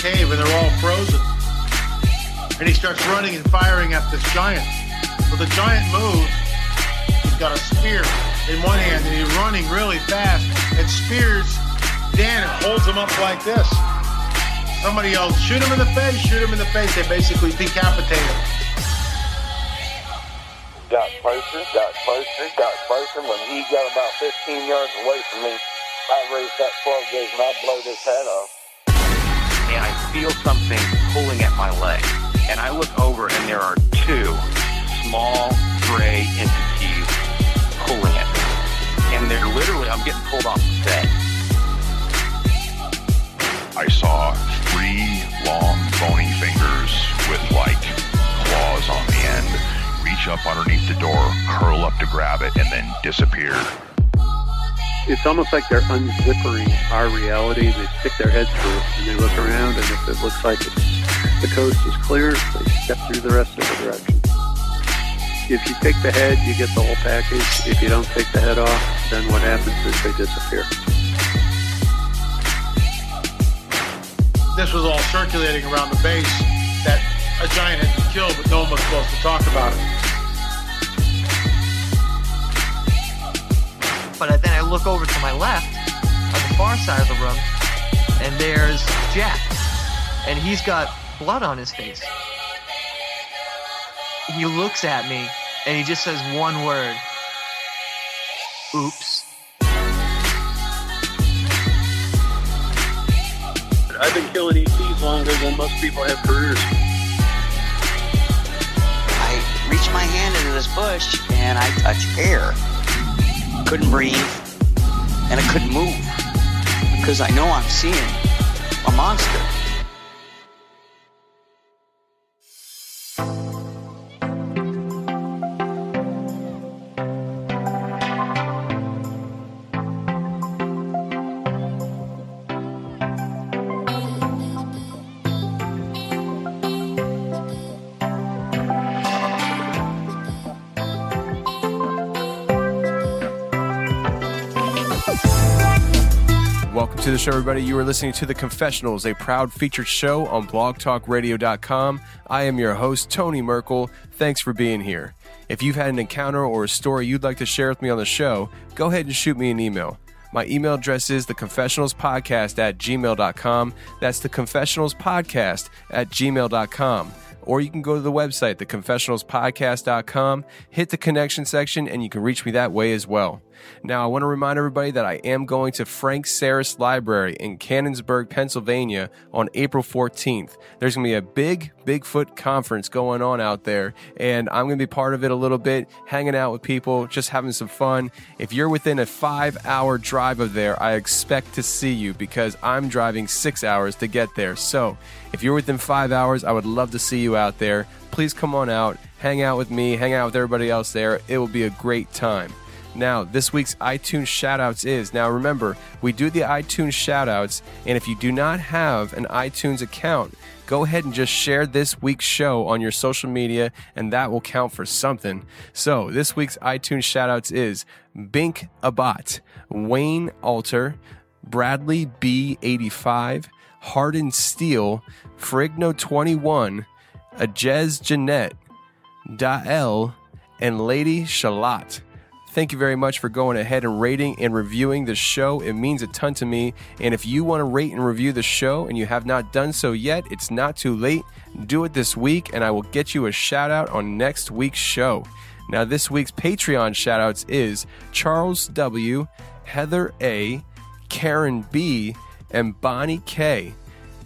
Cave and they're all frozen, and he starts running and firing at this giant. Well, the giant moves. He's got a spear in one hand and he's running really fast and spears Dan and holds him up like this. Somebody yells, shoot him in the face, shoot him in the face. They basically decapitate him. Got closer. When he got about 15 yards away from me, I raised that 12 gauge and I blow this head off. I feel something pulling at my leg, and I look over and there are two small gray entities pulling at me, and they're literally, I'm getting pulled off the bed. I saw three long bony fingers with like claws on the end reach up underneath the door, curl up to grab it, and then disappear. It's almost like they're unzippering our reality. They stick their heads through and they look around, and if it looks like the coast is clear, they step through the rest of the direction. If you take the head, you get the whole package. If you don't take the head off, then what happens is they disappear. This was all circulating around the base that a giant had been killed, but no one was supposed to talk about it. But then I look over to my left on the far side of the room, and there's Jack, and he's got blood on his face. He looks at me, and he just says one word. Oops. I've been killing ETs longer than most people have careers. I reached my hand into this bush, and I touch air. Couldn't breathe, and I couldn't move, because I know I'm seeing a monster. To the show, everybody. You are listening to The Confessionals, a proud featured show on blogtalkradio.com. I am your host, Tony Merkel. Thanks for being here. If you've had an encounter or a story you'd like to share with me on the show, go ahead and shoot me an email. My email address is theconfessionalspodcast@gmail.com. That's theconfessionalspodcast@gmail.com. Or you can go to the website, theconfessionalspodcast.com, hit the connection section, and you can reach me that way as well. Now, I want to remind everybody that I am going to Frank Saris Library in Cannonsburg, Pennsylvania on April 14th. There's going to be a big Bigfoot conference going on out there, and I'm going to be part of it a little bit, hanging out with people, just having some fun. If you're within a 5-hour drive of there, I expect to see you because I'm driving 6 hours to get there. So if you're within 5 hours, I would love to see you out there. Please come on out, hang out with me, hang out with everybody else there. It will be a great time. Now, this week's iTunes shoutouts is, now remember, we do the iTunes shoutouts, and if you do not have an iTunes account, go ahead and just share this week's show on your social media, and that will count for something. So, this week's iTunes shoutouts is Bink Abbot, Wayne Alter, BradleyB85, HardinSteel, Frigno21, Ajez Jeanette, Dael, and Lady Shalat. Thank you very much for going ahead and rating and reviewing the show. It means a ton to me. And if you want to rate and review the show and you have not done so yet, it's not too late. Do it this week, and I will get you a shout out on next week's show. Now, this week's Patreon shout outs is Charles W., Heather A., Karen B., and Bonnie K.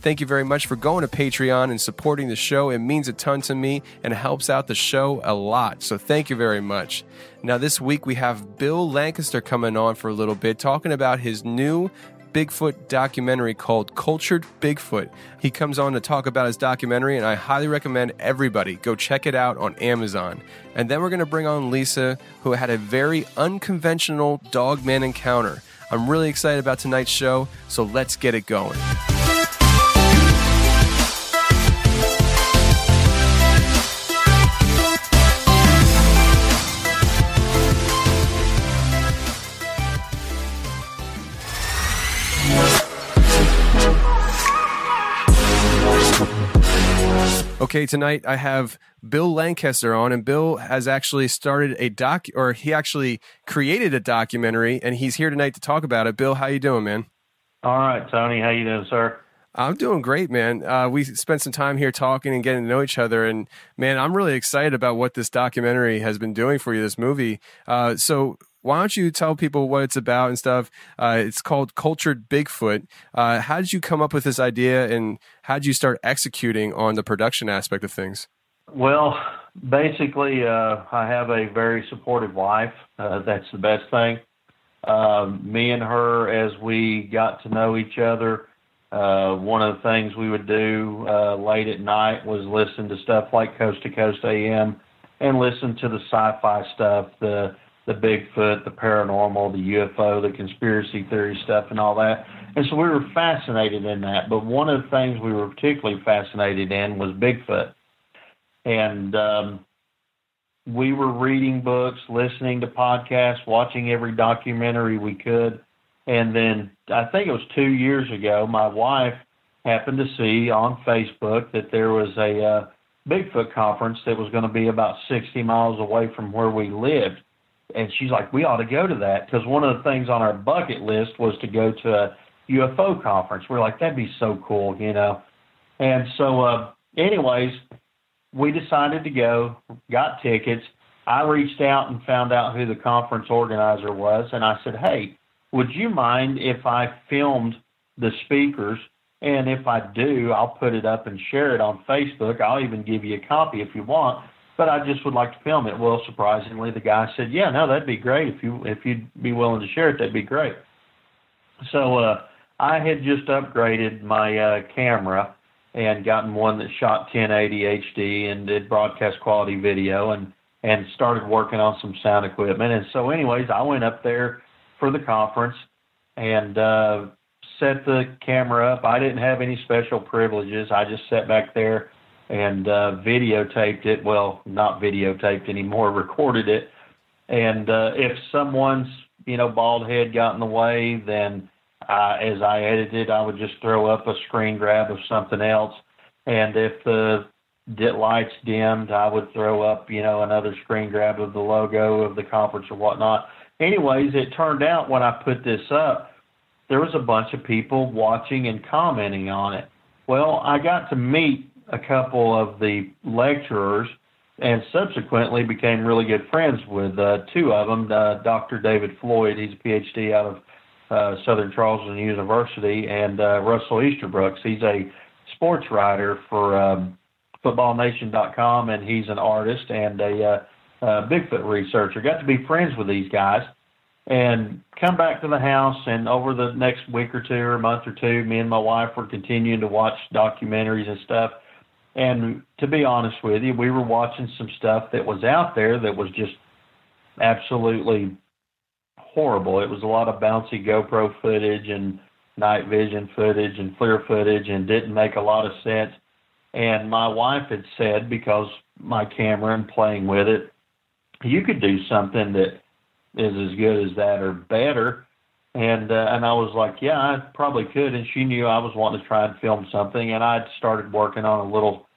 Thank you very much for going to Patreon and supporting the show. It means a ton to me and helps out the show a lot. So thank you very much. Now, this week we have Bill Lancaster coming on for a little bit, talking about his new Bigfoot documentary called Cultured Bigfoot. He comes on to talk about his documentary, and I highly recommend everybody go check it out on Amazon. And then we're going to bring on Lisa, who had a very unconventional dogman encounter. I'm really excited about tonight's show, so let's get it going. Okay, tonight I have Bill Lancaster on, and Bill has actually started he actually created a documentary, and he's here tonight to talk about it. Bill, how you doing, man? All right, Tony, how you doing, sir? I'm doing great, man. We spent some time here talking and getting to know each other, and man, I'm really excited about what this documentary has been doing for you, this movie. So why don't you tell people what it's about and stuff? It's called Cultured Bigfoot. How did you come up with this idea, and how did you start executing on the production aspect of things? Well, basically, I have a very supportive wife. That's the best thing. Me and her, as we got to know each other, one of the things we would do late at night was listen to stuff like Coast to Coast AM and listen to the sci-fi stuff, the Bigfoot, the paranormal, the UFO, the conspiracy theory stuff and all that. And so we were fascinated in that. But one of the things we were particularly fascinated in was Bigfoot. And we were reading books, listening to podcasts, watching every documentary we could. And then I think it was 2 years ago, my wife happened to see on Facebook that there was a Bigfoot conference that was going to be about 60 miles away from where we lived. And she's like, we ought to go to that, because one of the things on our bucket list was to go to a UFO conference. We're like, that'd be so cool, you know. And so anyways, we decided to go, got tickets. I reached out and found out who the conference organizer was, and I said, hey, would you mind if I filmed the speakers? And if I do, I'll put it up and share it on Facebook. I'll even give you a copy if you want. But I just would like to film it. Well, surprisingly, the guy said, yeah, no, that'd be great. If you'd be willing to share it, that'd be great. So I had just upgraded my camera and gotten one that shot 1080 HD and did broadcast quality video and started working on some sound equipment. And so anyways, I went up there for the conference and set the camera up. I didn't have any special privileges. I just sat back there and videotaped it. Well, not videotaped anymore, recorded it. And if someone's, bald head got in the way, then as I edited, I would just throw up a screen grab of something else. And if the lights dimmed, I would throw up, another screen grab of the logo of the conference or whatnot. Anyways, it turned out when I put this up, there was a bunch of people watching and commenting on it. Well, I got to meet a couple of the lecturers and subsequently became really good friends with two of them, Dr. David Floyd. He's a PhD out of Southern Charleston University, and Russell Easterbrooks. He's a sports writer for footballnation.com, and he's an artist and a Bigfoot researcher. Got to be friends with these guys and come back to the house, and over the next week or two or a month or two, me and my wife were continuing to watch documentaries and stuff. And to be honest with you, we were watching some stuff that was out there that was just absolutely horrible. It was a lot of bouncy GoPro footage and night vision footage and FLIR footage, and didn't make a lot of sense. And my wife had said, because my camera and playing with it, you could do something that is as good as that or better. And I was like, yeah, I probably could. And she knew I was wanting to try and film something. And I'd started working on a little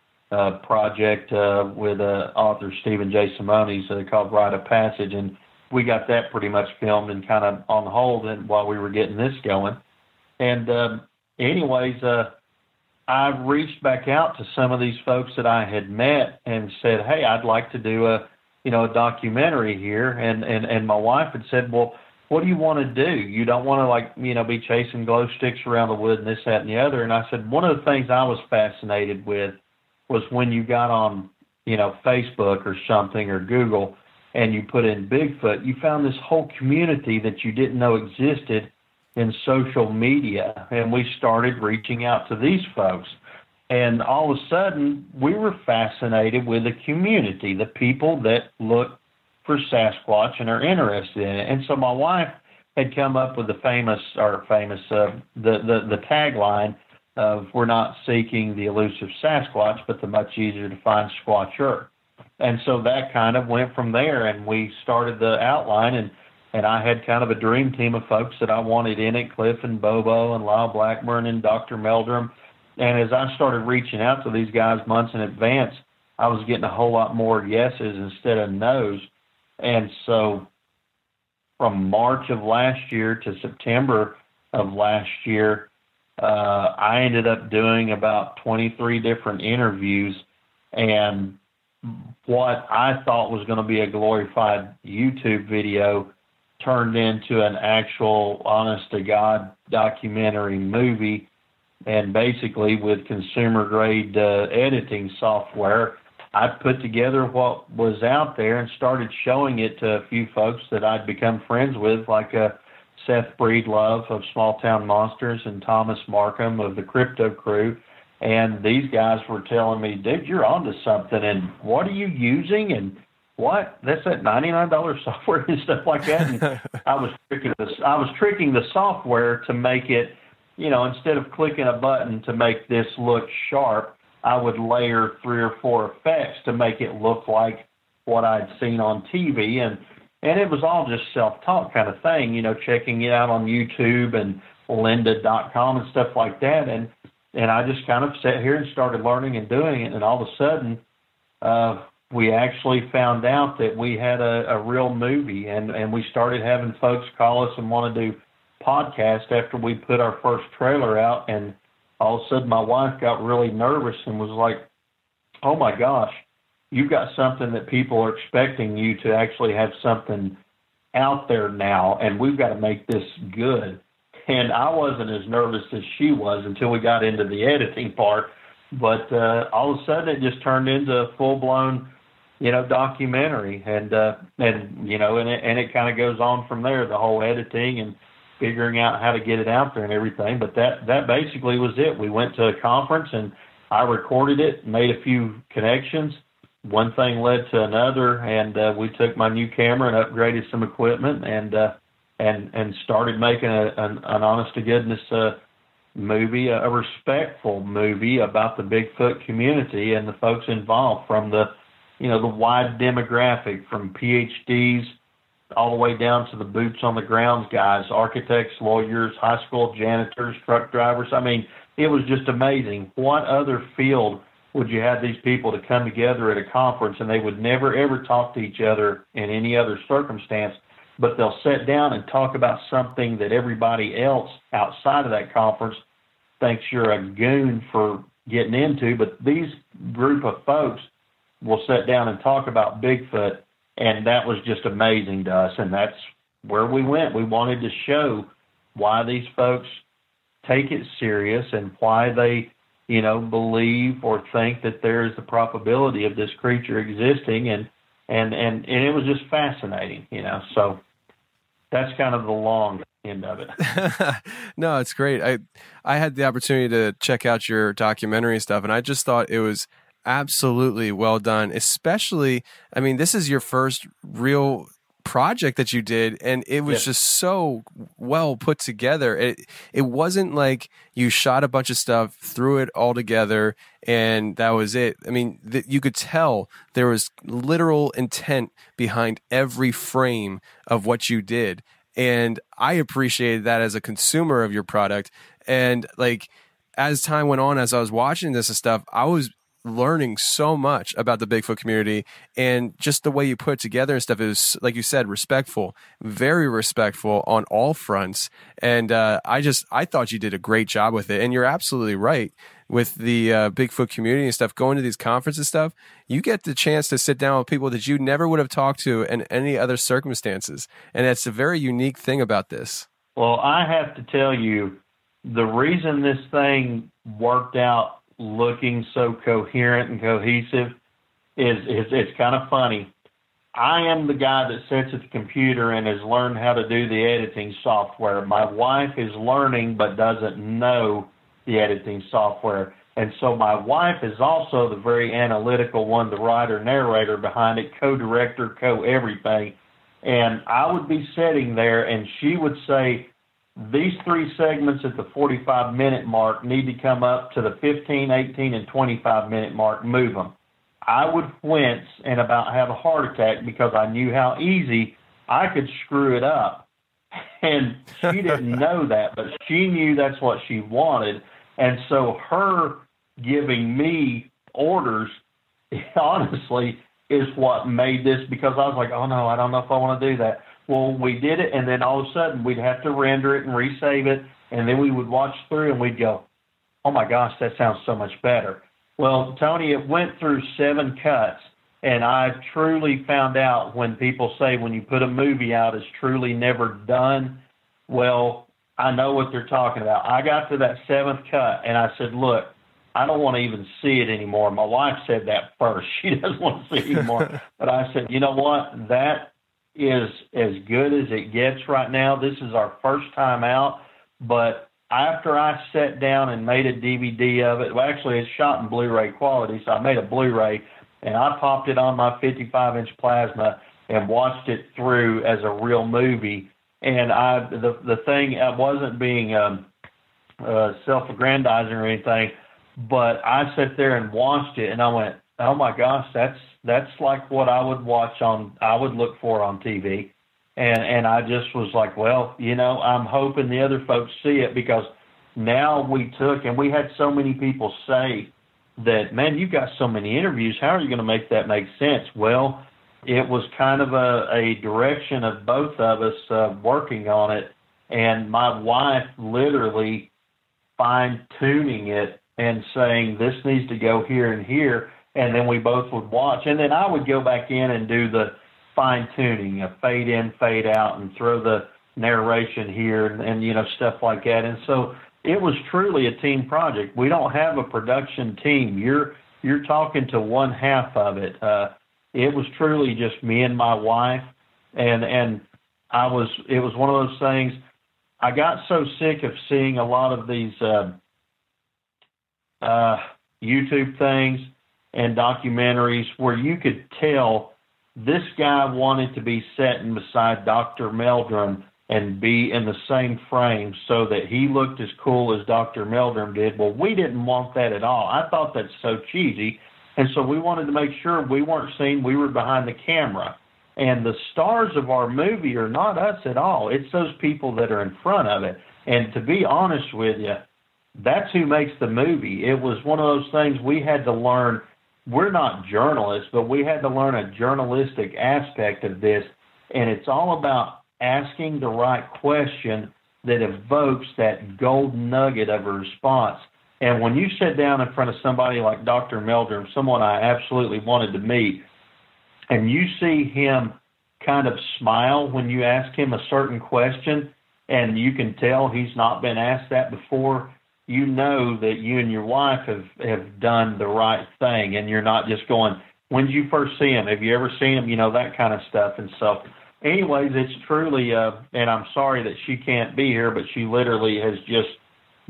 project with author Stephen J. Simonis called Rite of Passage. And we got that pretty much filmed and kind of on hold and while we were getting this going. And anyways, I reached back out to some of these folks that I had met and said, hey, I'd like to do a documentary here. And my wife had said, well, what do you want to do? You don't want to be chasing glow sticks around the wood and this, that, and the other. And I said, one of the things I was fascinated with was when you got on, Facebook or something or Google and you put in Bigfoot, you found this whole community that you didn't know existed in social media. And we started reaching out to these folks. And all of a sudden, we were fascinated with the community, the people that look for Sasquatch and are interested in it. And so my wife had come up with the tagline of, we're not seeking the elusive Sasquatch, but the much easier to find Squatcher. And so that kind of went from there, and we started the outline, and I had kind of a dream team of folks that I wanted in it, Cliff and Bobo and Lyle Blackburn and Dr. Meldrum. And as I started reaching out to these guys months in advance, I was getting a whole lot more yeses instead of no's. And so from March of last year to September of last year, I ended up doing about 23 different interviews, and what I thought was going to be a glorified YouTube video turned into an actual honest-to-God documentary movie, and basically with consumer-grade editing software, I put together what was out there and started showing it to a few folks that I'd become friends with, like Seth Breedlove of Small Town Monsters and Thomas Markham of the Crypto Crew. And these guys were telling me, dude, you're onto something, and what are you using, and what? That's that $99 software and stuff like that. And I was tricking the software to make it, instead of clicking a button to make this look sharp, I would layer 3 or 4 effects to make it look like what I'd seen on TV. And it was all just self-taught kind of thing, checking it out on YouTube and lynda.com and stuff like that. And I just kind of sat here and started learning and doing it. And all of a sudden, we actually found out that we had a real movie, and we started having folks call us and want to do podcasts after we put our first trailer out. And all of a sudden, my wife got really nervous and was like, oh my gosh, you've got something that people are expecting you to actually have something out there now, and we've got to make this good. And I wasn't as nervous as she was until we got into the editing part, but all of a sudden it just turned into a full-blown, documentary, and it kind of goes on from there, the whole editing and figuring out how to get it out there and everything. But that basically was it. We went to a conference, and I recorded it, made a few connections. One thing led to another, and we took my new camera and upgraded some equipment, and started making an honest-to-goodness movie, a respectful movie about the Bigfoot community and the folks involved, from the wide demographic, from PhDs all the way down to the boots on the ground guys, architects, lawyers, high school janitors, truck drivers. I mean, it was just amazing. What other field would you have these people to come together at a conference, and they would never, ever talk to each other in any other circumstance, but they'll sit down and talk about something that everybody else outside of that conference thinks you're a goon for getting into. But these group of folks will sit down and talk about Bigfoot, and that was just amazing to us, and that's where we went. We wanted to show why these folks take it serious and why they believe or think that there is the probability of this creature existing. And it was just fascinating, so that's kind of the long end of it. No, it's great. I had the opportunity to check out your documentary stuff, and I just thought it was absolutely well done, especially, I mean, this is your first real project that you did, and it was just so well put together. It wasn't like you shot a bunch of stuff, threw it all together, and that was it. I mean, you could tell there was literal intent behind every frame of what you did, and I appreciated that as a consumer of your product. And as time went on, as I was watching this and stuff, I was learning so much about the Bigfoot community, and just the way you put it together and stuff is, like you said, respectful, very respectful on all fronts. And I thought you did a great job with it. And you're absolutely right with the Bigfoot community and stuff, going to these conferences and stuff, you get the chance to sit down with people that you never would have talked to in any other circumstances. And that's a very unique thing about this. Well, I have to tell you, the reason this thing worked out looking so coherent and cohesive is it's kind of funny. I am the guy that sits at the computer and has learned how to do the editing software. My wife is learning but doesn't know the editing software. And so my wife is also the very analytical one, the writer, narrator behind it, co-director, co-everything. And I would be sitting there and she would say, these three segments at the 45-minute mark need to come up to the 15, 18, and 25-minute mark, move them. I would wince and about have a heart attack because I knew how easy I could screw it up. And she didn't know that, but she knew that's what she wanted. And so her giving me orders, honestly, is what made this, because I was like, oh, no, I don't know if I want to do that. Well, we did it, and then all of a sudden we'd have to render it and resave it, and then we would watch through, and we'd go, oh, my gosh, that sounds so much better. Well, Tony, it went through 7 cuts, and I truly found out when people say when you put a movie out, it's truly never done. Well, I know what they're talking about. I got to that 7th cut, and I said, look, I don't want to even see it anymore. My wife said that first. She doesn't want to see it anymore. But I said, you know what, that is as good as it gets right now. This is our first time out, but after I sat down and made a DVD of it, well, actually it's shot in Blu-ray quality, so I made a Blu-ray, and I popped it on my 55-inch plasma and watched it through as a real movie. And the thing, I wasn't being self-aggrandizing or anything, but I sat there and watched it, and I went, oh my gosh, that's like what I would watch I would look for on TV. And I just was like, well, you know, I'm hoping the other folks see it, because now we took, and we had so many people say that, man, you've got so many interviews, how are you going to make that make sense? Well, it was kind of a direction of both of us working on it, and my wife literally fine-tuning it and saying, this needs to go here and here. And then we both would watch. And then I would go back in and do the fine-tuning, a fade in, fade out, and throw the narration here and you know, stuff like that. And so it was truly a team project. We don't have a production team. You're talking to one half of it. It was truly just me and my wife. And it was one of those things. I got so sick of seeing a lot of these YouTube things and documentaries where you could tell this guy wanted to be sitting beside Dr. Meldrum and be in the same frame so that he looked as cool as Dr. Meldrum did. Well, we didn't want that at all. I thought that's so cheesy. And so we wanted to make sure we weren't seen. We were behind the camera. And the stars of our movie are not us at all. It's those people that are in front of it. And to be honest with you, that's who makes the movie. It was one of those things we had to learn. We're not journalists, but we had to learn a journalistic aspect of this, and it's all about asking the right question that evokes that gold nugget of a response. And when you sit down in front of somebody like Dr. Meldrum, someone I absolutely wanted to meet, and you see him kind of smile when you ask him a certain question, and you can tell he's not been asked that before, you know that you and your wife have done the right thing, and you're not just going, when did you first see him? Have you ever seen him? You know, that kind of stuff. And so anyways, it's truly, and I'm sorry that she can't be here, but she literally has just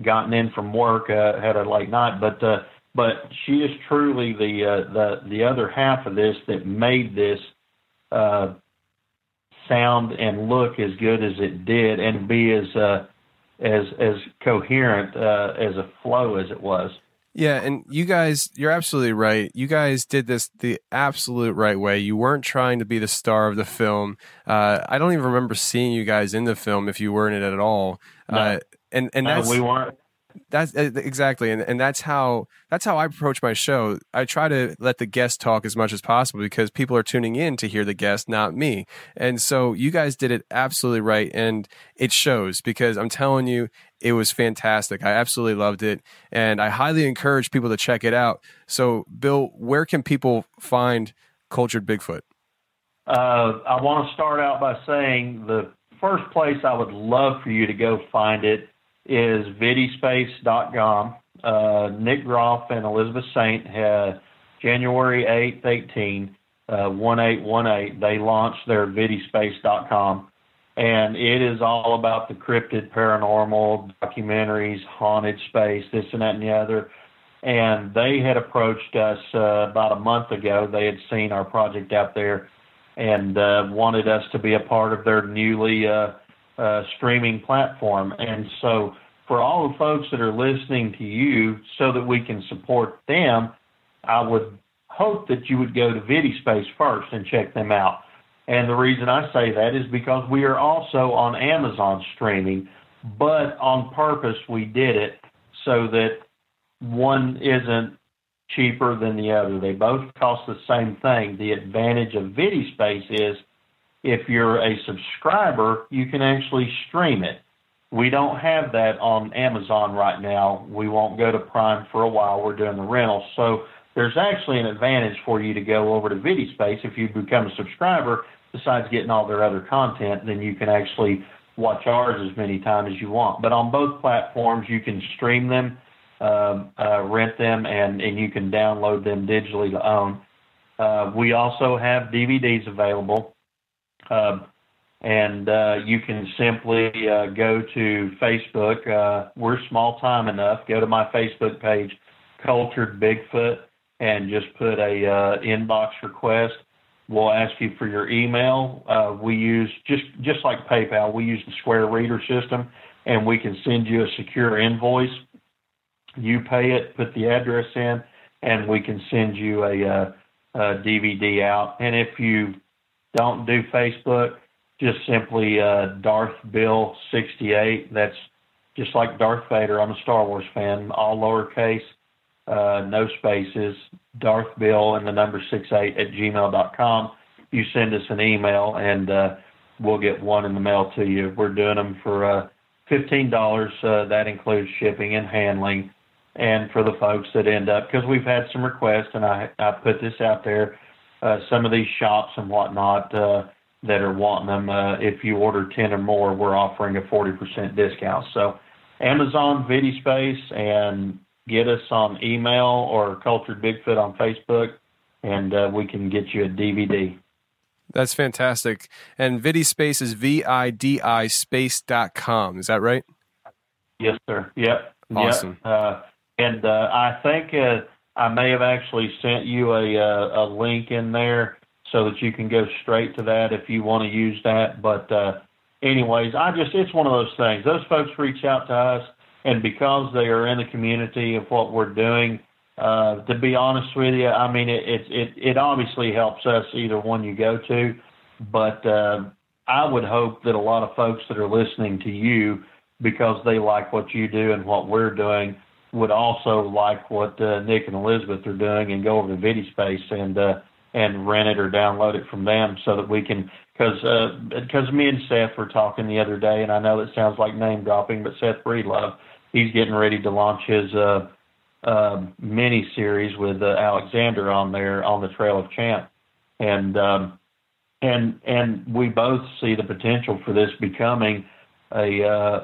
gotten in from work, had a late night, but she is truly the other half of this that made this sound and look as good as it did and be as coherent as a flow as it was. Yeah, and you guys, you're absolutely right. You guys did this the absolute right way. You weren't trying to be the star of the film. I don't even remember seeing you guys in the film if you weren't in it at all. No, we weren't. That's exactly. And that's how I approach my show. I try to let the guest talk as much as possible because people are tuning in to hear the guest, not me. And so you guys did it absolutely right. And it shows because I'm telling you, it was fantastic. I absolutely loved it. And I highly encourage people to check it out. So Bill, where can people find Cultured Bigfoot? I want to start out by saying the first place I would love for you to go find it is vidispace.com. Nick Groff and Elizabeth Saint had January 8th, 18, 1818. They launched their vidispace.com, and it is all about the cryptid, paranormal, documentaries, haunted space, this and that and the other. And they had approached us about a month ago. They had seen our project out there and wanted us to be a part of their newly streaming platform. And so for all the folks that are listening to you so that we can support them, I would hope that you would go to VidiSpace first and check them out. And the reason I say that is because we are also on Amazon streaming, but on purpose we did it so that one isn't cheaper than the other. They both cost the same thing. The advantage of VidiSpace is if you're a subscriber, you can actually stream it. We don't have that on Amazon right now. We won't go to Prime for a while. We're doing the rental. So there's actually an advantage for you to go over to VidiSpace. If you become a subscriber, besides getting all their other content, then you can actually watch ours as many times as you want. But on both platforms, you can stream them, rent them, and you can download them digitally to own. We also have DVDs available. You can simply go to Facebook. We're small time enough. Go to my Facebook page, Cultured Bigfoot, and just put a inbox request. We'll ask you for your email. We use, just like PayPal, we use the Square Reader system, and we can send you a secure invoice. You pay it, put the address in, and we can send you a DVD out. And if you don't do Facebook, just simply DarthBill68. That's just like Darth Vader. I'm a Star Wars fan. All lowercase, no spaces, DarthBill and the number 68 at gmail.com. You send us an email, and we'll get one in the mail to you. We're doing them for $15. That includes shipping and handling. And for the folks that end up, because we've had some requests, and I put this out there, some of these shops and whatnot that are wanting them, if you order 10 or more, we're offering a 40% discount. So Amazon, VidiSpace, and get us on email or Cultured Bigfoot on Facebook, and we can get you a DVD. That's fantastic. And VidiSpace is vidispace.com. Is that right? Yes, sir. Yep. Awesome. Yep. I think... I may have actually sent you a link in there so that you can go straight to that if you want to use that. But anyways, it's one of those things. Those folks reach out to us, and because they are in the community of what we're doing, to be honest with you, I mean, it obviously helps us either one you go to. But I would hope that a lot of folks that are listening to you, because they like what you do and what we're doing, would also like what Nick and Elizabeth are doing and go over to VidiSpace and rent it or download it from them so that we can, because me and Seth were talking the other day, and I know that sounds like name dropping, but Seth Breedlove, he's getting ready to launch his mini series with Alexander on there on the Trail of Champ, and we both see the potential for this becoming a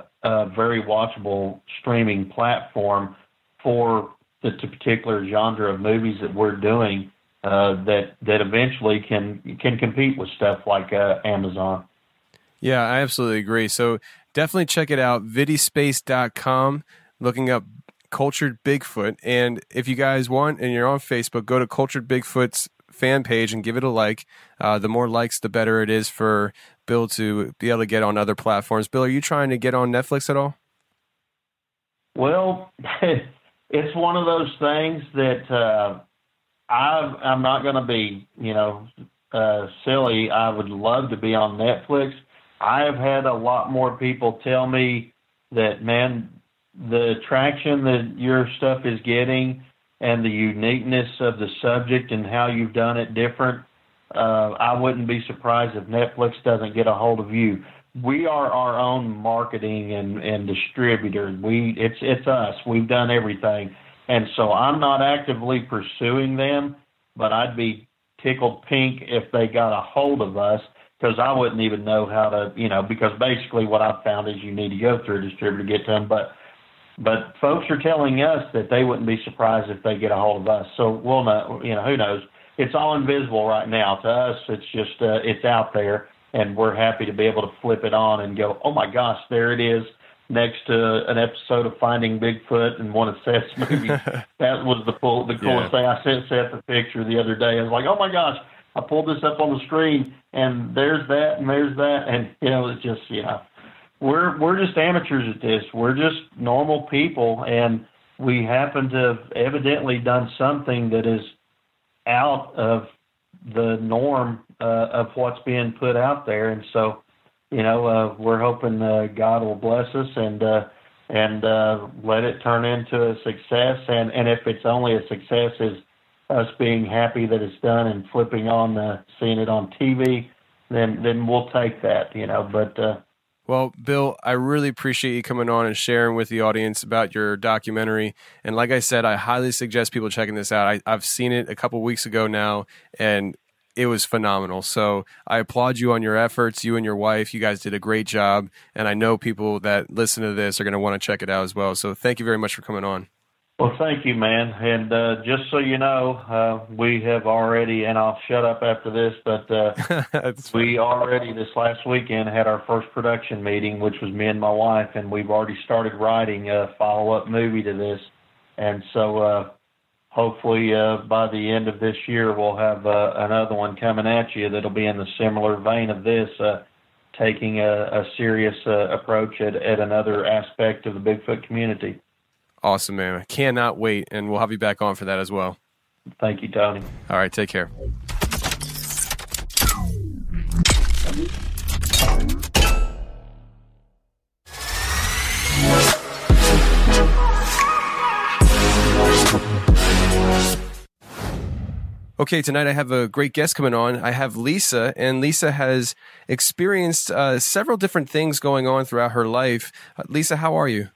very watchable streaming platform for the particular genre of movies that we're doing that eventually can compete with stuff like Amazon. Yeah, I absolutely agree. So definitely check it out, vidispace.com, looking up Cultured Bigfoot. And if you guys want and you're on Facebook, go to Cultured Bigfoot's fan page and give it a like. The more likes, the better it is for Bill to be able to get on other platforms. Bill, are you trying to get on Netflix at all? Well, it's one of those things that I'm not going to be, silly. I would love to be on Netflix. I have had a lot more people tell me that, man, the traction that your stuff is getting and the uniqueness of the subject and how you've done it different, I wouldn't be surprised if Netflix doesn't get a hold of you. We are our own marketing and distributor. It's us. We've done everything. And so I'm not actively pursuing them, but I'd be tickled pink if they got a hold of us, because I wouldn't even know how to, because basically what I've found is you need to go through a distributor to get to them. But folks are telling us that they wouldn't be surprised if they get a hold of us. So we'll know, who knows? It's all invisible right now to us. It's just, it's out there, and we're happy to be able to flip it on and go, oh my gosh, there it is, next to an episode of Finding Bigfoot and one of Seth's movies. That was the coolest thing. I sent Seth a picture the other day. I was like, oh my gosh, I pulled this up on the screen, and there's that, and there's that. And, it's just, we're just amateurs at this. We're just normal people, and we happen to have evidently done something that is out of the norm of what's being put out there. And so, we're hoping God will bless us and let it turn into a success. And if it's only a success, is us being happy that it's done and flipping on seeing it on TV, then we'll take that, but, well, Bill, I really appreciate you coming on and sharing with the audience about your documentary. And like I said, I highly suggest people checking this out. I've seen it a couple weeks ago now, and it was phenomenal. So I applaud you on your efforts, you and your wife. You guys did a great job. And I know people that listen to this are going to want to check it out as well. So thank you very much for coming on. Well, thank you, man. And just so you know, we have already, and I'll shut up after this, but we already this last weekend had our first production meeting, which was me and my wife, and we've already started writing a follow-up movie to this. And so hopefully by the end of this year, we'll have another one coming at you that'll be in the similar vein of this, taking a serious approach at another aspect of the Bigfoot community. Awesome, man. I cannot wait, and we'll have you back on for that as well. Thank you, Tony. All right, take care. Okay, tonight I have a great guest coming on. I have Lisa, and Lisa has experienced several different things going on throughout her life. Lisa, how are you?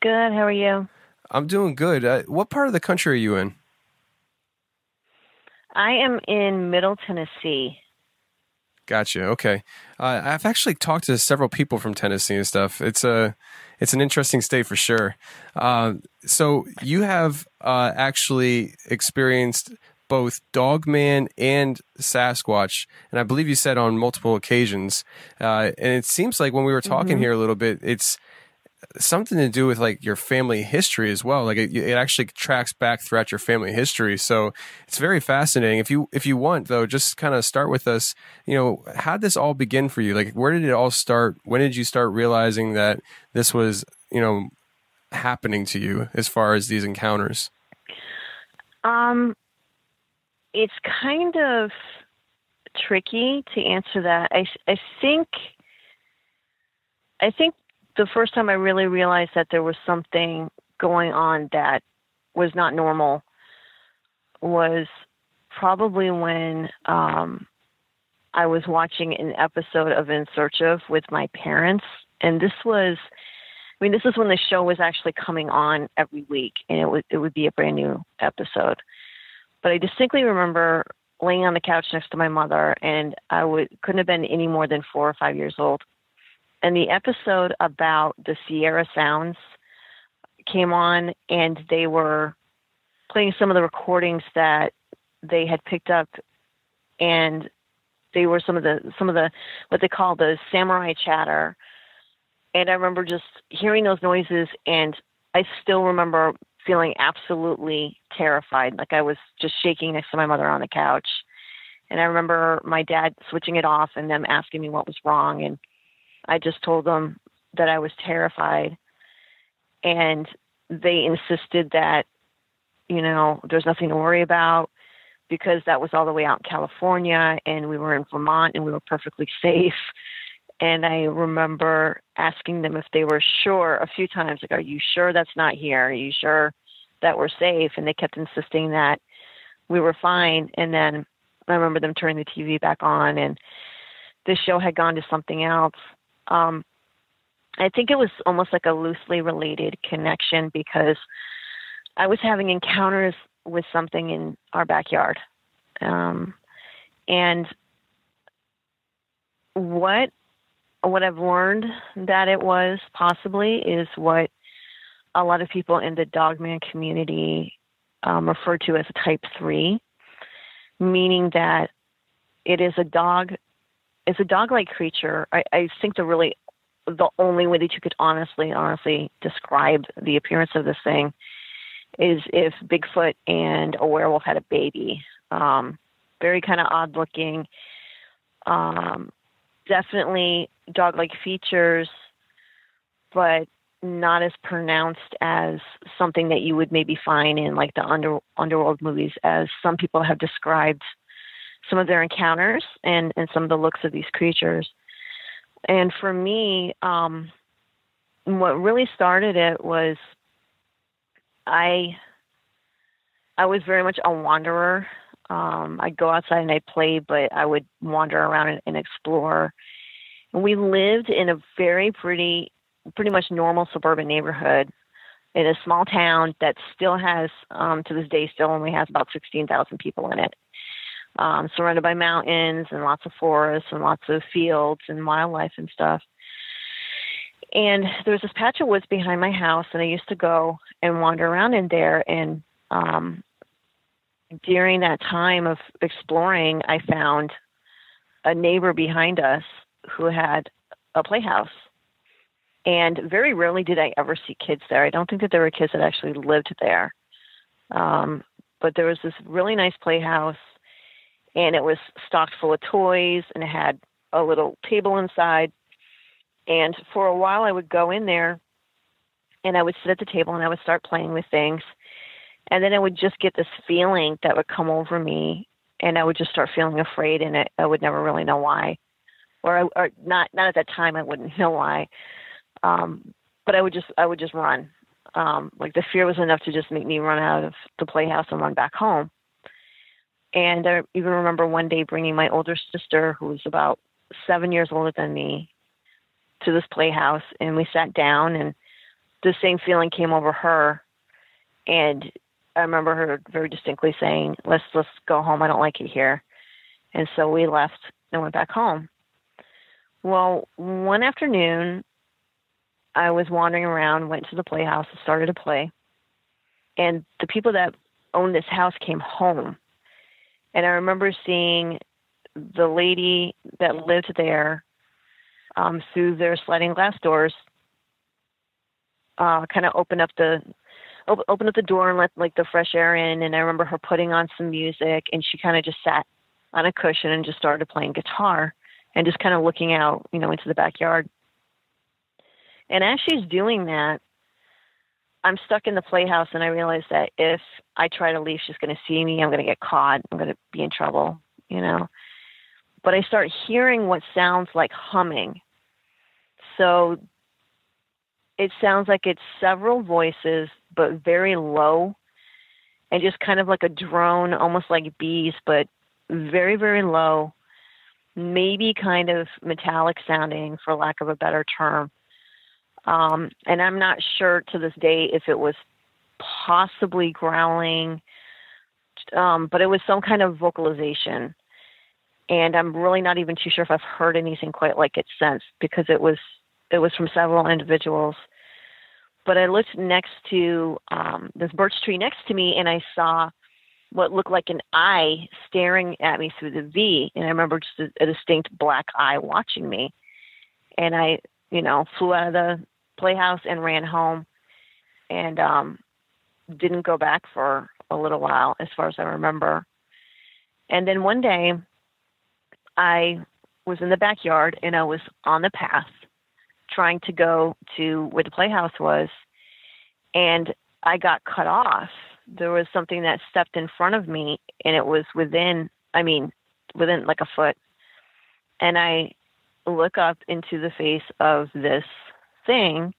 Good. How are you? I'm doing good. What part of the country are you in? I am in Middle Tennessee. Gotcha. Okay. I've actually talked to several people from Tennessee and stuff. It's an interesting state for sure. So you have actually experienced both Dogman and Sasquatch, and I believe you said on multiple occasions. And it seems like when we were talking here a little bit, it's something to do with like your family history as well. Like it actually tracks back throughout your family history. So it's very fascinating. If you want though, just kind of start with us, how'd this all begin for you? Like, where did it all start? When did you start realizing that this was, happening to you as far as these encounters? It's kind of tricky to answer that. I think the first time I really realized that there was something going on that was not normal was probably when I was watching an episode of In Search Of with my parents. And this is when the show was actually coming on every week, and it would be a brand new episode. But I distinctly remember laying on the couch next to my mother, and I couldn't have been any more than 4 or 5 years old. And the episode about the Sierra Sounds came on, and they were playing some of the recordings that they had picked up, and they were some of the what they call the samurai chatter. And I remember just hearing those noises, and I still remember feeling absolutely terrified. Like I was just shaking next to my mother on the couch. And I remember my dad switching it off and them asking me what was wrong, and I just told them that I was terrified, and they insisted that, there's nothing to worry about because that was all the way out in California and we were in Vermont and we were perfectly safe. And I remember asking them if they were sure a few times, like, are you sure that's not here? Are you sure that we're safe? And they kept insisting that we were fine. And then I remember them turning the TV back on, and the show had gone to something else. I think it was almost like a loosely related connection, because I was having encounters with something in our backyard. And what I've learned that it was possibly is what a lot of people in the dogman community refer to as a type 3, meaning that it is a dog. It's a dog-like creature. I think the only way that you could honestly describe the appearance of this thing is if Bigfoot and a werewolf had a baby. Very kind of odd-looking. Definitely dog-like features, but not as pronounced as something that you would maybe find in like the underworld movies, as some people have described some of their encounters and some of the looks of these creatures. And for me, what really started it was I was very much a wanderer. I'd go outside and I'd play, but I would wander around and explore. And we lived in a very pretty much normal suburban neighborhood in a small town that still has, to this day, still only has about 16,000 people in it. Surrounded by mountains and lots of forests and lots of fields and wildlife and stuff. And there was this patch of woods behind my house, and I used to go and wander around in there. And during that time of exploring, I found a neighbor behind us who had a playhouse. And very rarely did I ever see kids there. I don't think that there were kids that actually lived there. But there was this really nice playhouse. And it was stocked full of toys, and it had a little table inside. And for a while I would go in there and I would sit at the table and I would start playing with things. And then I would just get this feeling that would come over me, and I would just start feeling afraid, and I would never really know why. Or not at that time, I wouldn't know why. But I would just run. Like the fear was enough to just make me run out of the playhouse and run back home. And I even remember one day bringing my older sister, who was about 7 years older than me, to this playhouse. And we sat down, and the same feeling came over her. And I remember her very distinctly saying, let's go home. I don't like it here. And so we left and went back home. Well, one afternoon, I was wandering around, went to the playhouse, and started to play. And the people that owned this house came home. And I remember seeing the lady that lived there through their sliding glass doors, kind of open up the door and let like the fresh air in. And I remember her putting on some music, and she kind of just sat on a cushion and just started playing guitar and just kind of looking out, into the backyard. And as she's doing that, I'm stuck in the playhouse, and I realized that if I try to leave, she's going to see me. I'm going to get caught. I'm going to be in trouble, But I start hearing what sounds like humming. So it sounds like it's several voices, but very low, and just kind of like a drone, almost like bees, but very, very low, maybe kind of metallic sounding, for lack of a better term. And I'm not sure to this day if it was possibly growling, but it was some kind of vocalization. And I'm really not even too sure if I've heard anything quite like it since, because it was from several individuals. But I looked next to this birch tree next to me, and I saw what looked like an eye staring at me through the V. And I remember just a distinct black eye watching me. And I flew out of the playhouse and ran home, and didn't go back for a little while, as far as I remember. And then one day I was in the backyard, and I was on the path trying to go to where the playhouse was, and I got cut off. There was something that stepped in front of me, and it was within like a foot. And I look up into the face of this thing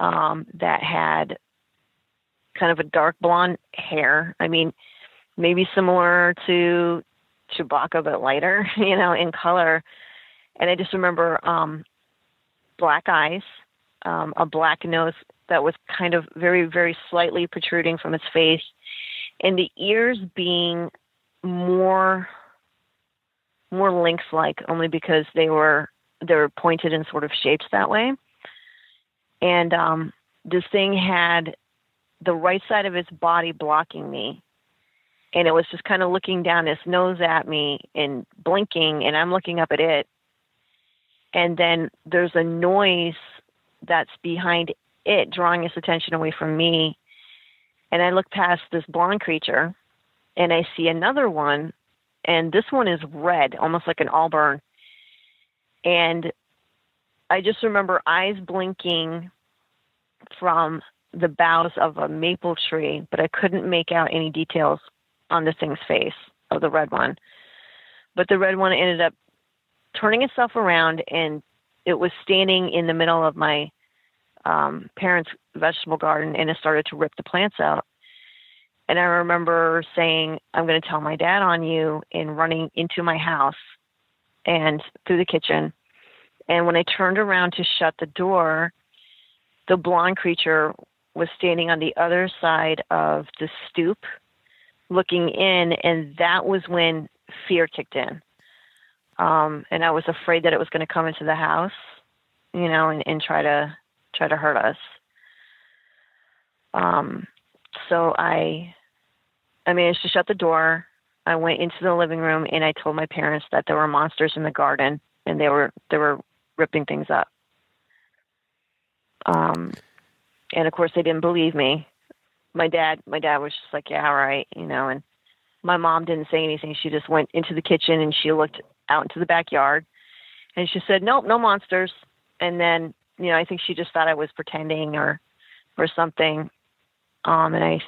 that had kind of a dark blonde hair. I mean, maybe similar to Chewbacca, but lighter, you know, in color. And I just remember black eyes, a black nose that was kind of very, very slightly protruding from its face, and the ears being more lynx-like, only because they were pointed and sort of shaped that way. And this thing had the right side of its body blocking me, and it was just kind of looking down its nose at me and blinking, and I'm looking up at it. And then there's a noise that's behind it drawing its attention away from me. And I look past this blonde creature and I see another one. And this one is red, almost like an auburn. And I just remember eyes blinking from the boughs of a maple tree, but I couldn't make out any details on the thing's face of the red one. But the red one ended up turning itself around, and it was standing in the middle of my parents' vegetable garden, and it started to rip the plants out. And I remember saying, "I'm going to tell my dad on you," and running into my house and through the kitchen. And when I turned around to shut the door, the blonde creature was standing on the other side of the stoop looking in, and that was when fear kicked in. And I was afraid that it was going to come into the house, you know, and try to hurt us. So I managed to shut the door. I went into the living room and I told my parents that there were monsters in the garden and they were ripping things up. And of course they didn't believe me. My dad was just like, "Yeah, all right," you know, and my mom didn't say anything. She just went into the kitchen and she looked out into the backyard and she said, "Nope, no monsters." And then, you know, I think she just thought I was pretending or something. And I,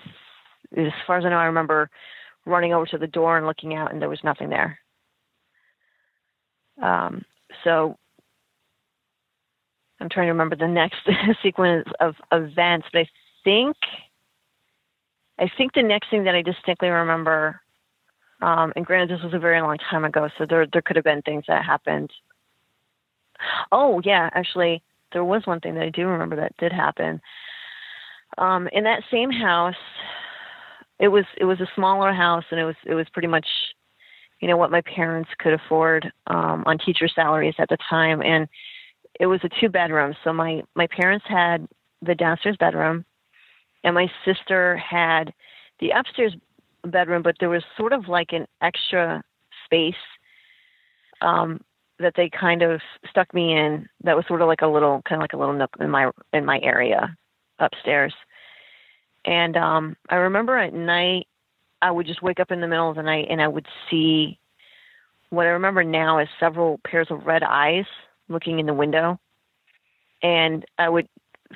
as far as I know, I remember running over to the door and looking out, and there was nothing there. So I'm trying to remember the next sequence of events, but I think the next thing that I distinctly remember, and granted, this was a very long time ago, so there could have been things that happened. Oh yeah, actually there was one thing that I do remember that did happen. In that same house, it was a smaller house, and it was pretty much, you know, what my parents could afford, on teacher salaries at the time. And it was a 2-bedroom. So my parents had the downstairs bedroom, and my sister had the upstairs bedroom, but there was sort of like an extra space, that they kind of stuck me in. That was sort of like a little nook in my area upstairs. And I remember at night, I would just wake up in the middle of the night and I would see what I remember now as several pairs of red eyes looking in the window. And I would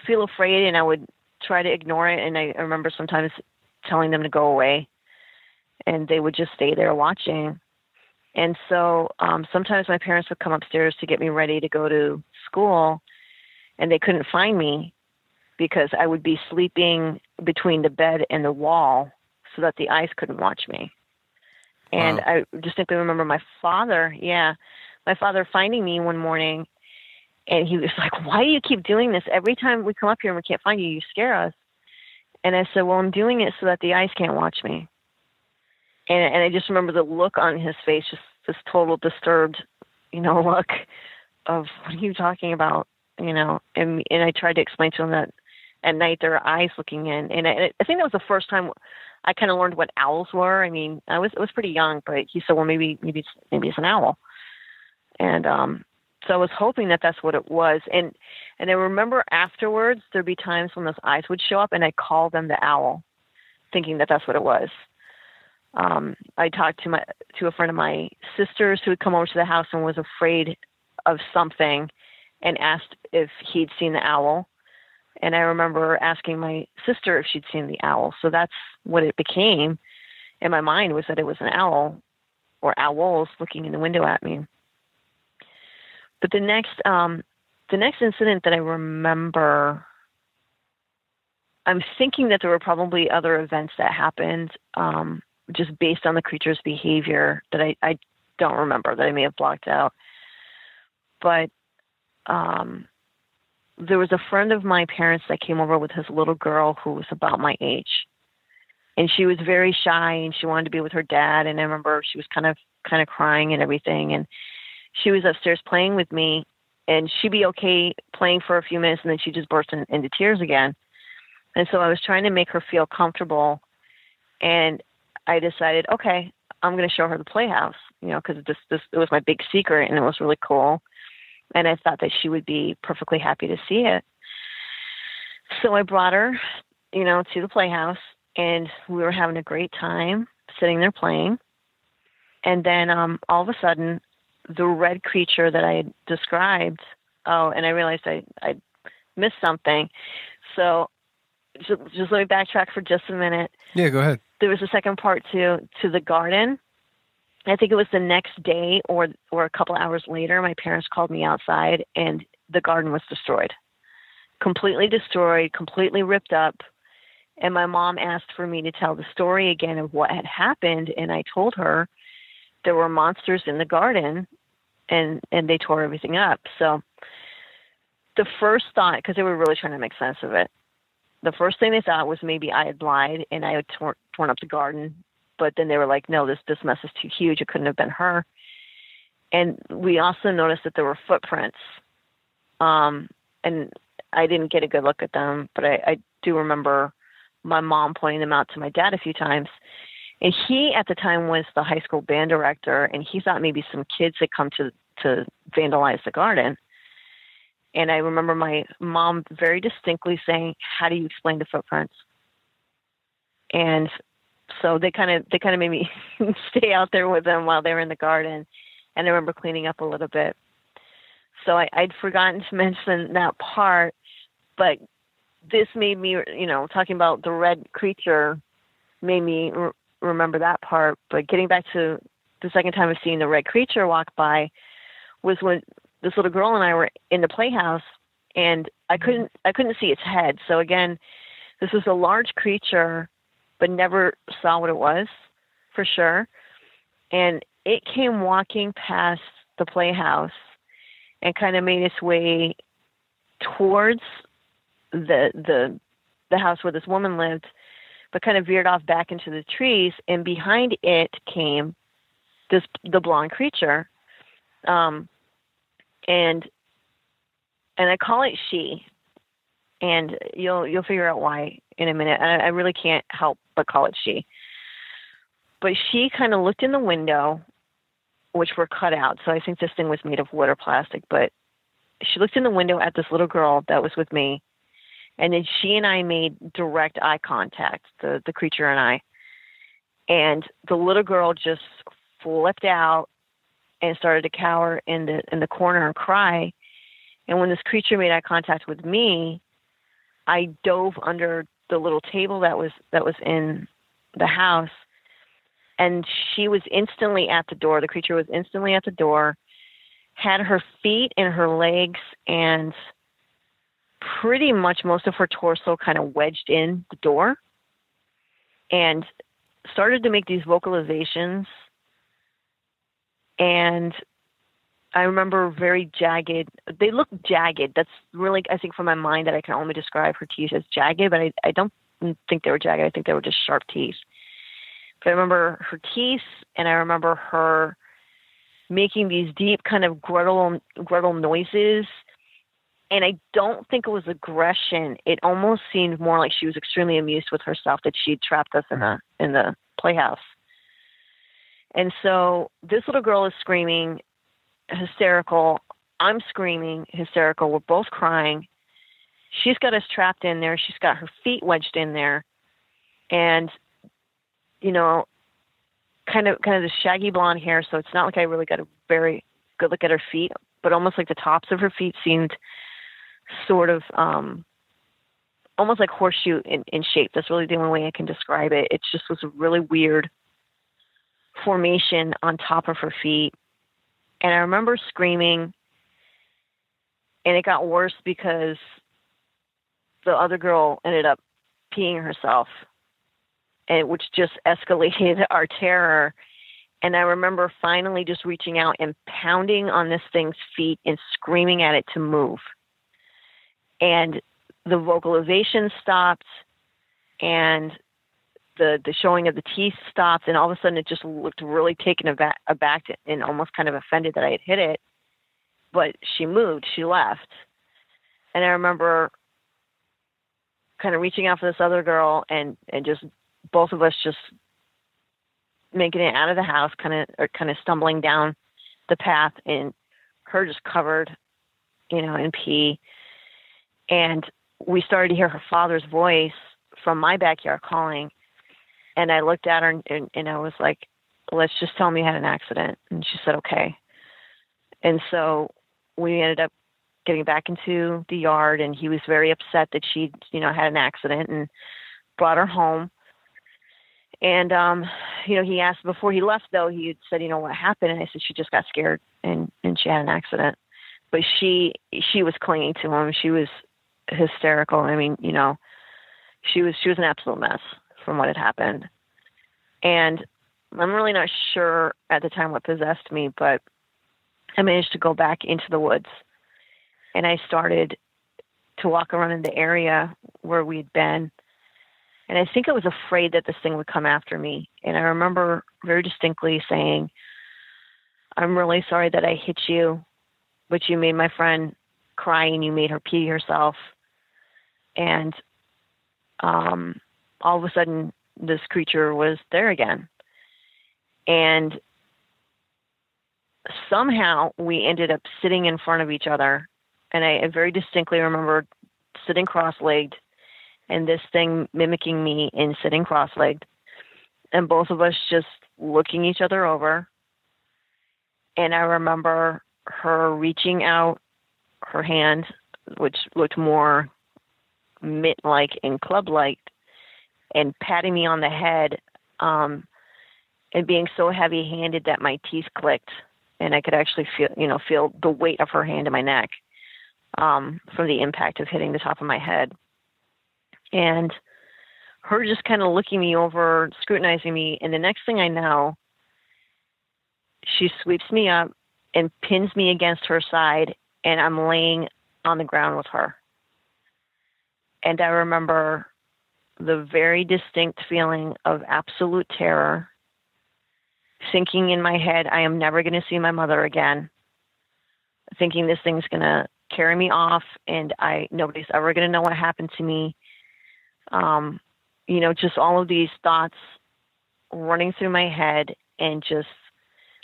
feel afraid and I would try to ignore it. And I remember sometimes telling them to go away, and they would just stay there watching. And so sometimes my parents would come upstairs to get me ready to go to school, and they couldn't find me because I would be sleeping between the bed and the wall so that the eyes couldn't watch me. And wow. I distinctly remember my father finding me one morning, and he was like, "Why do you keep doing this? Every time we come up here and we can't find you, you scare us." And I said, "Well, I'm doing it so that the eyes can't watch me." And I just remember the look on his face, just this total disturbed, you know, look of, "What are you talking about?" You know, and I tried to explain to him that at night there are eyes looking in. And I think that was the first time I kind of learned what owls were. I mean, I was pretty young, but he said, "Well, maybe it's an owl." And so I was hoping that that's what it was. And I remember afterwards there'd be times when those eyes would show up, and I called them the owl, thinking that that's what it was. I talked to a friend of my sister's who had come over to the house and was afraid of something, and asked if he'd seen the owl. And I remember asking my sister if she'd seen the owl. So that's what it became in my mind, was that it was an owl or owls looking in the window at me. But the next incident that I remember, I'm thinking that there were probably other events that happened, just based on the creature's behavior that I don't remember, that I may have blocked out. But there was a friend of my parents that came over with his little girl who was about my age. And she was very shy and she wanted to be with her dad. And I remember she was kind of crying and everything. And she was upstairs playing with me, and she'd be okay playing for a few minutes. And then she just burst into tears again. And so I was trying to make her feel comfortable. And I decided, okay, I'm going to show her the playhouse, because it was my big secret and it was really cool. And I thought that she would be perfectly happy to see it. So I brought her, to the playhouse, and we were having a great time sitting there playing. And then all of a sudden, the red creature that I had described, and I realized I missed something. So just let me backtrack for just a minute. Yeah, go ahead. There was a second part to the garden. I think it was the next day or a couple hours later, my parents called me outside, and the garden was destroyed, completely ripped up. And my mom asked for me to tell the story again of what had happened. And I told her there were monsters in the garden, and they tore everything up. So the first thought, because they were really trying to make sense of it, the first thing they thought was maybe I had lied and I had torn up the garden. But then they were like, no, this mess is too huge. It couldn't have been her. And we also noticed that there were footprints. And I didn't get a good look at them, but I do remember my mom pointing them out to my dad a few times. And he, at the time, was the high school band director, and he thought maybe some kids had come to vandalize the garden. And I remember my mom very distinctly saying, how do you explain the footprints? And so they kind of made me stay out there with them while they were in the garden. And I remember cleaning up a little bit. So I'd forgotten to mention that part, but this made me, talking about the red creature made me remember that part. But getting back to the second time of seeing the red creature walk by was when this little girl and I were in the playhouse, and I couldn't see its head. So again, this was a large creature, but never saw what it was for sure. And it came walking past the playhouse and kind of made its way towards the house where this woman lived, but kind of veered off back into the trees. And behind it came the blonde creature. And I call it she, and you'll figure out why in a minute. I really can't help but call it she. But she kind of looked in the window, which were cut out. So I think this thing was made of wood or plastic, but she looked in the window at this little girl that was with me. And then she and I made direct eye contact, the creature and I. And the little girl just flipped out and started to cower in the corner and cry. And when this creature made eye contact with me, I dove under the little table that was in the house, and she was instantly at the door. The creature was instantly at the door, had her feet and her legs and pretty much most of her torso kind of wedged in the door, and started to make these vocalizations. And I remember very jagged. They looked jagged. That's really, I think, from my mind that I can only describe her teeth as jagged, but I don't think they were jagged. I think they were just sharp teeth. But I remember her teeth, and I remember her making these deep kind of guttural noises. And I don't think it was aggression. It almost seemed more like she was extremely amused with herself that she'd trapped us in the playhouse. And so this little girl is screaming, hysterical. I'm screaming, hysterical. We're both crying. She's got us trapped in there. She's got her feet wedged in there. And, kind of the shaggy blonde hair. So it's not like I really got a very good look at her feet, but almost like the tops of her feet seemed sort of almost like horseshoe in shape. That's really the only way I can describe it. It just was a really weird formation on top of her feet. And I remember screaming, And it got worse because the other girl ended up peeing herself, and which just escalated our terror. And I remember finally just reaching out and pounding on this thing's feet and screaming at it to move. And the vocalization stopped, and the showing of the teeth stopped. And all of a sudden it just looked really taken aback and almost kind of offended that I had hit it. But she moved, she left. And I remember kind of reaching out for this other girl and just both of us just making it out of the house, kind of stumbling down the path, and her just covered, in pee. And we started to hear her father's voice from my backyard calling. And I looked at her and I was like, let's just tell me you had an accident. And she said, okay. And so we ended up getting back into the yard, and he was very upset that she, had an accident, and brought her home. And, he asked before he left, though, he had said, what happened? And I said, she just got scared and she had an accident. But she was clinging to him. She was hysterical. I mean, she was an absolute mess from what had happened. And I'm really not sure at the time what possessed me, but I managed to go back into the woods, and I started to walk around in the area where we'd been. And I think I was afraid that this thing would come after me. And I remember very distinctly saying, I'm really sorry that I hit you, but you made my friend cry and you made her pee herself. And all of a sudden this creature was there again. And somehow we ended up sitting in front of each other. And I very distinctly remember sitting cross-legged and this thing mimicking me in sitting cross-legged, and both of us just looking each other over. And I remember her reaching out her hand, which looked more mitt-like and club-like, and patting me on the head, and being so heavy-handed that my teeth clicked. And I could actually feel the weight of her hand in my neck from the impact of hitting the top of my head. And her just kind of looking me over, scrutinizing me. And the next thing I know, she sweeps me up and pins me against her side. And I'm laying on the ground with her. And I remember the very distinct feeling of absolute terror, thinking in my head, I am never going to see my mother again, thinking this thing's going to carry me off and nobody's ever going to know what happened to me. Just all of these thoughts running through my head, and just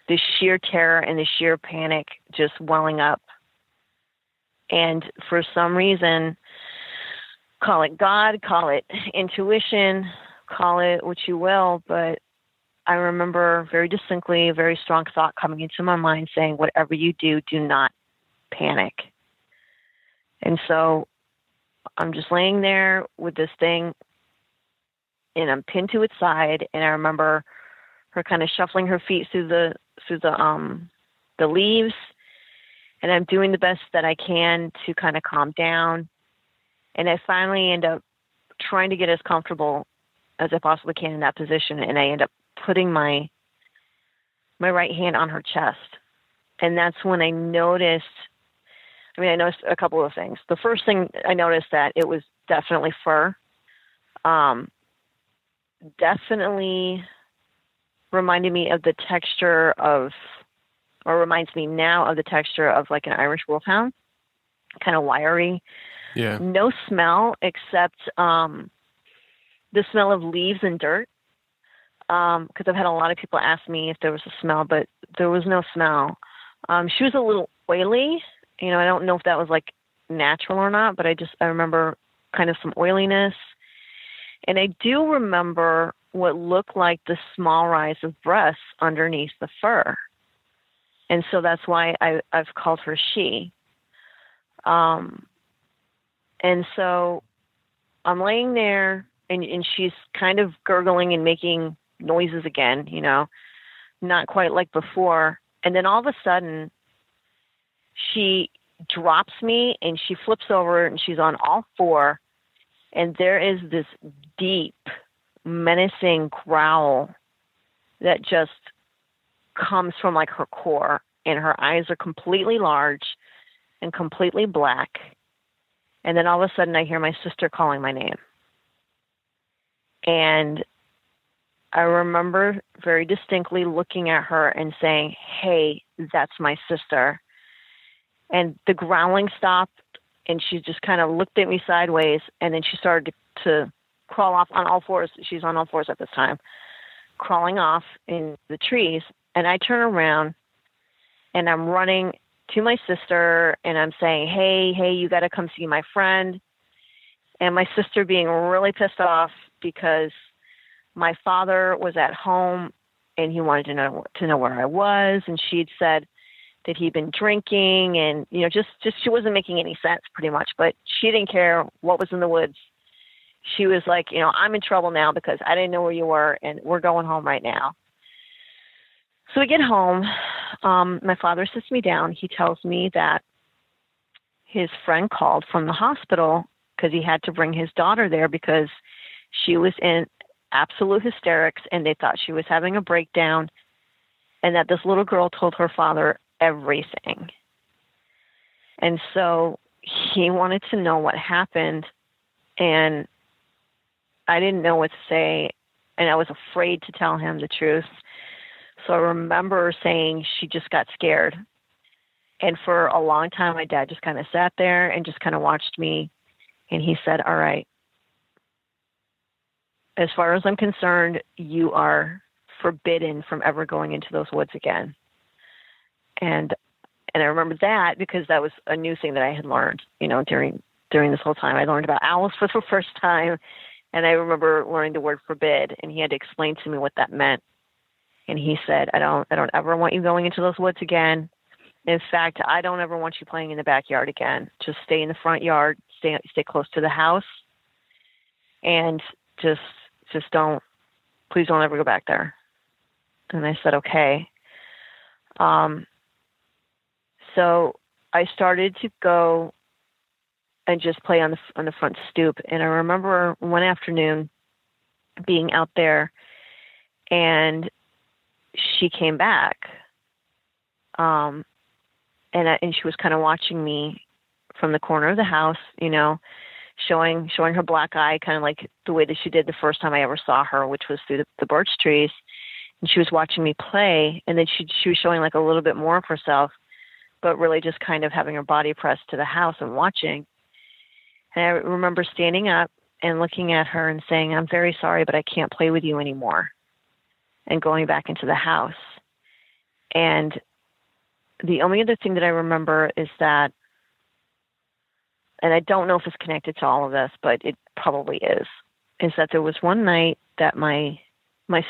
the sheer terror and the sheer panic just welling up. And for some reason, call it God, call it intuition, call it what you will, but I remember very distinctly a very strong thought coming into my mind saying, whatever you do, do not panic. And so I'm just laying there with this thing, and I'm pinned to its side. And I remember her kind of shuffling her feet through the leaves, and I'm doing the best that I can to kind of calm down. And I finally end up trying to get as comfortable as I possibly can in that position. And I end up putting my right hand on her chest. And that's when I noticed, a couple of things. The first thing I noticed, that it was definitely fur. Definitely reminded me of the texture of, or reminds me now of the texture of like an Irish wolfhound, kind of wiry. Yeah. No smell except the smell of leaves and dirt. Because I've had a lot of people ask me if there was a smell, but there was no smell. She was a little oily. I don't know if that was like natural or not, but I remember kind of some oiliness. And I do remember what looked like the small rise of breasts underneath the fur. And so that's why I've called her she. And so I'm laying there and she's kind of gurgling and making noises again, not quite like before. And then all of a sudden, she drops me, and she flips over and she's on all four, and there is this deep, menacing growl that just comes from like her core, and her eyes are completely large and completely black. And then all of a sudden I hear my sister calling my name. And I remember very distinctly looking at her and saying, "Hey, that's my sister." And the growling stopped, and she just kind of looked at me sideways, and then she started to crawl off on all fours. She's on all fours at this time, crawling off in the trees. And I turn around, and I'm running to my sister, and I'm saying, hey, you got to come see my friend. And my sister being really pissed off because my father was at home, and he wanted to know where I was. And she'd said that he'd been drinking, and, you know, just she wasn't making any sense pretty much, but she didn't care what was in the woods. She was like, you know, I'm in trouble now because I didn't know where you were, and we're going home right now. So we get home. My father sits me down. He tells me that his friend called from the hospital because he had to bring his daughter there because she was in absolute hysterics and they thought she was having a breakdown, and that this little girl told her father everything. And so he wanted to know what happened, and I didn't know what to say, and I was afraid to tell him the truth. So I remember saying she just got scared. And for a long time, my dad just kind of sat there and just kind of watched me. And he said, "All right, as far as I'm concerned, you are forbidden from ever going into those woods again." And I remember that because that was a new thing that I had learned, you know, during this whole time. I learned about owls for the first time. And I remember learning the word forbid. And he had to explain to me what that meant. And he said, I don't ever want you going into those woods again. In fact, I don't ever want you playing in the backyard again. Just stay in the front yard, stay close to the house, and just please don't ever go back there. And I said, okay. So I started to go and just play on the front stoop. And I remember one afternoon being out there, and she came back, and she was kind of watching me from the corner of the house, you know, showing her black eye, kind of like the way that she did the first time I ever saw her, which was through the birch trees. And she was watching me play, and then she was showing like a little bit more of herself, but really just kind of having her body pressed to the house and watching. And I remember standing up and looking at her and saying, "I'm very sorry, but I can't play with you anymore," and going back into the house. And the only other thing that I remember is that, and I don't know if it's connected to all of this, but it probably is that there was one night that my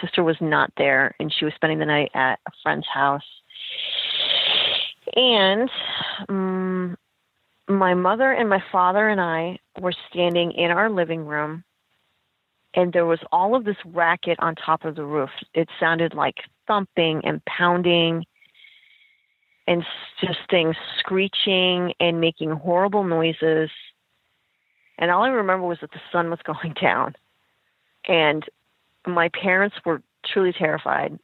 sister was not there, and she was spending the night at a friend's house. And my mother and my father and I were standing in our living room, and there was all of this racket on top of the roof. It sounded like thumping and pounding and just things screeching and making horrible noises. And all I remember was that the sun was going down. And my parents were truly terrified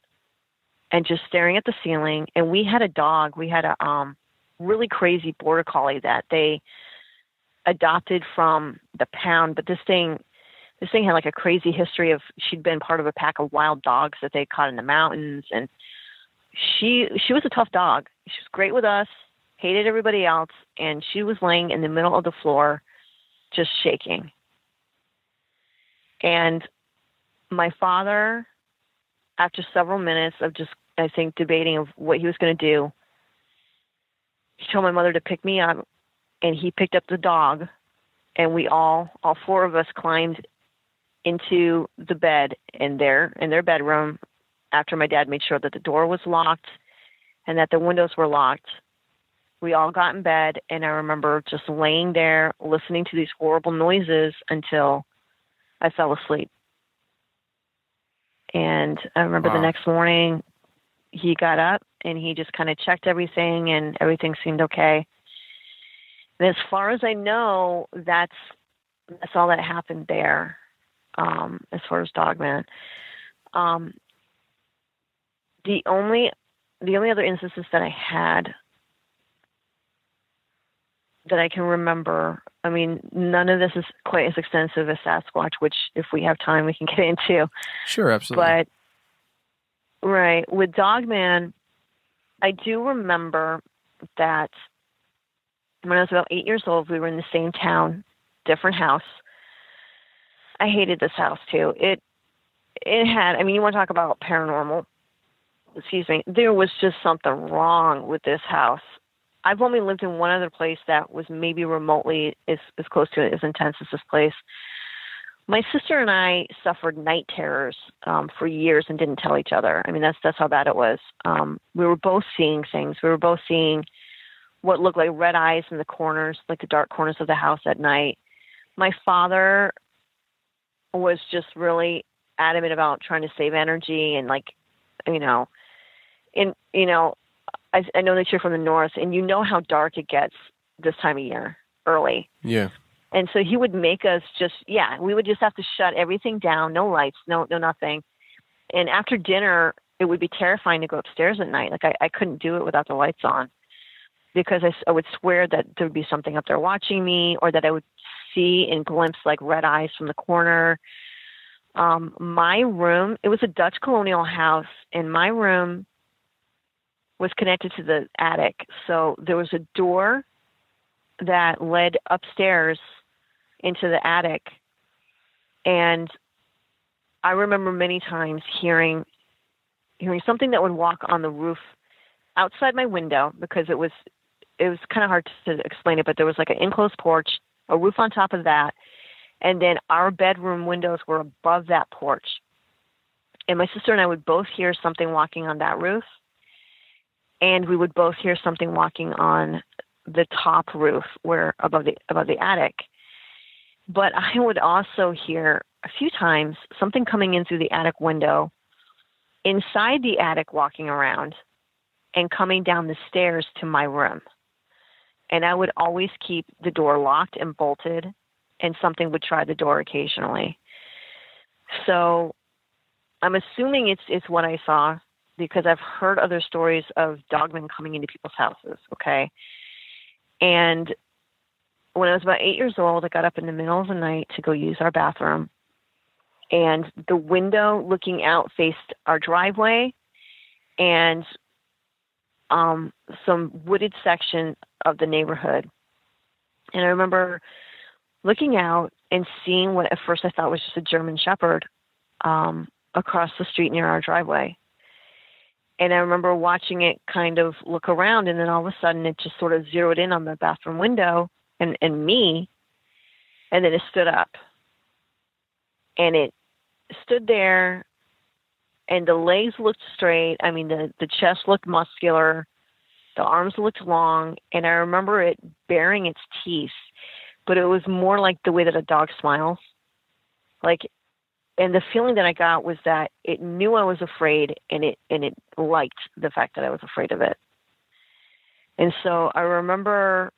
and just staring at the ceiling. And we had a dog. We had a really crazy border collie that they adopted from the pound. But this thing had like a crazy history of, she'd been part of a pack of wild dogs that they caught in the mountains. And she was a tough dog. She was great with us, hated everybody else. And she was laying in the middle of the floor, just shaking. And my father, after several minutes of just, I think, debating of what he was going to do, he told my mother to pick me up, and he picked up the dog. And we all four of us climbed into the bed in their bedroom after my dad made sure that the door was locked and that the windows were locked. We all got in bed, and I remember just laying there listening to these horrible noises until I fell asleep. And I remember the next morning he got up and he just kind of checked everything, and everything seemed okay. And as far as I know, that's all that happened there, as far as Dogman. The only other instances that I had that I can remember, I mean, none of this is quite as extensive as Sasquatch, which if we have time, we can get into. Sure, absolutely. But, right, with Dogman, I do remember that when I was about 8 years old, we were in the same town, different house. I hated this house, too. It had, I mean, you want to talk about paranormal. Excuse me. There was just something wrong with this house. I've only lived in one other place that was maybe remotely as close to it, as intense as this place. My sister and I suffered night terrors for years and didn't tell each other. I mean, that's how bad it was. We were both seeing things. We were both seeing what looked like red eyes in the corners, like the dark corners of the house at night. My father was just really adamant about trying to save energy and, like, you know, and, you know, I know that you're from the north, and you know how dark it gets this time of year, early. Yeah. And so he would make us just, yeah, we would just have to shut everything down, no lights, no nothing. And after dinner, it would be terrifying to go upstairs at night. Like, I couldn't do it without the lights on, because I would swear that there would be something up there watching me, or that I would see and glimpse, like, red eyes from the corner. My room, it was a Dutch colonial house, and my room was connected to the attic. So there was a door that led upstairs into the attic. And I remember many times hearing something that would walk on the roof outside my window, because it was kind of hard to explain it, but there was like an enclosed porch, a roof on top of that. And then our bedroom windows were above that porch. And my sister and I would both hear something walking on that roof. And we would both hear something walking on the top roof, where above the attic. But I would also hear a few times something coming in through the attic window, inside the attic, walking around, and coming down the stairs to my room. And I would always keep the door locked and bolted, and something would try the door occasionally. So I'm assuming it's what I saw, because I've heard other stories of dogmen coming into people's houses. Okay. And when I was about 8 years old, I got up in the middle of the night to go use our bathroom, and the window looking out faced our driveway and some wooded section of the neighborhood. And I remember looking out and seeing what at first I thought was just a German Shepherd across the street near our driveway. And I remember watching it kind of look around, and then all of a sudden it just sort of zeroed in on the bathroom window and me, and then it stood up. And it stood there, and the legs looked straight. I mean, the chest looked muscular, the arms looked long, and I remember it baring its teeth, but it was more like the way that a dog smiles. Like, and the feeling that I got was that it knew I was afraid, and it liked the fact that I was afraid of it. And so I remember,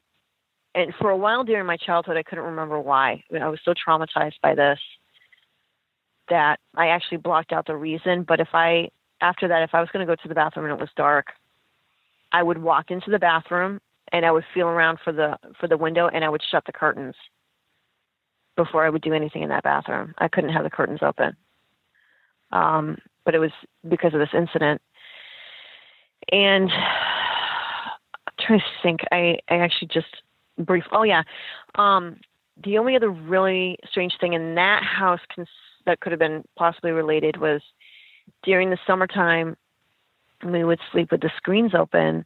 and for a while during my childhood, I couldn't remember why. I mean, I was so traumatized by this that I actually blocked out the reason. But after that, if I was going to go to the bathroom and it was dark, I would walk into the bathroom and I would feel around for the window, and I would shut the curtains before I would do anything in that bathroom. I couldn't have the curtains open. But it was because of this incident. And I'm trying to think, I actually just brief. Oh yeah. The only other really strange thing in that house that could have been possibly related was during the summertime, we would sleep with the screens open.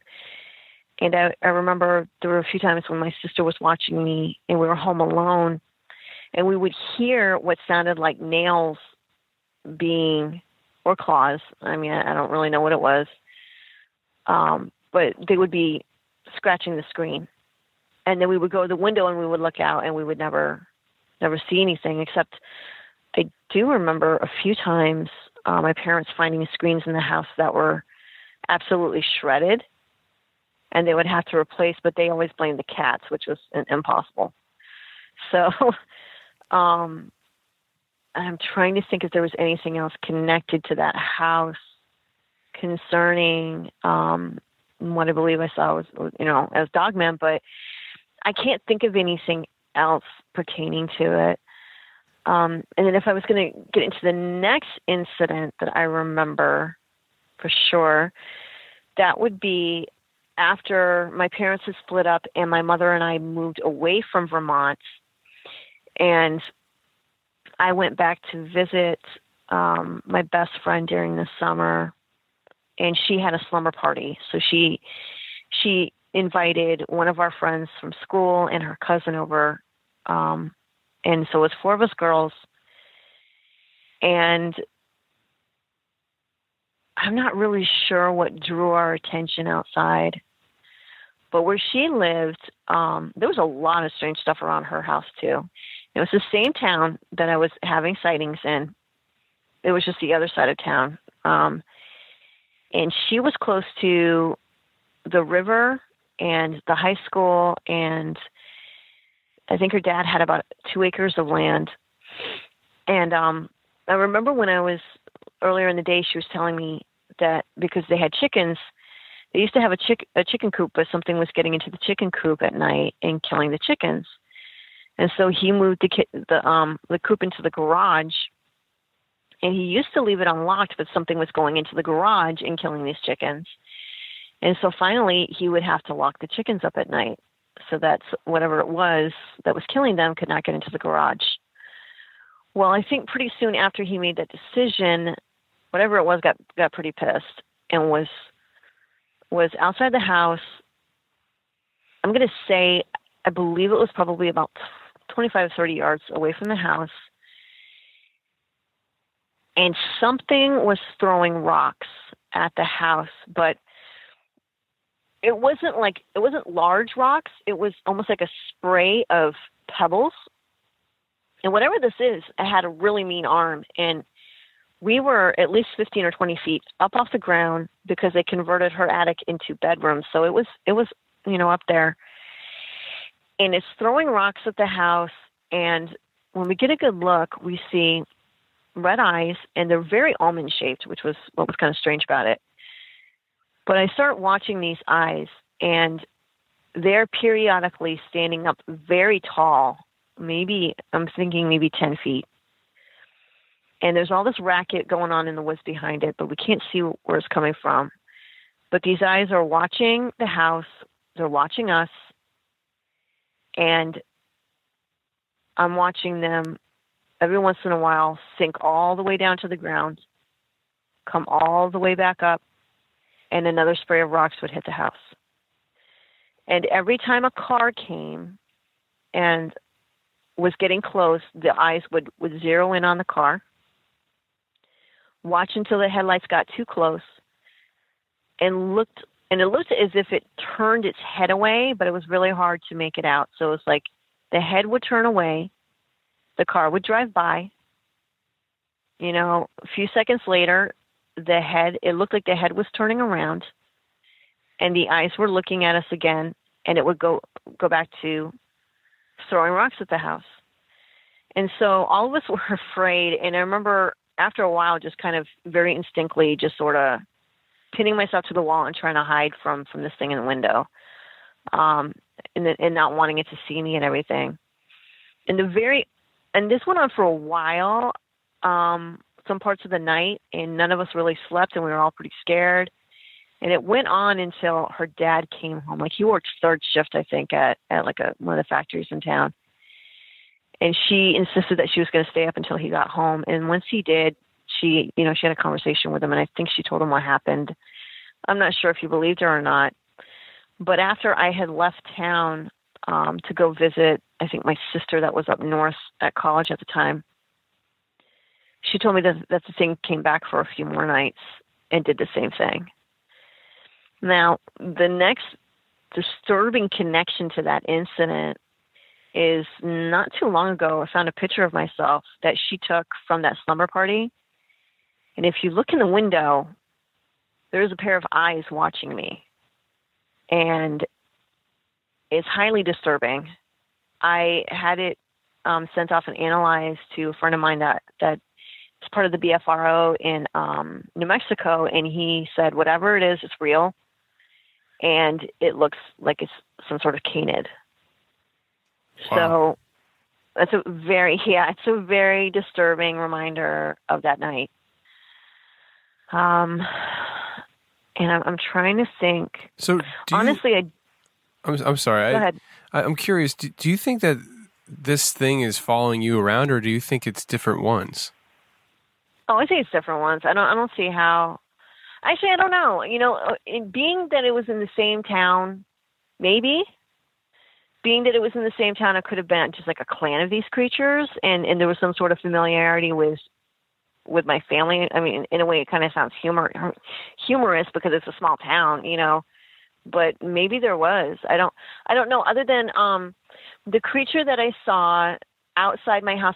And I remember there were a few times when my sister was watching me and we were home alone, and we would hear what sounded like nails being, or claws. I mean, I don't really know what it was. But they would be scratching the screen. And then we would go to the window and we would look out, and we would never see anything, except I do remember a few times my parents finding screens in the house that were absolutely shredded. and they would have to replace, but they always blamed the cats, which was impossible. So I'm trying to think if there was anything else connected to that house concerning what I believe I saw was, you know, as dogmen, but I can't think of anything else pertaining to it. And then if I was going to get into the next incident that I remember for sure, that would be after my parents had split up and my mother and I moved away from Vermont, and I went back to visit my best friend during the summer, and she had a slumber party. So she invited one of our friends from school and her cousin over. And so it was four of us girls. And I'm not really sure what drew our attention outside, but where she lived, there was a lot of strange stuff around her house too. It was the same town that I was having sightings in. It was just the other side of town. And she was close to the river and the high school, and I think her dad had about 2 acres of land. And I remember when I was earlier in the day, she was telling me that because they had chickens, they used to have a chicken coop, but something was getting into the chicken coop at night and killing the chickens. And so he moved the coop into the garage, and he used to leave it unlocked, but something was going into the garage and killing these chickens. And so finally, he would have to lock the chickens up at night so that whatever it was that was killing them could not get into the garage. Well, I think pretty soon after he made that decision, whatever it was got pretty pissed and was outside the house. I'm going to say, I believe it was probably about 25 to 30 yards away from the house. And something was throwing rocks at the house, but it wasn't large rocks. It was almost like a spray of pebbles. And whatever this is, it had a really mean arm. And we were at least 15 or 20 feet up off the ground because they converted her attic into bedrooms. So it was, you know, up there, and it's throwing rocks at the house. And when we get a good look, we see red eyes, and they're very almond shaped, which was what was kind of strange about it. But I start watching these eyes, and they're periodically standing up very tall. Maybe, I'm thinking maybe 10 feet. And there's all this racket going on in the woods behind it, but we can't see where it's coming from. But these eyes are watching the house. They're watching us. And I'm watching them every once in a while sink all the way down to the ground, come all the way back up, and another spray of rocks would hit the house. And every time a car came and was getting close, the eyes would zero in on the car, watch until the headlights got too close, and it looked as if it turned its head away, but it was really hard to make it out. So it was like the head would turn away, the car would drive by, you know, a few seconds later, it looked like the head was turning around, and the eyes were looking at us again, and it would go back to throwing rocks at the house. And so all of us were afraid. And I remember after a while, just kind of very instinctively, just sort of pinning myself to the wall and trying to hide from this thing in the window, and not wanting it to see me and everything. And this went on for a while, some parts of the night, and none of us really slept, and we were all pretty scared. And it went on until her dad came home. Like, he worked third shift, I think, at like one of the factories in town. And she insisted that she was going to stay up until he got home. And once he did, she had a conversation with him, and I think she told him what happened. I'm not sure if he believed her or not. But after I had left town to go visit, I think, my sister that was up north at college at the time, she told me that the thing came back for a few more nights and did the same thing. Now, the next disturbing connection to that incident is not too long ago, I found a picture of myself that she took from that slumber party. And if you look in the window, there's a pair of eyes watching me. and it's highly disturbing. I had it sent off and analyzed to a friend of mine that is part of the BFRO in New Mexico, and he said, whatever it is, it's real, and it looks like it's some sort of canid. Wow. So that's a very disturbing reminder of that night. And I'm trying to think. So honestly, I'm sorry. Go ahead. I'm curious. Do you think that this thing is following you around, or do you think it's different ones? Oh, I think it's different ones. I don't see how. Actually, I don't know. You know, being that it was in the same town, maybe. Being that it was in the same town, it could have been just like a clan of these creatures, and there was some sort of familiarity with my family. I mean, in a way, it kind of sounds humorous because it's a small town, you know. But maybe there was. I don't know. Other than the creature that I saw outside my house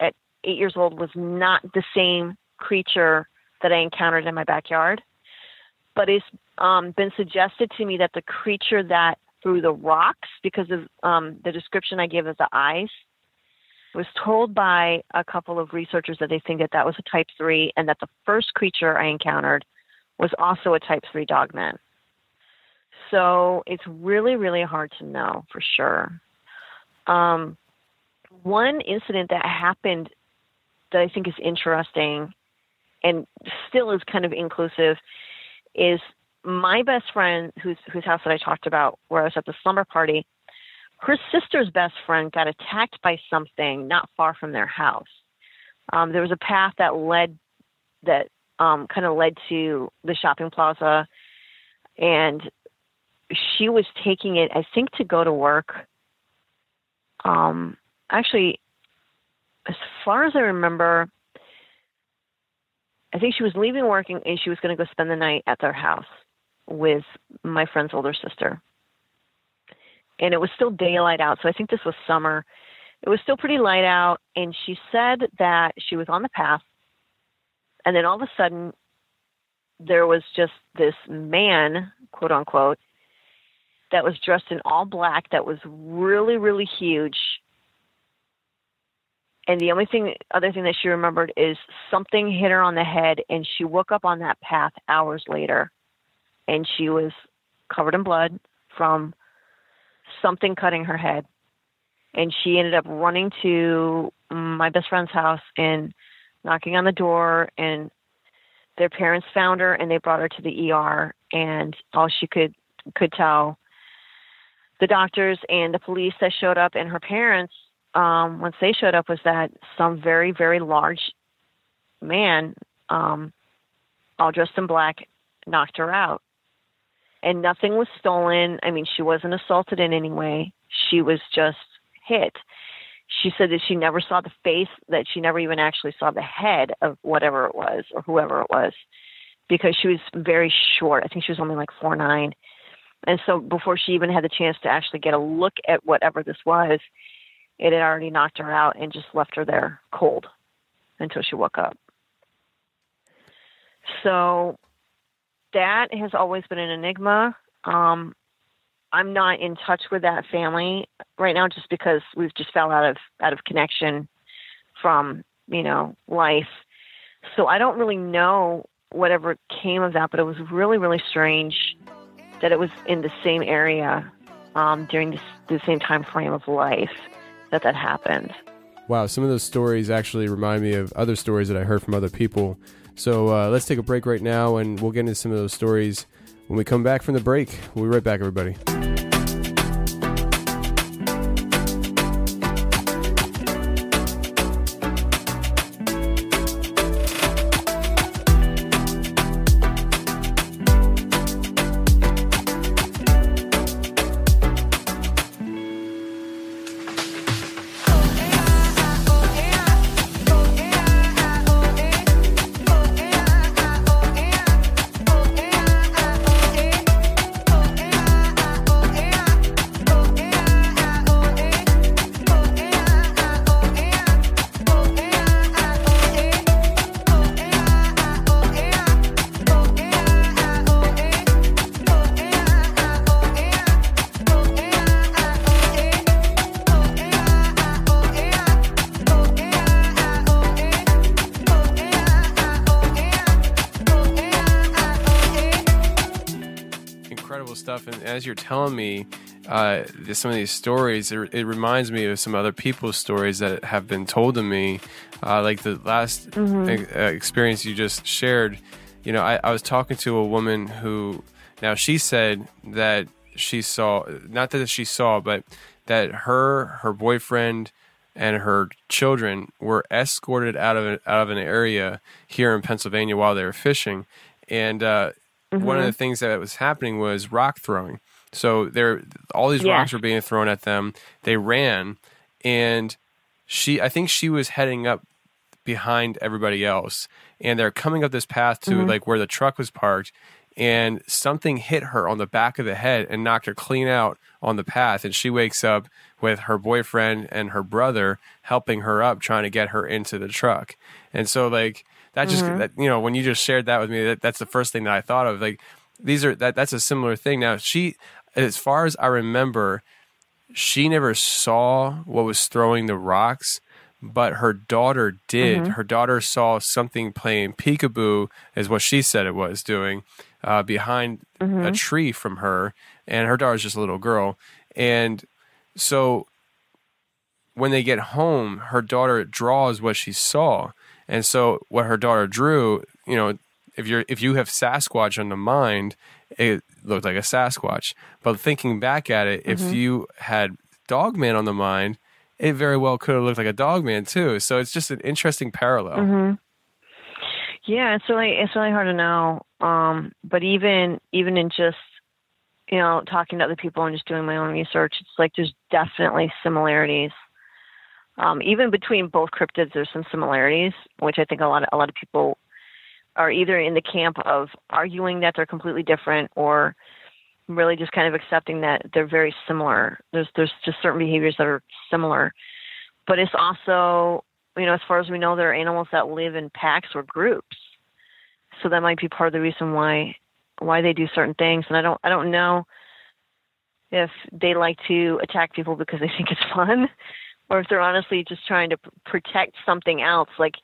at 8 years old was not the same creature that I encountered in my backyard. But it's been suggested to me that the creature that threw the rocks, because of the description I give as the eyes, was told by a couple of researchers that they think that was a type 3, and that the first creature I encountered was also a type 3 dogman. So it's really, really hard to know for sure. One incident that happened that I think is interesting and still is kind of inclusive is my best friend whose house that I talked about where I was at the slumber party. Her sister's best friend got attacked by something not far from their house. There was a path that kind of led to the shopping plaza, and she was taking it, I think, to go to work. Actually, as far as I remember, I think she was leaving work and she was going to go spend the night at their house with my friend's older sister. And it was still daylight out, so I think this was summer. It was still pretty light out, and she said that she was on the path, and then all of a sudden, there was just this man, quote unquote, that was dressed in all black, that was really, really huge. And the other thing that she remembered is something hit her on the head, and she woke up on that path hours later, and she was covered in blood from something cutting her head. And she ended up running to my best friend's house and knocking on the door, and their parents found her and they brought her to the ER, and all she could tell the doctors and the police that showed up and her parents, once they showed up, was that some very, very large man, all dressed in black, knocked her out. And nothing was stolen. I mean, she wasn't assaulted in any way. She was just hit. She said that she never saw the face, that she never even actually saw the head of whatever it was or whoever it was, because she was very short. I think she was only like 4'9". And so before she even had the chance to actually get a look at whatever this was, it had already knocked her out and just left her there cold until she woke up. So that has always been an enigma. I'm not in touch with that family right now, just because we've just fell out of connection from, you know, life. So I don't really know whatever came of that, but it was really, really strange that it was in the same area during the same time frame of life that happened. Wow, some of those stories actually remind me of other stories that I heard from other people. So let's take a break right now, and we'll get into some of those stories when we come back from the break. We'll be right back, everybody. stuff, and as you're telling me some of these stories, it reminds me of some other people's stories that have been told to me. Like the last experience you just shared, you know, I was talking to a woman who, now she said that she saw, not that she saw, but that her boyfriend and her children were escorted out of an area here in Pennsylvania while they were fishing. And one of the things that was happening was rock throwing. So all these rocks were being thrown at them. They ran, and I think she was heading up behind everybody else. And they're coming up this path to like where the truck was parked, and something hit her on the back of the head and knocked her clean out on the path. And she wakes up with her boyfriend and her brother helping her up, trying to get her into the truck. And so like that just, that, you know, when you just shared that with me, that's the first thing that I thought of. Like these are, that's a similar thing. Now she, as far as I remember, she never saw what was throwing the rocks, but her daughter did. Her daughter saw something playing peekaboo, is what she said it was doing, behind a tree from her. And her daughter's just a little girl. And so when they get home, her daughter draws what she saw. And so what her daughter drew, you know, if you have Sasquatch on the mind, it looked like a Sasquatch. But thinking back at it, if you had Dogman on the mind, it very well could have looked like a Dogman too. So it's just an interesting parallel. Yeah, it's really hard to know. But even in just, you know, talking to other people and just doing my own research, it's like there's definitely similarities. Even between both cryptids, there's some similarities, which I think a lot of people are either in the camp of arguing that they're completely different, or really just kind of accepting that they're very similar. There's just certain behaviors that are similar, but it's also, you know, as far as we know, there are animals that live in packs or groups. So that might be part of the reason why they do certain things. And I don't know if they like to attack people because they think it's fun, or if they're honestly just trying to protect something else. Like,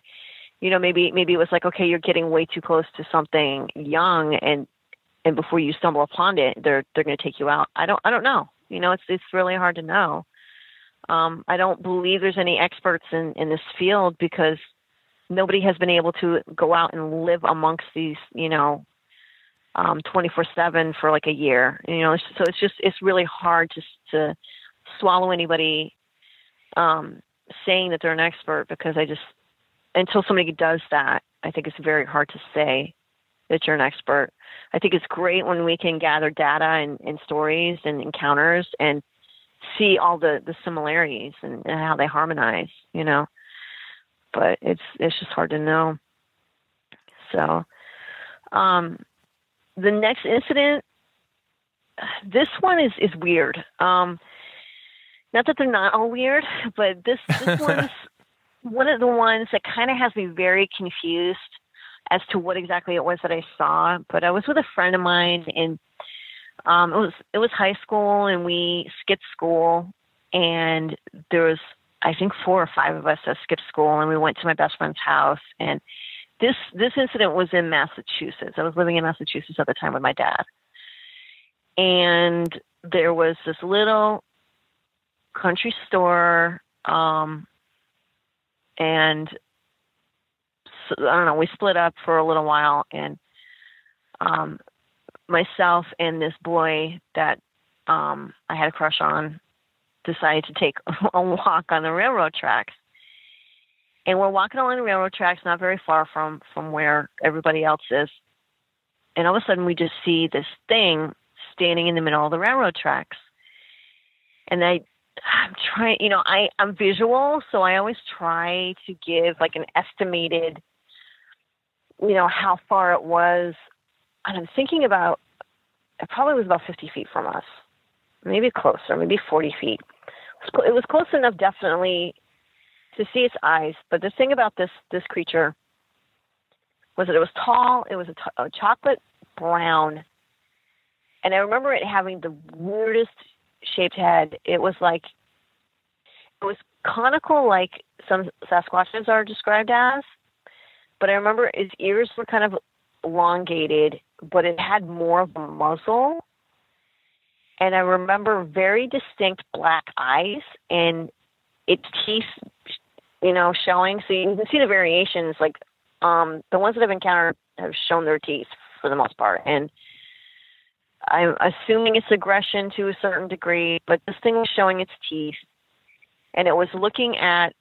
you know, maybe it was like, okay, you're getting way too close to something young, and before you stumble upon it, they're going to take you out. I don't know. You know, it's really hard to know. I don't believe there's any experts in this field, because nobody has been able to go out and live amongst these, you know, 24/7 for like a year, you know, so it's really hard to swallow anybody saying that they're an expert, because until somebody does that, I think it's very hard to say that you're an expert. I think it's great when we can gather data and stories and encounters and see all the similarities and how they harmonize, you know, but it's just hard to know. So, the next incident, this one is weird. Not that they're not all weird, but this one's one of the ones that kind of has me very confused as to what exactly it was that I saw. But I was with a friend of mine, and it was high school, and we skipped school, and there was, I think, 4 or 5 of us that skipped school, and we went to my best friend's house. And this incident was in Massachusetts. I was living in Massachusetts at the time with my dad. And there was this little country store, and so, I don't know, we split up for a little while, and myself and this boy that I had a crush on decided to take a walk on the railroad tracks. And we're walking along the railroad tracks, not very far from where everybody else is. And all of a sudden we just see this thing standing in the middle of the railroad tracks. And I'm trying, you know, I'm visual, so I always try to give like an estimated, you know, how far it was. And I'm thinking about, it probably was about 50 feet from us, maybe closer, maybe 40 feet. It was close enough, definitely, to see its eyes. But the thing about this creature was that it was tall. It was a chocolate brown. And I remember it having the weirdest shaped head. It was like, it was conical, like some Sasquatches are described as, but I remember its ears were kind of elongated, but it had more of a muzzle, And I remember very distinct black eyes and its teeth, you know, showing. So you can see the variations. Like the ones that I've encountered have shown their teeth for the most part. And I'm assuming it's aggression to a certain degree, but this thing was showing its teeth. And it was looking at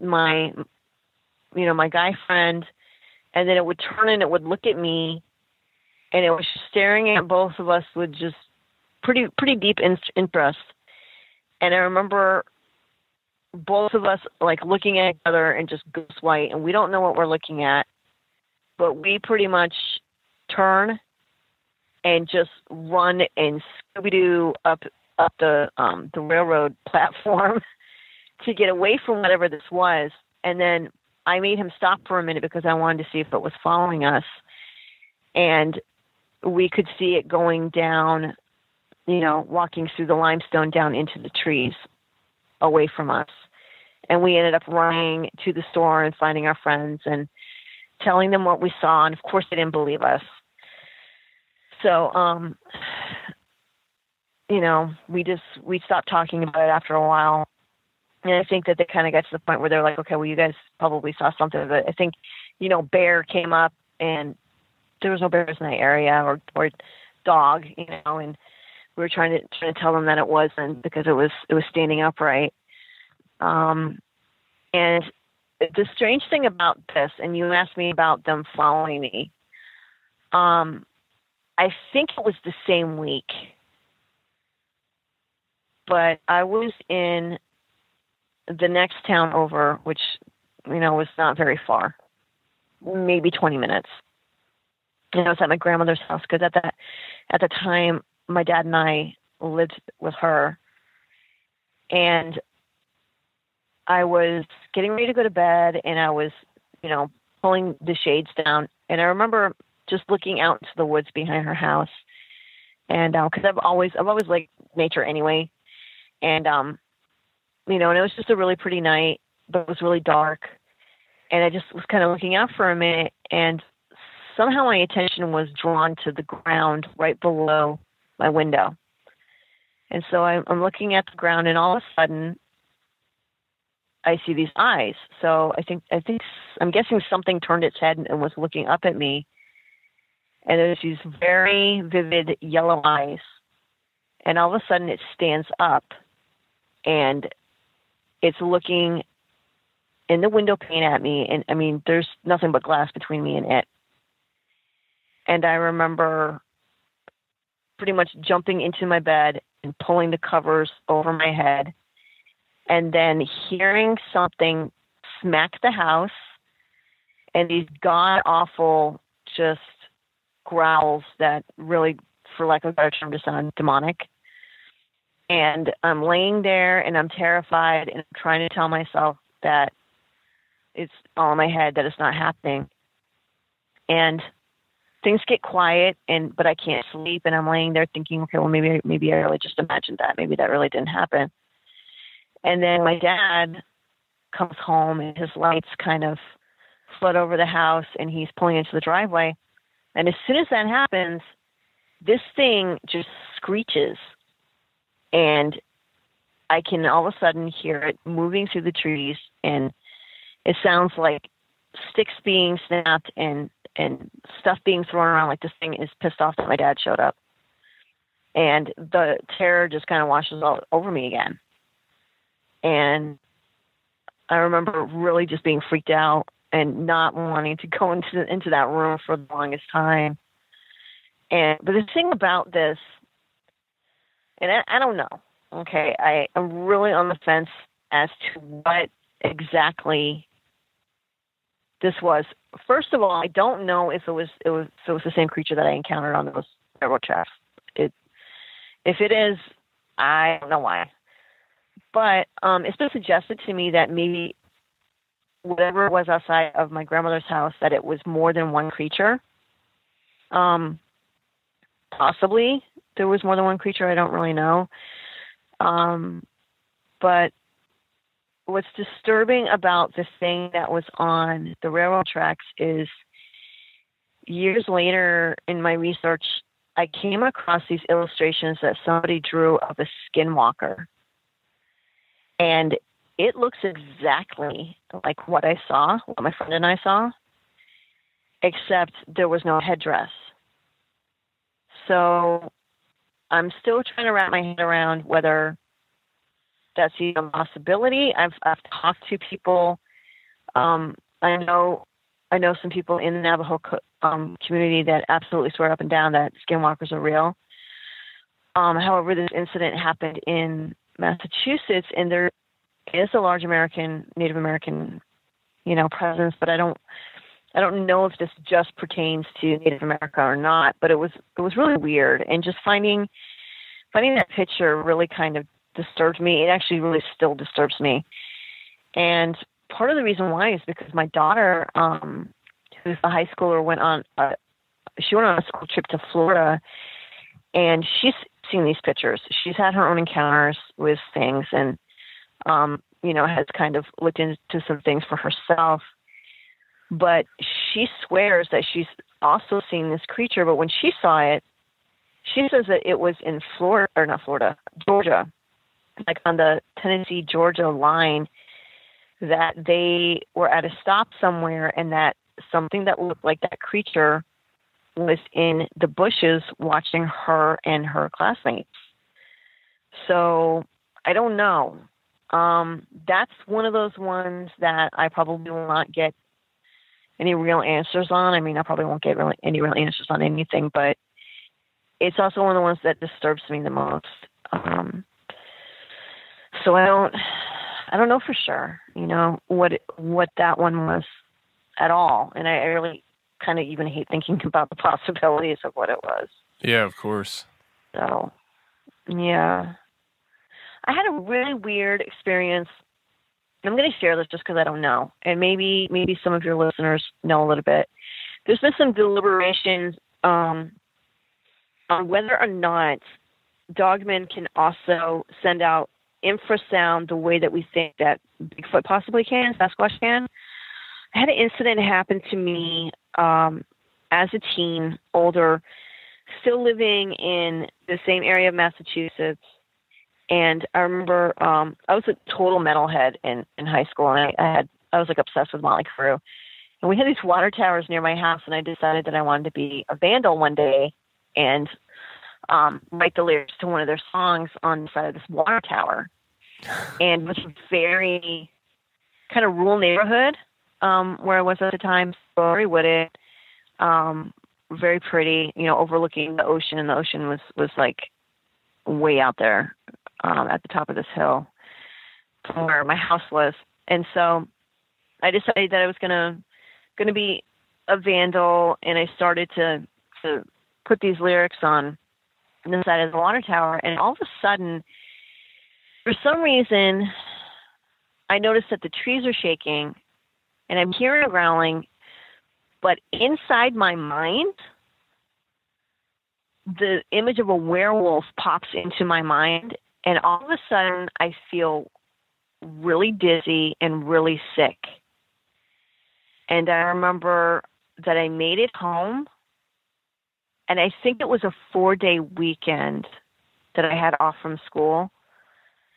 my, you know, my guy friend, and then it would turn and it would look at me, and it was staring at both of us with just pretty deep interest. And I remember both of us like looking at each other and just goose white, and we don't know what we're looking at, but we pretty much turn and just run and Scooby-Doo up the railroad platform to get away from whatever this was. And then I made him stop for a minute because I wanted to see if it was following us. And we could see it going down, you know, walking through the limestone down into the trees away from us. And we ended up running to the store and finding our friends and telling them what we saw. And of course they didn't believe us. So, you know, we stopped talking about it after a while. And I think that they kind of got to the point where they're like, okay, well, you guys probably saw something. But I think, you know, bear came up, and there was no bears in that area or dog, you know, and we were trying to tell them that it wasn't because it was standing upright. And the strange thing about this, and you asked me about them following me, I think it was the same week, but I was in the next town over, which, you know, was not very far, maybe 20 minutes. And I was at my grandmother's house because at the time, my dad and I lived with her, and I was getting ready to go to bed, and I was, you know, pulling the shades down. And I remember just looking out into the woods behind her house. And, cause I've always liked nature anyway. And, you know, and it was just a really pretty night, but it was really dark. And I just was kind of looking out for a minute, and somehow my attention was drawn to the ground right below my window. And so I'm looking at the ground, and all of a sudden I see these eyes. So I'm guessing something turned its head and was looking up at me. And there's these very vivid yellow eyes. And all of a sudden it stands up, and it's looking in the window pane at me. And I mean, there's nothing but glass between me and it. And I remember pretty much jumping into my bed and pulling the covers over my head, and then hearing something smack the house, and these god awful just growls that really, for lack of a better term, just sound demonic. And I'm laying there, and I'm terrified, and I'm trying to tell myself that it's all in my head, that it's not happening. And things get quiet, but I can't sleep, and I'm laying there thinking, okay, well, maybe I really just imagined that. Maybe that really didn't happen. And then my dad comes home, and his lights kind of flood over the house, and he's pulling into the driveway. And as soon as that happens, this thing just screeches, and I can all of a sudden hear it moving through the trees, and it sounds like sticks being snapped and stuff being thrown around, like this thing is pissed off that my dad showed up. And the terror just kind of washes all over me again. And I remember really just being freaked out and not wanting to go into that room for the longest time. But the thing about this, and I don't know, okay, I'm really on the fence as to what exactly this was. First of all, I don't know if it was the same creature that I encountered on those railroad tracks. If it is, I don't know why. But it's been suggested to me that maybe whatever was outside of my grandmother's house, that it was more than one creature. Possibly there was more than one creature. I don't really know. But what's disturbing about the thing that was on the railroad tracks is years later in my research, I came across these illustrations that somebody drew of a skinwalker. And it looks exactly like what I saw, what my friend and I saw, except there was no headdress. So I'm still trying to wrap my head around whether that's even a possibility. I've talked to people. I know some people in the Navajo community that absolutely swear up and down that skinwalkers are real. However, this incident happened in Massachusetts, and there is a large Native American, presence, but I don't know if this just pertains to Native America or not, but it was really weird. And just finding that picture really kind of disturbed me. It actually really still disturbs me. And part of the reason why is because my daughter, who's a high schooler, went on a school trip to Florida, and she's seen these pictures. She's had her own encounters with things and, has kind of looked into some things for herself. But she swears that she's also seen this creature. But when she saw it, she says that it was in Georgia, like on the Tennessee-Georgia line, that they were at a stop somewhere and that something that looked like that creature was in the bushes watching her and her classmates. So I don't know. That's one of those ones that I probably will not get any real answers on. I mean, I probably won't get any real answers on anything, but it's also one of the ones that disturbs me the most. So I don't know for sure, what that one was at all. And I really kind of even hate thinking about the possibilities of what it was. Yeah, of course. So, yeah. I had a really weird experience. I'm going to share this just because I don't know. And maybe some of your listeners know a little bit. There's been some deliberations on whether or not dogmen can also send out infrasound the way that we think that Bigfoot possibly can, Sasquatch can. I had an incident happen to me as a teen, older, still living in the same area of Massachusetts. And I remember I was a total metalhead in high school, and I was like obsessed with Motley Crue. And we had these water towers near my house, and I decided that I wanted to be a vandal one day and write the lyrics to one of their songs on the side of this water tower. And it was a very kind of rural neighborhood where I was at the time, very wooded, very pretty, overlooking the ocean, and the ocean was like way out there. At the top of this hill from where my house was. And so I decided that I was going to be a vandal, and I started to put these lyrics on the side of the water tower. And all of a sudden, for some reason, I noticed that the trees are shaking, and I'm hearing a growling, but inside my mind, the image of a werewolf pops into my mind. And all of a sudden, I feel really dizzy and really sick. And I remember that I made it home, and I think it was a 4-day weekend that I had off from school.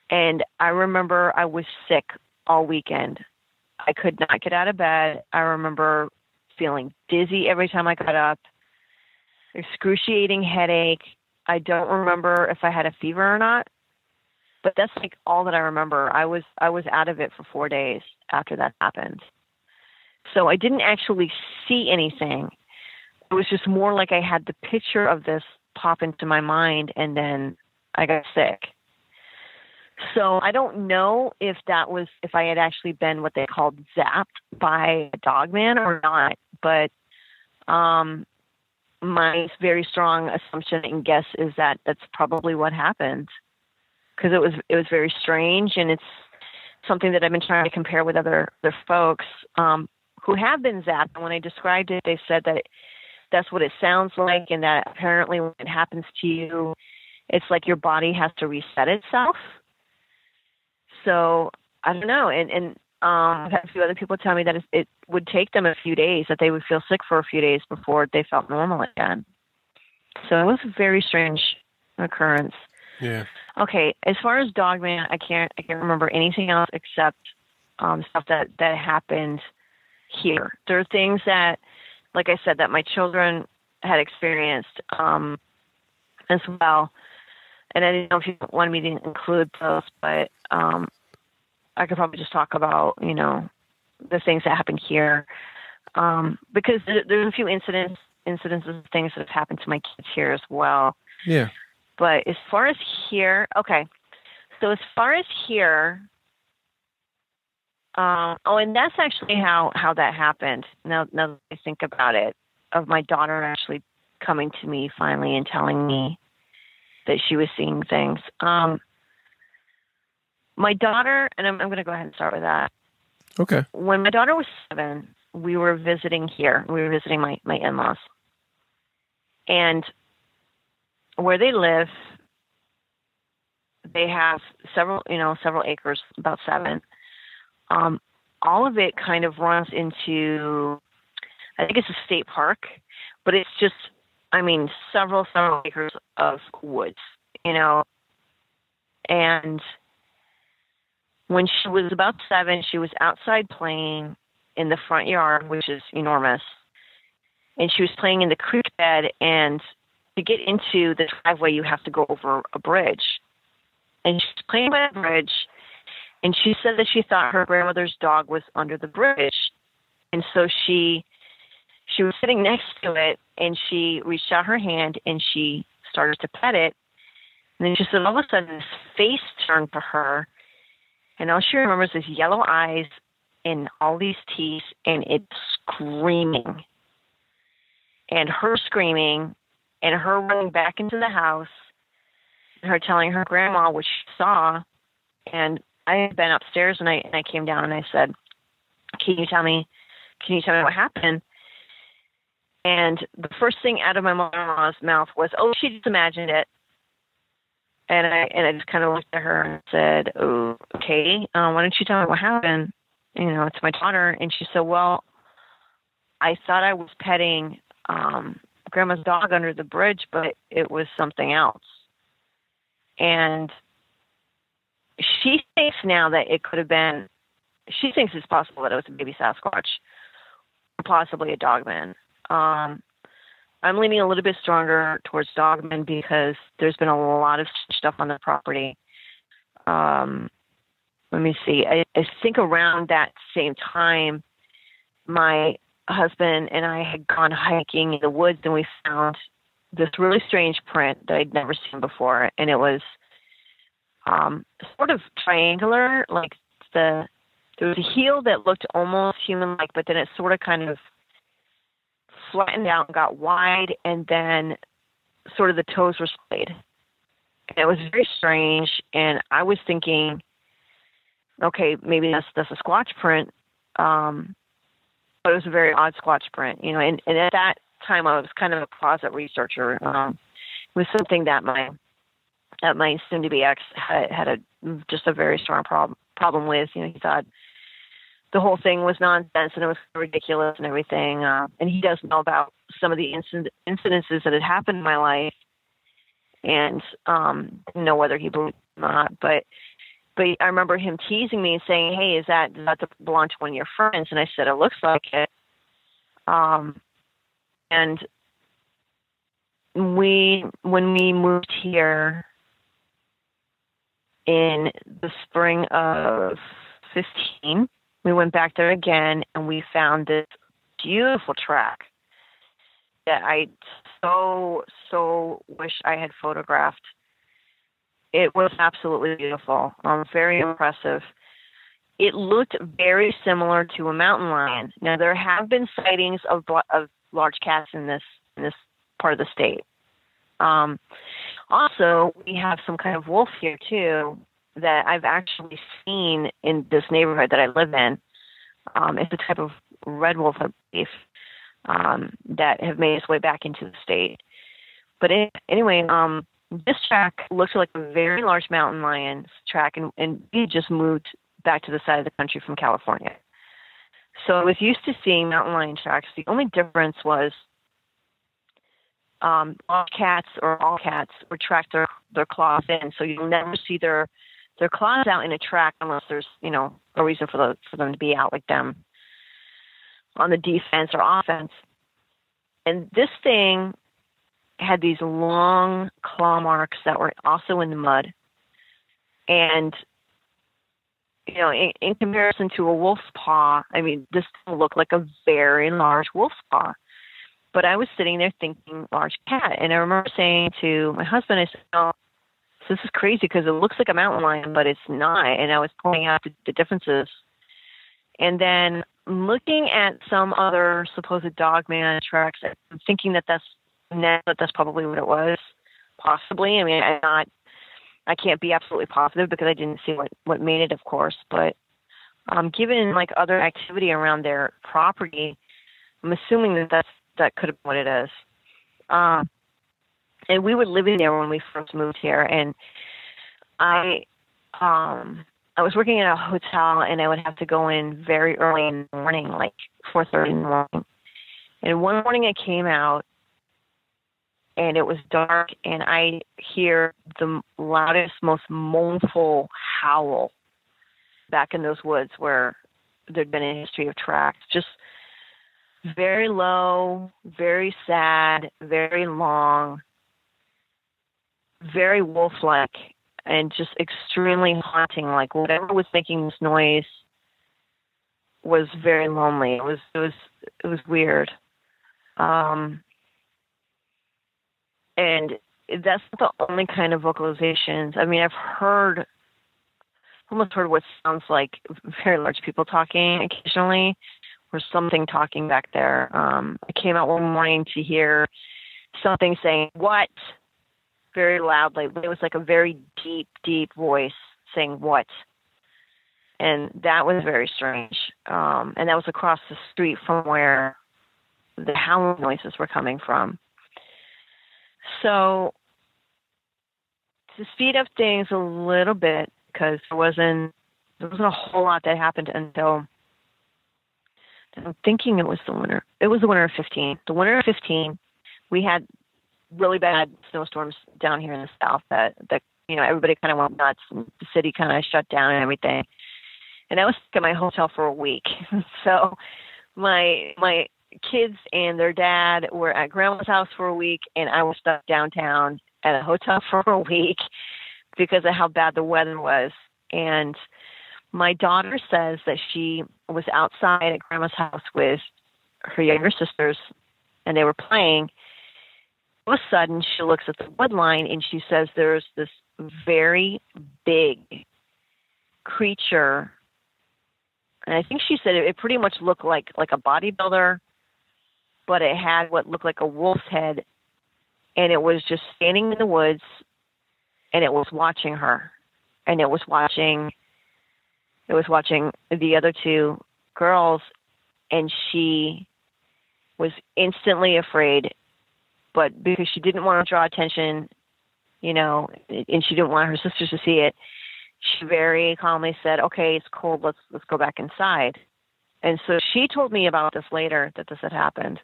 And I remember I was sick all weekend. I could not get out of bed. I remember feeling dizzy every time I got up, excruciating headache. I don't remember if I had a fever or not. But that's like all that I remember. I was out of it for 4 days after that happened. So I didn't actually see anything. It was just more like I had the picture of this pop into my mind, and then I got sick. So I don't know if I had actually been what they called zapped by a dogman or not. But my very strong assumption and guess is that that's probably what happened. Because it was very strange, and it's something that I've been trying to compare with other folks who have been zapped. And when I described it, they said that that's what it sounds like, and that apparently when it happens to you, it's like your body has to reset itself. So I don't know. And I've had a few other people tell me that it would take them a few days, that they would feel sick for a few days before they felt normal again. So it was a very strange occurrence. Yeah. Okay. As far as Dogman, I can't remember anything else except stuff that happened here. There are things that, like I said, that my children had experienced as well. And I didn't know if you wanted me to include those, but I could probably just talk about, you know, the things that happened here. Because there's a few incidences of things that have happened to my kids here as well. Yeah. But as far as here, okay. So as far as here, and that's actually how that happened. Now that I think about it, of my daughter actually coming to me finally and telling me that she was seeing things. My daughter, and I'm going to go ahead and start with that. Okay. When my daughter was 7, we were visiting here. We were visiting my in-laws. And where they live, they have several acres, about 7. All of it kind of runs into, I think it's a state park, but it's just, I mean, several acres of woods, you know. And when she was about 7, she was outside playing in the front yard, which is enormous. And she was playing in the creek bed, and to get into the driveway, you have to go over a bridge. And she's playing by the bridge, and she said that she thought her grandmother's dog was under the bridge. And so she was sitting next to it, and she reached out her hand, and she started to pet it. And then she said, all of a sudden, this face turned to her, and all she remembers is yellow eyes and all these teeth, and it's screaming. And her screaming, and her running back into the house, and her telling her grandma what she saw. And I had been upstairs, and I came down, and I said, Can you tell me what happened? And the first thing out of my mother-in-law's mouth was, "Oh, she just imagined it." And I just kind of looked at her and said, "Oh, okay. Why don't you tell me what happened? You know, it's my daughter." And she said, "Well, I thought I was petting Grandma's dog under the bridge, but it was something else." And she thinks now that it could have been. She thinks it's possible that it was a baby Sasquatch, possibly a Dogman. I'm leaning a little bit stronger towards Dogman because there's been a lot of stuff on the property. Let me see. I think around that same time, my husband and I had gone hiking in the woods, and we found this really strange print that I'd never seen before. And it was sort of triangular, like there was a heel that looked almost human-like, but then it sort of kind of flattened out and got wide, and then sort of the toes were splayed. And it was very strange, and I was thinking, okay, maybe that's a Squatch print, but it was a very odd Squatch print, you know. And at that time, I was kind of a closet researcher. It was something that my soon-to-be ex had a very strong problem with. You know, he thought the whole thing was nonsense, and it was ridiculous and everything. And he does know about some of the incidences that had happened in my life, and didn't know whether he believed it or not. But I remember him teasing me and saying, "Hey, does that belong to one of your friends?" And I said, "It looks like it." And when we moved here in the spring of 2015. We went back there again, and we found this beautiful track that I so wish I had photographed. It was absolutely beautiful, very impressive. It looked very similar to a mountain lion. Now, there have been sightings of large cats in this part of the state. Also, we have some kind of wolf here too, that I've actually seen in this neighborhood that I live in. It's a type of red wolf, I believe, that have made its way back into the state. But anyway, this track looks like a very large mountain lion's track, and we just moved back to the side of the country from California. So I was used to seeing mountain lion tracks. The only difference was cats or all cats retract their claws in, so you'll never see their claws out in a track unless there's, you know, a reason for them to be out, like them on the defense or offense. And this thing had these long claw marks that were also in the mud. And, you know, in comparison to a wolf's paw, I mean, this looked like a very large wolf's paw. But I was sitting there thinking large cat. And I remember saying to my husband, I said, "Oh, this is crazy because it looks like a mountain lion, but it's not." And I was pointing out the differences. And then looking at some other supposed dog man tracks, I'm thinking that that's probably what it was, possibly. I mean, I can't be absolutely positive because I didn't see what made it, of course. But given like other activity around their property, I'm assuming that could have been what it is. And we were living there when we first moved here, and I was working at a hotel, and I would have to go in very early in the morning, like 4:30 in the morning. And one morning I came out, and it was dark, and I hear the loudest, most mournful howl back in those woods where there'd been a history of tracks. Just very low, very sad, very long, very wolf-like, and just extremely haunting. Like whatever was making this noise was very lonely. It was weird. And that's not the only kind of vocalizations. I mean, I've almost heard what sounds like very large people talking occasionally, or something talking back there. I came out one morning to hear something saying, "What?" very loudly. It was like a very deep, deep voice saying, "What?" And that was very strange. And that was across the street from where the howling noises were coming from. So to speed up things a little bit, because there wasn't a whole lot that happened until, I'm thinking it was the winter. It was the winter of 15. The winter of 15, we had really bad snowstorms down here in the south that you know, everybody kind of went nuts, and the city kind of shut down and everything. And I was stuck at my hotel for a week. So my kids and their dad were at grandma's house for a week, and I was stuck downtown at a hotel for a week because of how bad the weather was. And my daughter says that she was outside at grandma's house with her younger sisters, and they were playing. All of a sudden, she looks at the wood line, and she says there's this very big creature. And I think she said it pretty much looked like a bodybuilder, but it had what looked like a wolf's head, and it was just standing in the woods, and it was watching her, and it was watching the other two girls, and she was instantly afraid, but because she didn't want to draw attention, you know, and she didn't want her sisters to see it, she very calmly said, "Okay, it's cold. Let's go back inside." And so she told me about this later, that this had happened.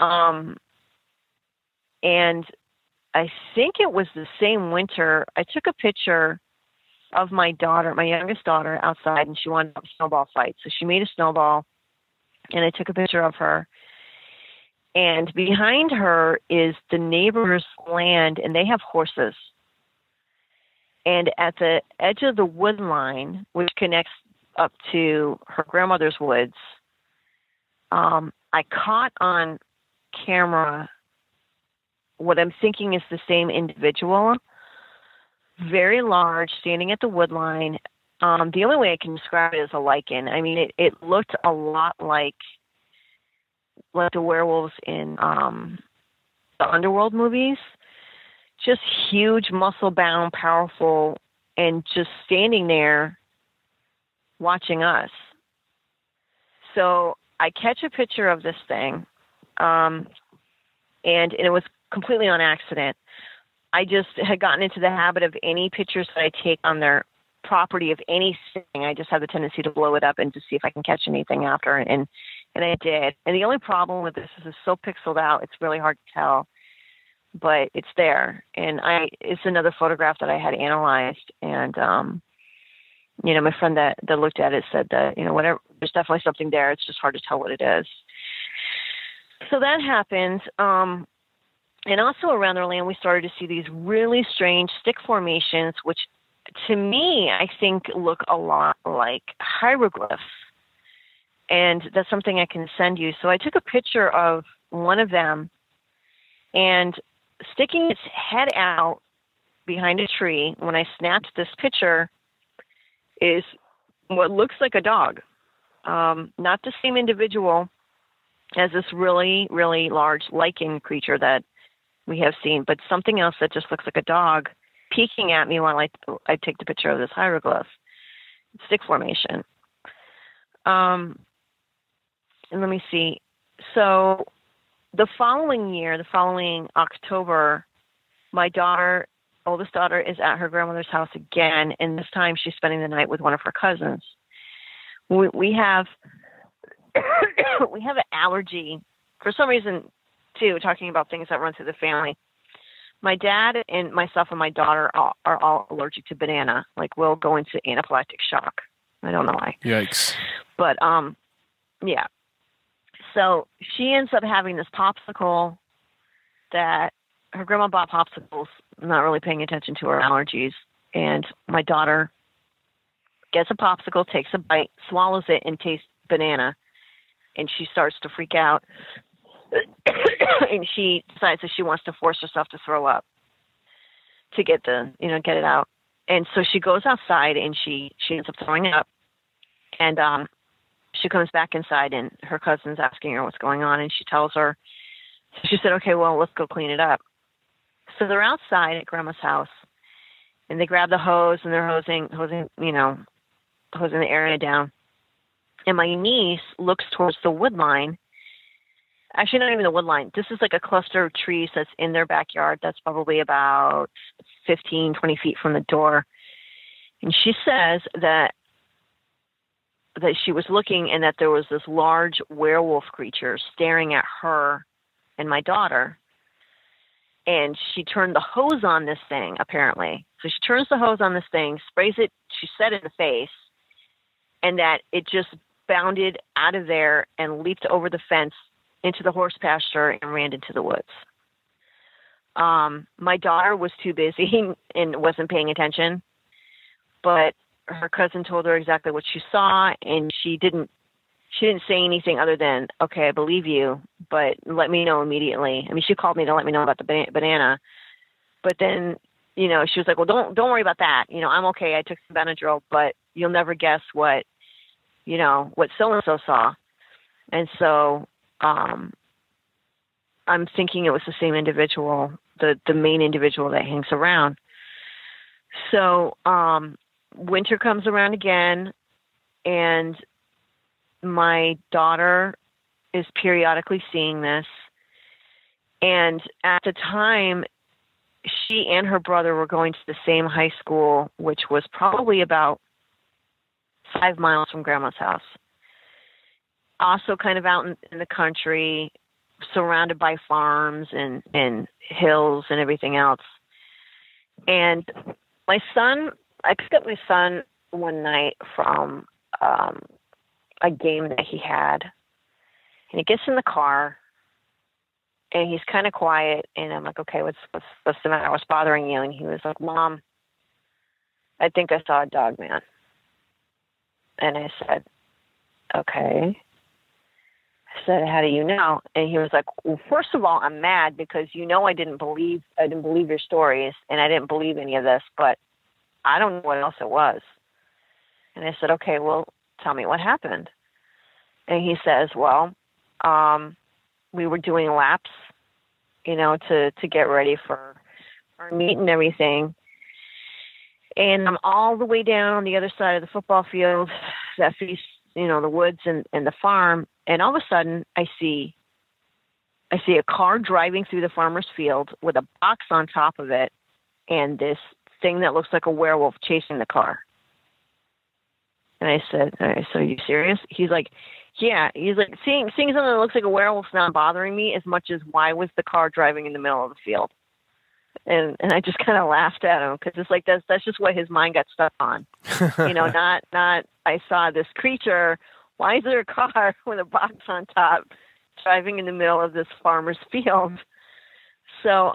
And I think it was the same winter. I took a picture of my daughter, my youngest daughter, outside, and she wanted a snowball fight. So she made a snowball, and I took a picture of her. And behind her is the neighbor's land, and they have horses. And at the edge of the wood line, which connects up to her grandmother's woods, I caught on camera what I'm thinking is the same individual, very large, standing at the wood line. The only way I can describe it is a lichen. I mean, it looked a lot like the werewolves in the Underworld movies. Just huge, muscle-bound, powerful, and just standing there watching us. So I catch a picture of this thing, and it was completely on accident. I just had gotten into the habit of any pictures that I take on their property of anything, I just have the tendency to blow it up and to see if I can catch anything after, and I did. And the only problem with this is it's so pixeled out, it's really hard to tell. but it's there. And it's another photograph that I had analyzed. And, you know, my friend that looked at it said that, you know, whatever, there's definitely something there. It's just hard to tell what it is. So that happened. And also around our land, we started to see these really strange stick formations, which to me, I think look a lot like hieroglyphs. And that's something I can send you. So I took a picture of one of them and sticking its head out behind a tree. When I snapped this picture is what looks like a dog. Not the same individual as this really, really large lichen creature that we have seen, but something else that just looks like a dog peeking at me while I take the picture of this hieroglyph stick formation. And let me see. So the following October, my oldest daughter is at her grandmother's house again. And this time she's spending the night with one of her cousins. We have an allergy for some reason too, talking about things that run through the family. My dad and myself and my daughter are all allergic to banana. Like we'll go into anaphylactic shock. I don't know why. Yikes. But, yeah. So she ends up having this popsicle that her grandma bought popsicles, not really paying attention to her allergies. And my daughter gets a popsicle, takes a bite, swallows it, and tastes banana. And she starts to freak out. And she decides that she wants to force herself to throw up to get it out. And so she goes outside and she ends up throwing up. And she comes back inside and her cousin's asking her what's going on. And she tells her, she said, okay, well, let's go clean it up. So they're outside at grandma's house and they grab the hose and they're hosing the area down. And my niece looks towards the wood line. Actually, not even the wood line. This is like a cluster of trees that's in their backyard. That's probably about 15, 20 feet from the door. And she says that she was looking and that there was this large werewolf creature staring at her and my daughter. And she turned the hose on this thing, apparently. So she turns the hose on this thing, sprays it, she said in the face, and that it just bounded out of there and leaped over the fence into the horse pasture and ran into the woods. My daughter was too busy and wasn't paying attention, but her cousin told her exactly what she saw. And she didn't say anything other than, okay, I believe you, but let me know immediately. I mean, she called me to let me know about the banana, but then, you know, she was like, well, don't worry about that. You know, I'm okay. I took some Benadryl, but you'll never guess what, you know, what so-and-so saw. And so, I'm thinking it was the same individual, the main individual that hangs around. So, winter comes around again and my daughter is periodically seeing this. And at the time she and her brother were going to the same high school, which was probably about 5 miles from grandma's house. Also kind of out in the country, surrounded by farms and hills and everything else. And I picked up my son one night from a game that he had. And he gets in the car and he's kind of quiet. And I'm like, okay, what's the matter? What's bothering you? And he was like, Mom, I think I saw a dog man. And I said, okay. I said, how do you know? And he was like, well, first of all, I'm mad because, you know, I didn't believe your stories and I didn't believe any of this, but I don't know what else it was. And I said, okay, well, tell me what happened. And he says, well, we were doing laps, you know, to get ready for our meet and everything. And I'm all the way down on the other side of the football field that feeds, you know, the woods and the farm. And all of a sudden I see a car driving through the farmer's field with a box on top of it. And this thing that looks like a werewolf chasing the car. And I said, all right, so are you serious? He's like, yeah. He's like, seeing something that looks like a werewolf's not bothering me as much as why was the car driving in the middle of the field? And I just kind of laughed at him because it's like that's just what his mind got stuck on. You know, not I saw this creature. Why is there a car with a box on top driving in the middle of this farmer's field? So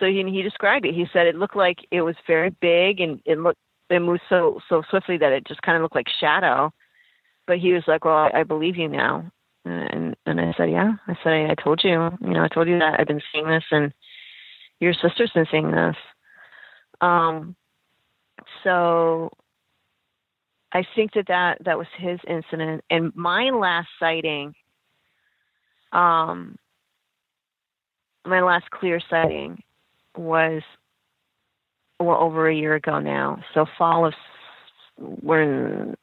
he described it. He said it looked like it was very big and it moved so swiftly that it just kind of looked like shadow. But he was like, well, I believe you now. And I said, yeah. I said, I told you. You know, I told you that I've been seeing this and your sister's been seeing this. So I think that was his incident. And my last sighting, my last clear sighting was over a year ago now. So fall of 16,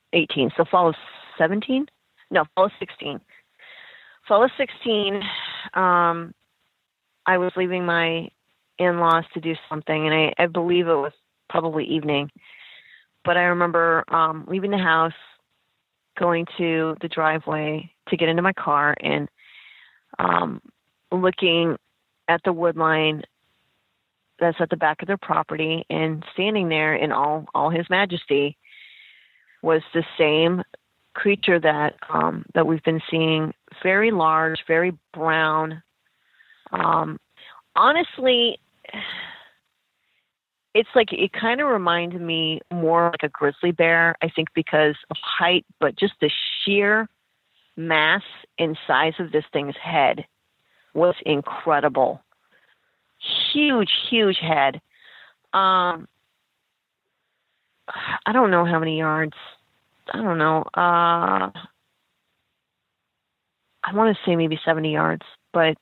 I was leaving my in-laws to do something, and I believe it was probably evening, but I remember leaving the house, going to the driveway to get into my car, and looking at the wood line that's at the back of their property, and standing there in all his majesty was the same creature that we've been seeing. Very large, very brown. Honestly, it's like it kind of reminded me more like a grizzly bear, I think, because of height, but just the sheer mass and size of this thing's head was incredible. Huge, huge head. I don't know how many yards. I don't know. I want to say maybe 70 yards, but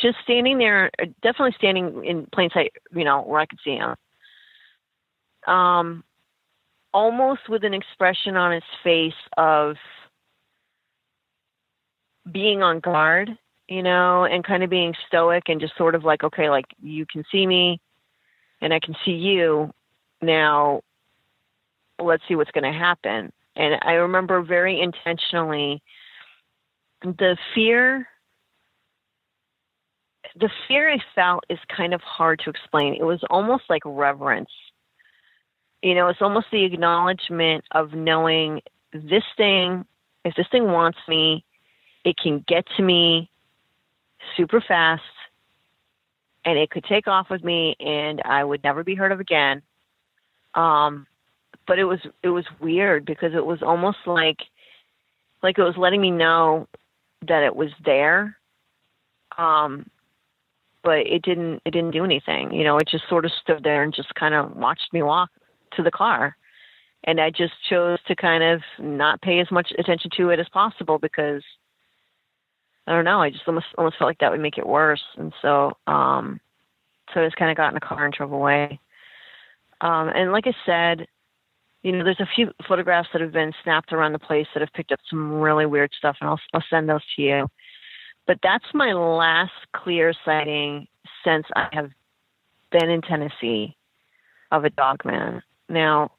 just standing there, definitely standing in plain sight, you know, where I could see him. Almost with an expression on his face of being on guard, you know, and kind of being stoic and just sort of like, okay, like you can see me and I can see you now. Let's see what's going to happen. And I remember very intentionally the fear I felt is kind of hard to explain. It was almost like reverence. You know, it's almost the acknowledgement of knowing this thing, if this thing wants me, it can get to me super fast and it could take off with me and I would never be heard of again. But it was weird because it was almost like it was letting me know that it was there. But it didn't do anything. You know, it just sort of stood there and just kind of watched me walk to the car. And I just chose to kind of not pay as much attention to it as possible because I don't know. I just almost felt like that would make it worse. And so, I just kind of got in the car and drove away. And like I said, you know, there's a few photographs that have been snapped around the place that have picked up some really weird stuff, and I'll send those to you. But that's my last clear sighting since I have been in Tennessee of a dogman. Now,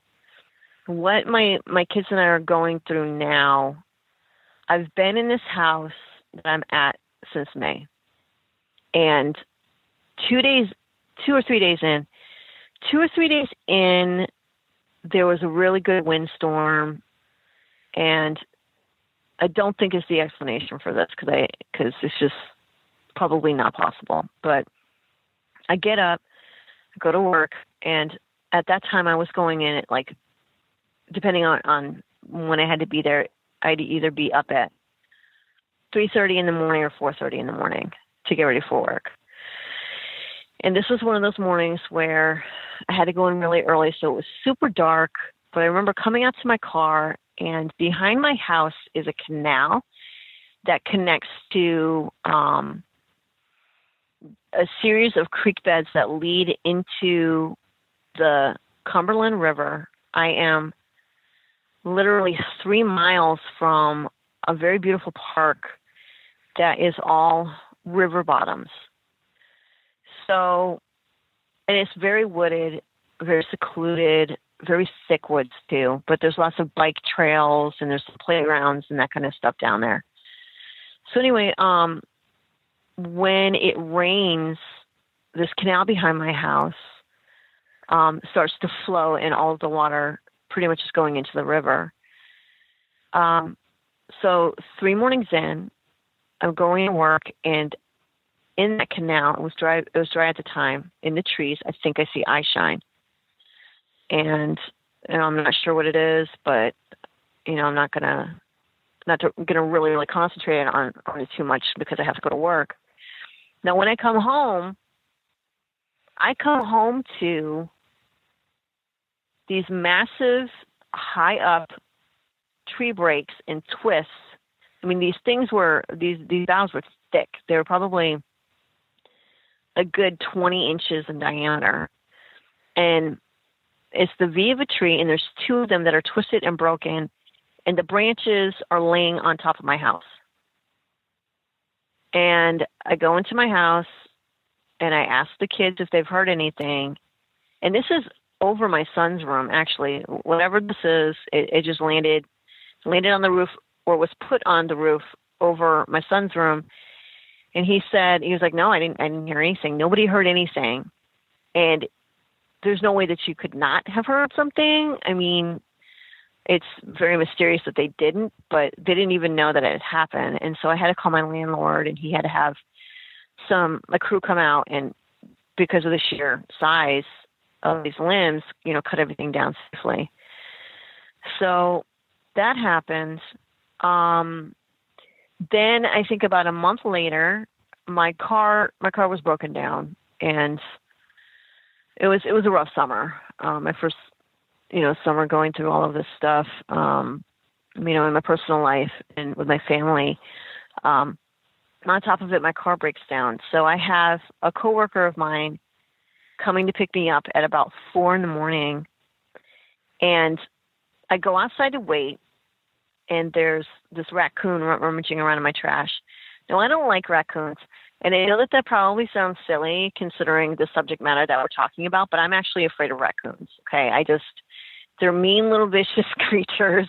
what my kids and I are going through now, I've been in this house that I'm at since May. And 2 or 3 days in, there was a really good windstorm, and I don't think it's the explanation for this because it's just probably not possible. But I get up, I go to work, and at that time I was going in at like, depending on when I had to be there, I'd either be up at 3:30 in the morning or 4:30 in the morning to get ready for work. And this was one of those mornings where I had to go in really early, so it was super dark. But I remember coming out to my car, and behind my house is a canal that connects to a series of creek beds that lead into the Cumberland River. I am literally 3 miles from a very beautiful park that is all river bottoms. So, and it's very wooded, very secluded, very thick woods too, but there's lots of bike trails and there's some playgrounds and that kind of stuff down there. So anyway, when it rains, this canal behind my house starts to flow, and all of the water pretty much is going into the river. So 3 mornings in, I'm going to work, and in that canal, it was dry at the time, in the trees, I think I see eye shine. And I'm not sure what it is, but, you know, I'm not going to really concentrate on it too much because I have to go to work. Now, when I come home to these massive high up tree breaks and twists. I mean, these boughs were thick. They were probably a good 20 inches in diameter. And it's the V of a tree, and there's 2 of them that are twisted and broken, and the branches are laying on top of my house. And I go into my house, and I ask the kids if they've heard anything. And this is over my son's room, actually. Whatever this is, it just landed on the roof, or was put on the roof over my son's room. And he was like, no, I didn't hear anything. Nobody heard anything. And there's no way that you could not have heard something. I mean, it's very mysterious that they didn't, but they didn't even know that it had happened. And so I had to call my landlord, and he had to have a crew come out, and because of the sheer size of these limbs, you know, cut everything down safely. So that happened. Then I think about a month later, my car was broken down, and it was a rough summer. My first, you know, summer going through all of this stuff, you know, in my personal life and with my family. On top of it, my car breaks down. So I have a coworker of mine coming to pick me up at about 4 in the morning. And I go outside to wait, and there's this raccoon rummaging around in my trash. Now, I don't like raccoons. And I know that probably sounds silly considering the subject matter that we're talking about, but I'm actually afraid of raccoons. Okay. They're mean little vicious creatures.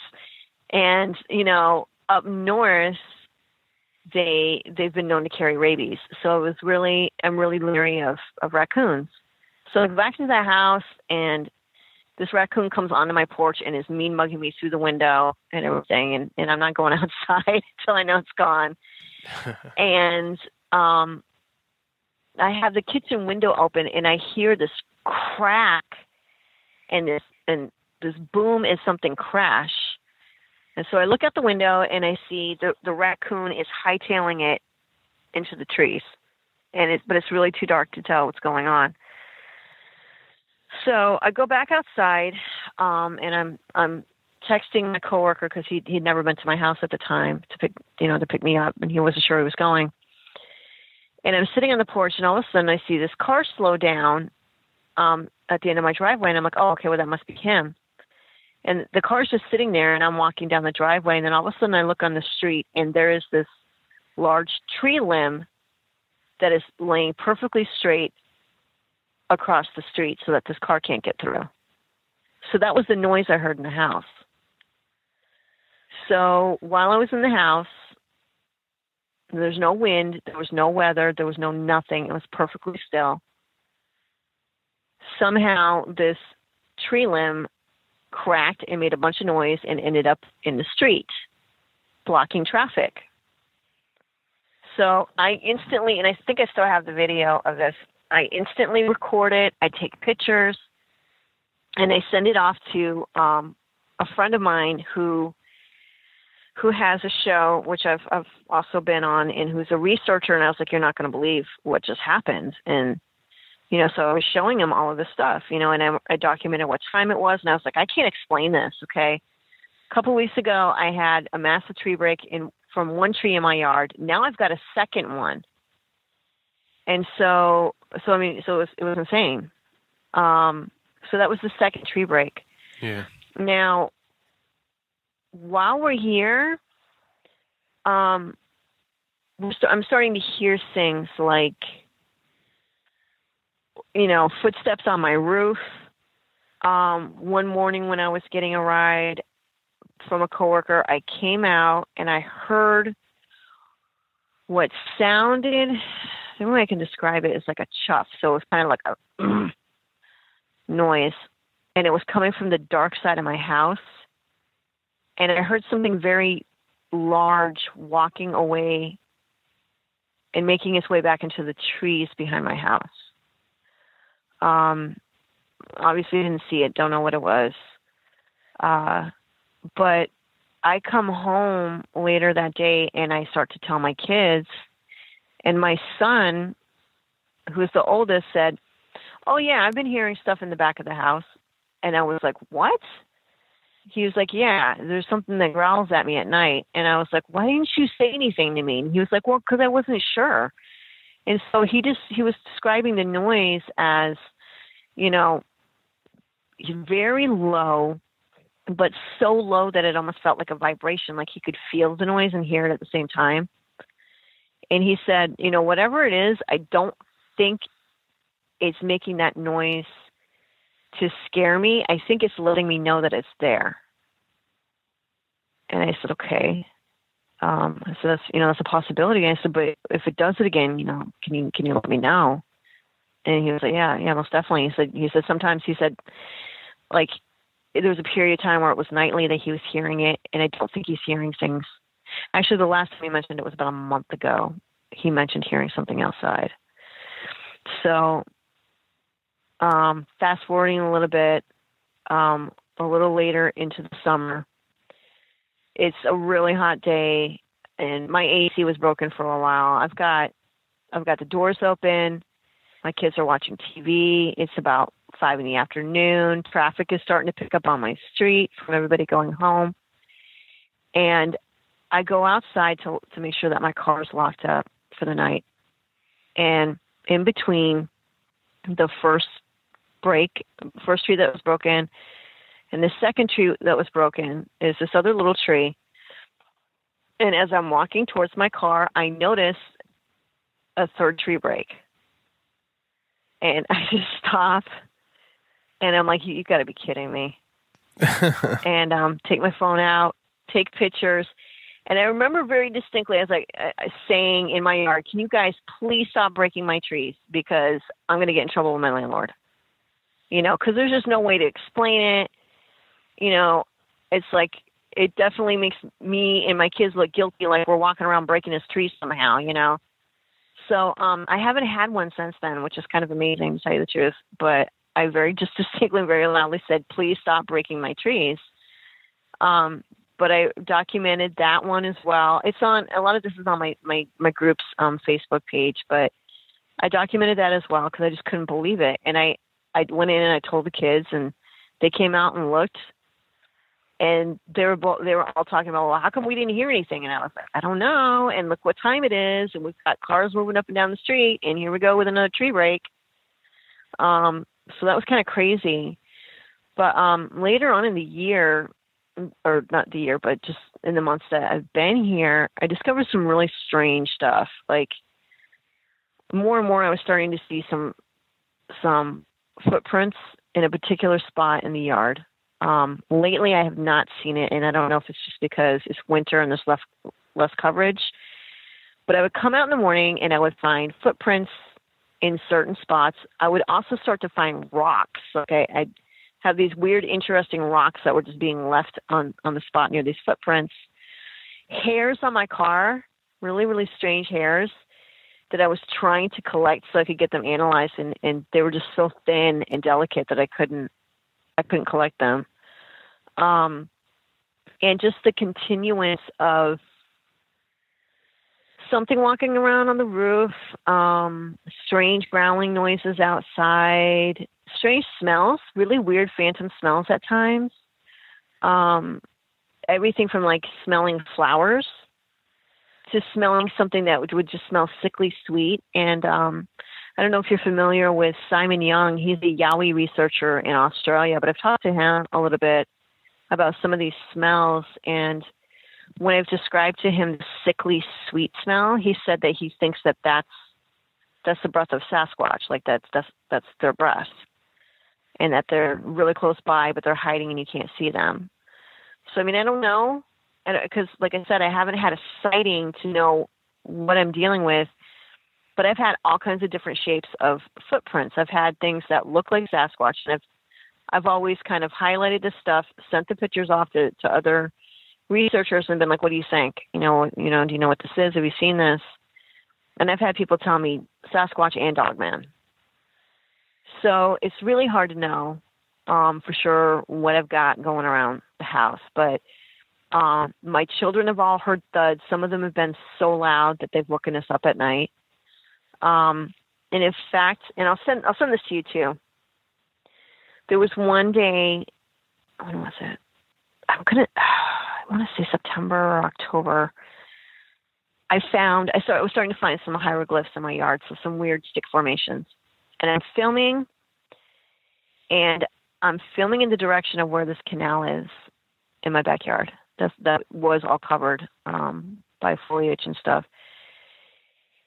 And, you know, up north, they've been known to carry rabies. So I'm really leery of raccoons. So I go back into the house, and this raccoon comes onto my porch and is mean mugging me through the window and everything. And I'm not going outside until I know it's gone. And I have the kitchen window open, and I hear this crack and this boom as something crash. And so I look out the window, and I see the raccoon is hightailing it into the trees. But it's really too dark to tell what's going on. So I go back outside, and I'm texting my coworker because he'd never been to my house at the time to pick me up, and he wasn't sure he was going. And I'm sitting on the porch, and all of a sudden I see this car slow down at the end of my driveway, and I'm like, oh, okay, well, that must be him. And the car's just sitting there, and I'm walking down the driveway, and then all of a sudden I look on the street, and there is this large tree limb that is laying perfectly straight across the street so that this car can't get through. So that was the noise I heard in the house. So while I was in the house, there's no wind, there was no weather, there was no nothing. It was perfectly still. Somehow this tree limb cracked and made a bunch of noise and ended up in the street, blocking traffic. So I instantly, and I think I still have the video of this, I instantly record it, I take pictures, and I send it off to a friend of mine who has a show, which I've also been on, and who's a researcher. And I was like, you're not going to believe what just happened. And, you know, so I was showing him all of this stuff, you know, and I documented what time it was. And I was like, I can't explain this. Okay. A couple of weeks ago, I had a massive tree break from one tree in my yard. Now I've got a second one. And so it was insane. So that was the second tree break. Yeah. Now, while we're here, I'm starting to hear things like, you know, footsteps on my roof. One morning when I was getting a ride from a coworker, I came out and I heard what sounded the only way I can describe it is like a chuff. So it was kind of like a noise, and it was coming from the dark side of my house. And I heard something very large walking away and making its way back into the trees behind my house. Obviously didn't see it. Don't know what it was. But I come home later that day and I start to tell my kids, and my son, who's the oldest, said, "Oh yeah, I've been hearing stuff in the back of the house." And I was like, "What?" He was like, "Yeah, there's something that growls at me at night." And I was like, "Why didn't you say anything to me?" And he was like, "Well, because I wasn't sure." And so he was describing the noise as, you know, very low, but so low that it almost felt like a vibration, like he could feel the noise and hear it at the same time. And he said, "You know, whatever it is, I don't think it's making that noise to scare me. I think it's letting me know that it's there." And I said, "Okay." I said, that's a possibility. And I said, "But if it does it again, you know, can you let me know?" And he was like, yeah, most definitely. He said, sometimes he said, like, there was a period of time where it was nightly that he was hearing it. And I don't think he's hearing things. Actually, the last time he mentioned it was about a month ago. He mentioned hearing something outside. So, fast forwarding a little bit, a little later into the summer, it's a really hot day and my AC was broken for a while. I've got the doors open. My kids are watching TV. It's about 5 p.m. Traffic is starting to pick up on my street from everybody going home. And I go outside to make sure that my car's locked up for the night. And in between the first tree that was broken and the second tree that was broken is this other little tree. And as I'm walking towards my car, I notice a third tree break. And I just stop and I'm like, you've got to be kidding me. And take my phone out, take pictures. And I remember very distinctly, I was like saying in my yard, "Can you guys please stop breaking my trees? Because I'm going to get in trouble with my landlord, you know, because there's just no way to explain it. You know, it's like, it definitely makes me and my kids look guilty. Like we're walking around breaking his trees somehow, you know?" So I haven't had one since then, which is kind of amazing to tell you the truth. But I very just distinctly, very loudly said, "Please stop breaking my trees." But I documented that one as well. It's on a lot of this is on my group's Facebook page, but I documented that as well because I just couldn't believe it. And I went in and I told the kids, and they came out and looked, and they were all talking about, "Well, how come we didn't hear anything?" And I was like, "I don't know. And look what time it is, and we've got cars moving up and down the street, and here we go with another tree break." So that was kind of crazy. But later on in the year, or not the year, but just in the months that I've been here, I discovered some really strange stuff. Like more and more, I was starting to see some footprints in a particular spot in the yard. Lately I have not seen it, and I don't know if it's just because it's winter and there's less coverage, but I would come out in the morning and I would find footprints in certain spots. I would also start to find rocks. Like I'd have these weird, interesting rocks that were just being left on the spot near these footprints, hairs on my car, really, really strange hairs that I was trying to collect so I could get them analyzed. And they were just so thin and delicate that I couldn't collect them. And just the continuance of something walking around on the roof, strange growling noises outside, strange smells, really weird phantom smells at times. Everything from like smelling flowers to smelling something that would just smell sickly sweet. And, I don't know if you're familiar with Simon Young. He's a Yowie researcher in Australia, but I've talked to him a little bit about some of these smells. And when I've described to him the sickly sweet smell, he said that he thinks that that's the breath of Sasquatch. Like that's their breath, and that they're really close by, but they're hiding and you can't see them. So, I mean, I don't know. Because like I said, I haven't had a sighting to know what I'm dealing with. But I've had all kinds of different shapes of footprints. I've had things that look like Sasquatch, and I've always kind of highlighted this stuff, sent the pictures off to other researchers and been like, what do you think? You know, do you know what this is? Have you seen this? And I've had people tell me Sasquatch and Dogman. So it's really hard to know for sure what I've got going around the house. But my children have all heard thuds. Some of them have been so loud that they've woken us up at night. And in fact, and I'll send this to you too. There was one day, when was it? I want to say September or October. I was starting to find some hieroglyphs in my yard, so some weird stick formations. And I'm filming in the direction of where this canal is in my backyard. That was all covered by foliage and stuff.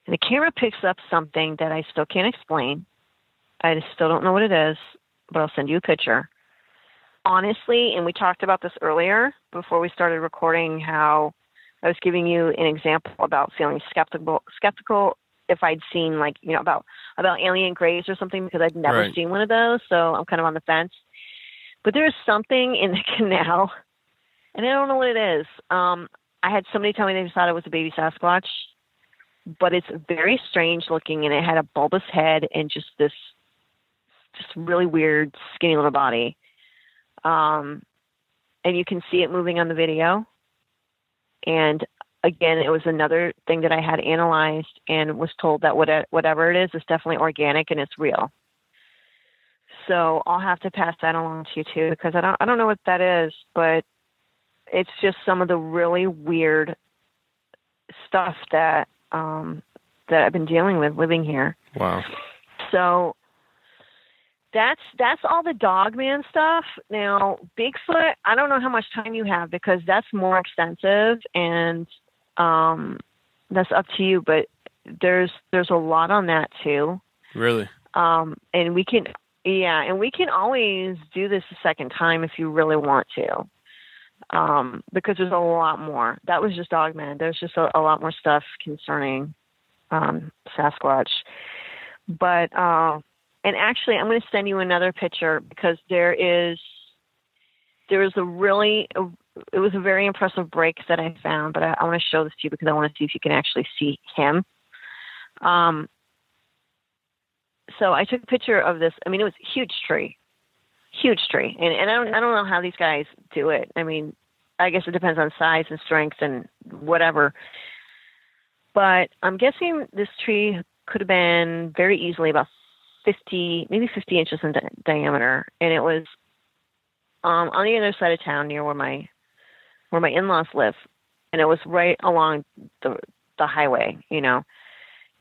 And the camera picks up something that I still can't explain. I just still don't know what it is, but I'll send you a picture. Honestly, and we talked about this earlier before we started recording, how I was giving you an example about feeling skeptical if I'd seen, like, you know, about alien grays or something, because I'd never seen one of those. So I'm kind of on the fence. But there is something in the canal, and I don't know what it is. I had somebody tell me they thought it was a baby Sasquatch, but it's very strange looking, and it had a bulbous head and just this really weird skinny little body. And you can see it moving on the video. And again, it was another thing that I had analyzed and was told that whatever it is, it's definitely organic and it's real. So I'll have to pass that along to you too, because I don't know what that is, but it's just some of the really weird stuff that I've been dealing with living here. Wow. So that's all the Dogman stuff. Now, Bigfoot, I don't know how much time you have, because that's more extensive, and that's up to you. But there's a lot on that too. Really? And we can, and we can always do this a second time if you really want to. Because there's a lot more. That was just Dogman. There's just a lot more stuff concerning Sasquatch. But and actually, I'm going to send you another picture, because it was a very impressive break that I found, but I want to show this to you because I want to see if you can actually see him. So I took a picture of this. I mean, it was a huge tree. And I don't know how these guys do it. I mean, I guess it depends on size and strength and whatever. But I'm guessing this tree could have been very easily about 50 inches in diameter. And it was on the other side of town, near where my in-laws live. And it was right along the highway, you know.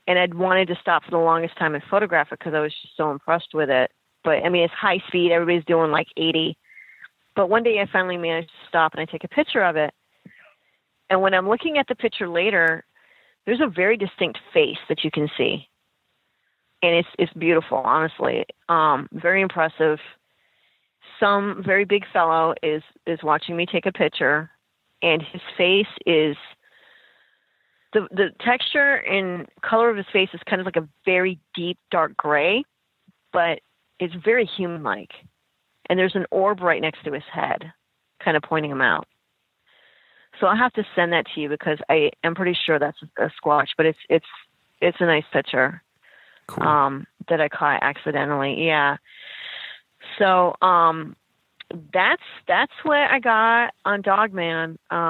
And I'd wanted to stop for the longest time and photograph it, because I was just so impressed with it. But I mean, it's high speed. Everybody's doing like 80. But one day I finally managed to stop and I take a picture of it. And when I'm looking at the picture later, there's a very distinct face that you can see. And it's beautiful, honestly. Very impressive. Some very big fellow is watching me take a picture, and his face is the texture and color of his face is kind of like a very deep dark gray, but it's very human-like, and there's an orb right next to his head, kind of pointing him out. So I'll have to send that to you, because I am pretty sure that's a Sasquatch, but it's a nice picture. Cool. That I caught accidentally. Yeah. So that's what I got on Dogman. You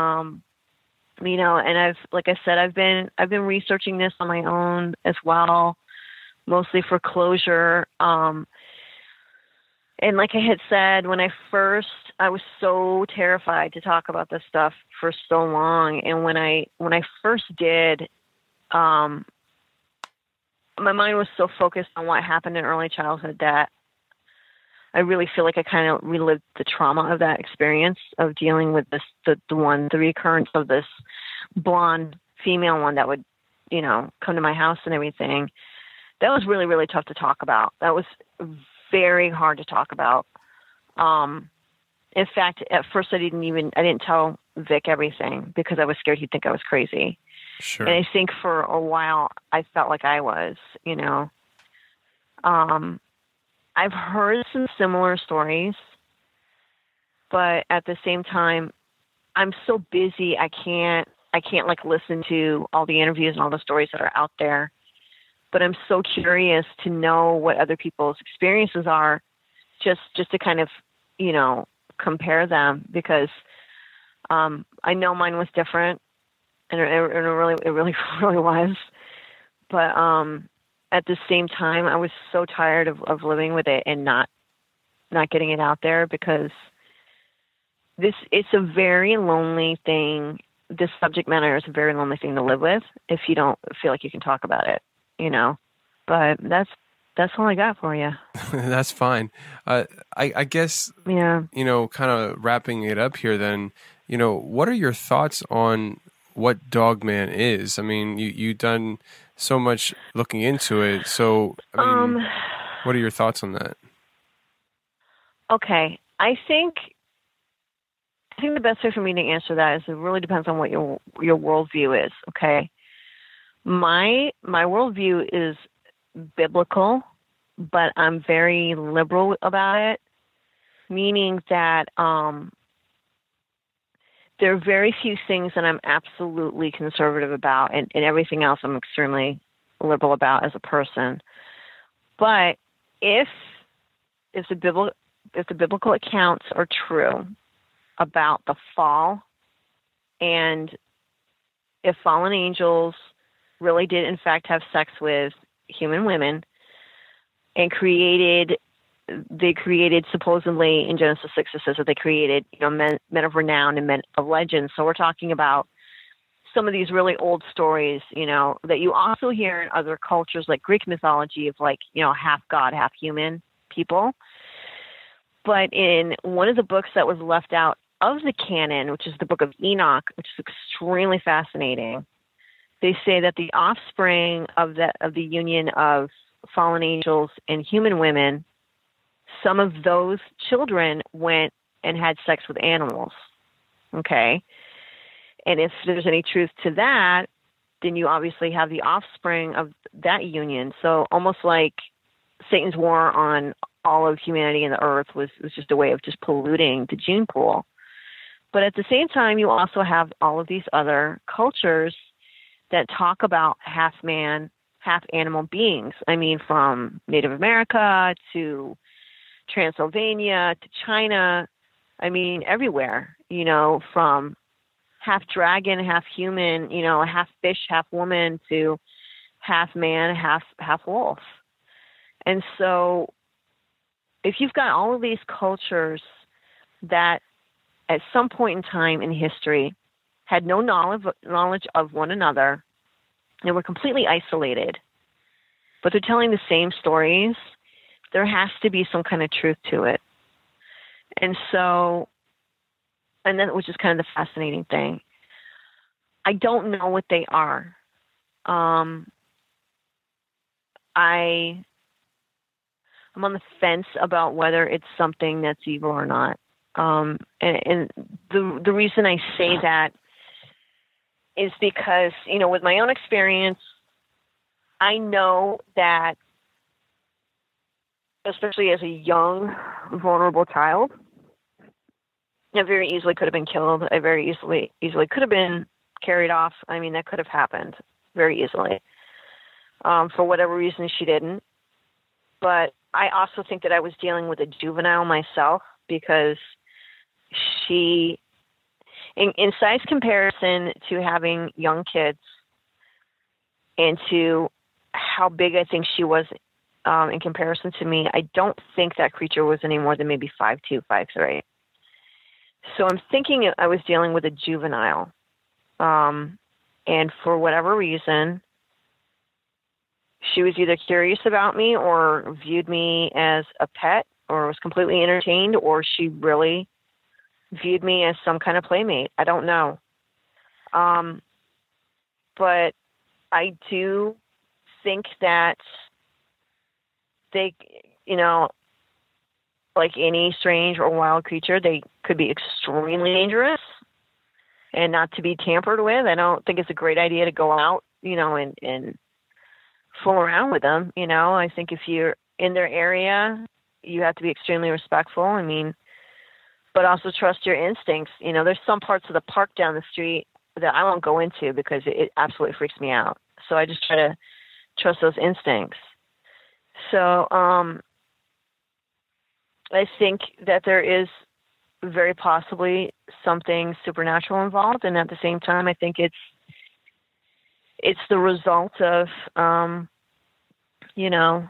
know, and I've been researching this on my own as well, mostly for closure. And like I had said, when I was so terrified to talk about this stuff for so long. And when I first did, my mind was so focused on what happened in early childhood that I really feel like I kind of relived the trauma of that experience of dealing with this, the reoccurrence of this blonde female one that would, you know, come to my house and everything. That was really, really tough to talk about. That was very hard to talk about. In fact, at first I didn't tell Vic everything, because I was scared he'd think I was crazy. Sure. And I think for a while I felt like I was, you know. I've heard some similar stories, but at the same time, I'm so busy. I can't like listen to all the interviews and all the stories that are out there, but I'm so curious to know what other people's experiences are just to kind of, you know, compare them because, I know mine was different and it really was. But, at the same time, I was so tired of living with it and not getting it out there because it's a very lonely thing. This subject matter is a very lonely thing to live with if you don't feel like you can talk about it, you know. But that's all I got for you. That's fine. I guess, yeah. You know, kind of wrapping it up here then, you know, what are your thoughts on what Dogman is? I mean, you've done so much looking into it. So, I mean, what are your thoughts on that? Okay. I think the best way for me to answer that is it really depends on what your worldview is. Okay. My worldview is biblical, but I'm very liberal about it. Meaning that, there are very few things that I'm absolutely conservative about and everything else I'm extremely liberal about as a person. But if the biblical accounts are true about the fall and if fallen angels really did in fact have sex with human women and they created supposedly in Genesis 6, it says that they created, you know, men of renown and men of legend. So we're talking about some of these really old stories, you know, that you also hear in other cultures like Greek mythology of like, you know, half God, half human people. But in one of the books that was left out of the canon, which is the Book of Enoch, which is extremely fascinating, they say that the offspring of the union of fallen angels and human women, some of those children went and had sex with animals. Okay. And if there's any truth to that, then you obviously have the offspring of that union. So almost like Satan's war on all of humanity and the earth was just a way of just polluting the gene pool. But at the same time, you also have all of these other cultures that talk about half man, half animal beings. I mean, from Native America to Transylvania to China, I mean, everywhere, you know, from half dragon, half human, you know, half fish, half woman to half man, half wolf. And so if you've got all of these cultures that at some point in time in history had no knowledge of one another, they were completely isolated, but they're telling the same stories, there has to be some kind of truth to it. And so, and that was just kind of the fascinating thing. I don't know what they are. I'm on the fence about whether it's something that's evil or not. And the reason I say that is because, you know, with my own experience, I know that especially as a young, vulnerable child, I very easily could have been killed. I very easily could have been carried off. I mean, that could have happened very easily. For whatever reason, she didn't. But I also think that I was dealing with a juvenile myself because she, in size comparison to having young kids and to how big I think she was, in comparison to me, I don't think that creature was any more than maybe 5'2", 5'3". So I'm thinking I was dealing with a juvenile. And for whatever reason, she was either curious about me or viewed me as a pet or was completely entertained, or she really viewed me as some kind of playmate. I don't know. But I do think that they, you know, like any strange or wild creature, they could be extremely dangerous and not to be tampered with. I don't think it's a great idea to go out, you know, and fool around with them. You know, I think if you're in their area, you have to be extremely respectful. I mean, but also trust your instincts. You know, there's some parts of the park down the street that I won't go into because it absolutely freaks me out. So I just try to trust those instincts. So, I think that there is very possibly something supernatural involved. And at the same time, I think it's the result of, you know,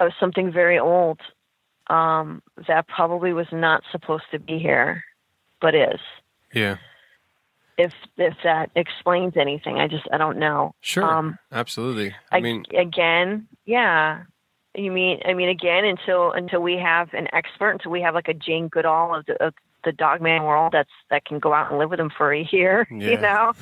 of something very old, that probably was not supposed to be here, but is. Yeah. If that explains anything, I don't know. Sure. Absolutely. Again, until we have an expert, until we have like a Jane Goodall of the dog man world that can go out and live with them for a year, yeah. You know,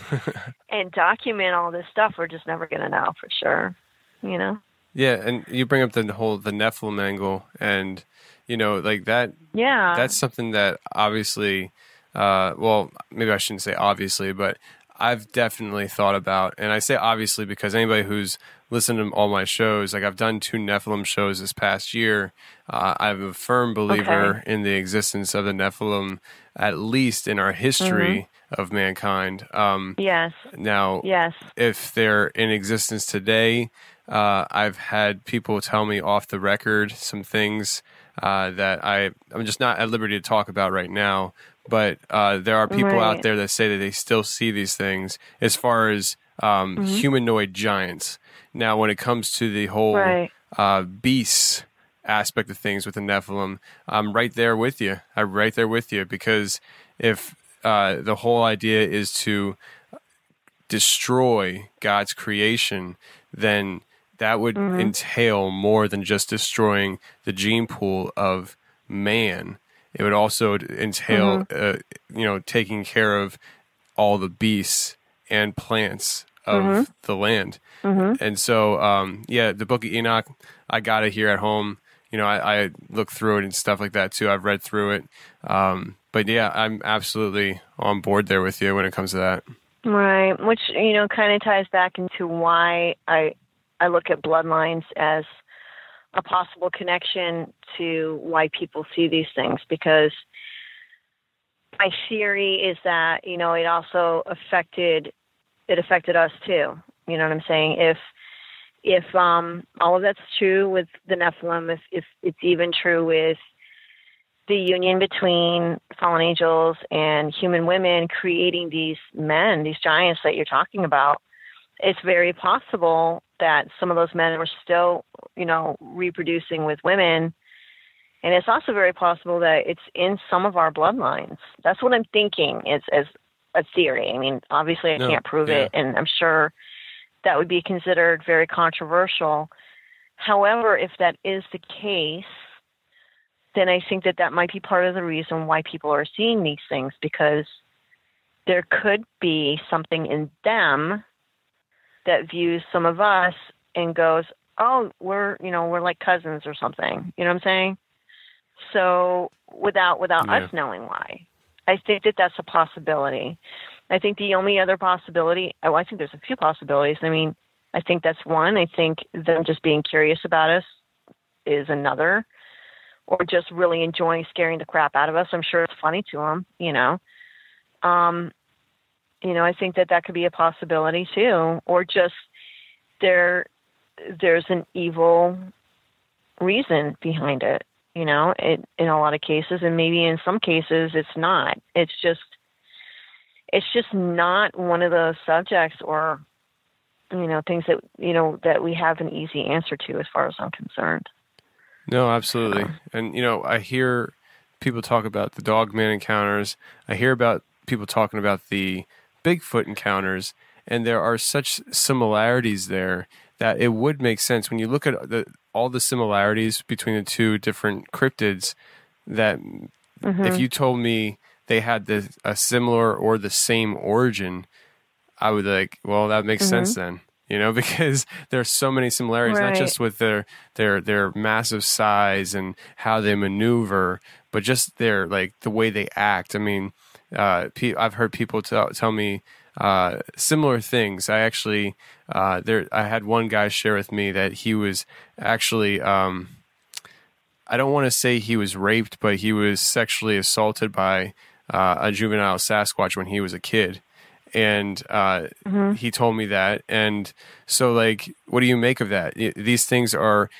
and document all this stuff, we're just never going to know for sure, you know? Yeah. And you bring up the Nephilim angle and, you know, like that, yeah, that's something that obviously, maybe I shouldn't say obviously, but I've definitely thought about, and I say obviously because anybody who's listened to all my shows, like I've done 2 Nephilim shows this past year. I'm a firm believer in the existence of the Nephilim, at least in our history of mankind. Yes. Now, yes. If they're in existence today, I've had people tell me off the record some things that I'm just not at liberty to talk about right now. But there are people out there that say that they still see these things as far as humanoid giants. Now, when it comes to the whole beasts aspect of things with the Nephilim, I'm right there with you. Because if the whole idea is to destroy God's creation, then that would entail more than just destroying the gene pool of man. It would also entail, taking care of all the beasts and plants of the land. Mm-hmm. And so, the Book of Enoch, I got it here at home. You know, I look through it and stuff like that too. I've read through it. But yeah, I'm absolutely on board there with you when it comes to that. Right. Which, you know, kind of ties back into why I look at bloodlines as a possible connection to why people see these things, because my theory is that, you know, it also affected us too. You know what I'm saying? If all of that's true with the Nephilim, if it's even true with the union between fallen angels and human women creating these men, these giants that you're talking about, it's very possible that some of those men were still, you know, reproducing with women. And it's also very possible that it's in some of our bloodlines. That's what I'm thinking. It's as a theory. I mean, obviously I can't prove it. And I'm sure that would be considered very controversial. However, if that is the case, then I think that might be part of the reason why people are seeing these things, because there could be something in them that views some of us and goes, oh, we're like cousins or something. You know what I'm saying? So without us knowing why, I think that's a possibility. I think the only other possibility, I think there's a few possibilities. I mean, I think that's one. I think them just being curious about us is another, or just really enjoying scaring the crap out of us. I'm sure it's funny to them, you know? You know, I think that could be a possibility too, or just there's an evil reason behind it, you know, in a lot of cases. And maybe in some cases it's not. It's just not one of those subjects or, you know, things that, you know, that we have an easy answer to as far as I'm concerned. No, absolutely. And, you know, I hear people talk about the dogman encounters. I hear about people talking about the Bigfoot encounters, and there are such similarities there that it would make sense when you look at all the similarities between the two different cryptids, that if you told me they had a similar or the same origin, I would like, well, that makes sense then, you know, because there's so many similarities, not just with their massive size and how they maneuver, but just their, like the way they act. I mean, I've heard people tell me similar things. I actually I had one guy share with me that he was actually I don't want to say he was raped, but he was sexually assaulted by a juvenile Sasquatch when he was a kid. And he told me that. And so, like, what do you make of that? These things are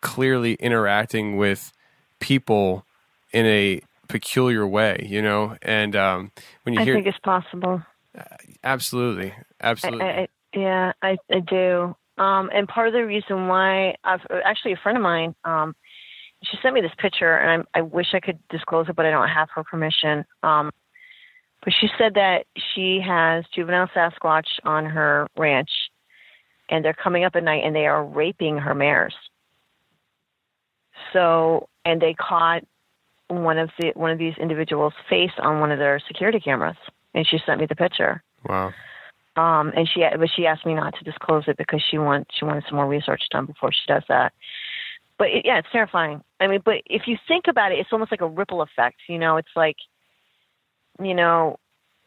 clearly interacting with people in a peculiar way, you know? And when you I think it's possible. Absolutely. Absolutely. I do. And part of the reason why actually a friend of mine, she sent me this picture, and I wish I could disclose it, but I don't have her permission. But she said that she has juvenile Sasquatch on her ranch, and they're coming up at night, and they are raping her mares. So, and they caught one of these individuals' face on one of their security cameras, and she sent me the picture. Wow. And she asked me not to disclose it because she wanted some more research done before she does that. But it's terrifying. I mean, but if you think about it, it's almost like a ripple effect. You know, it's like, you know,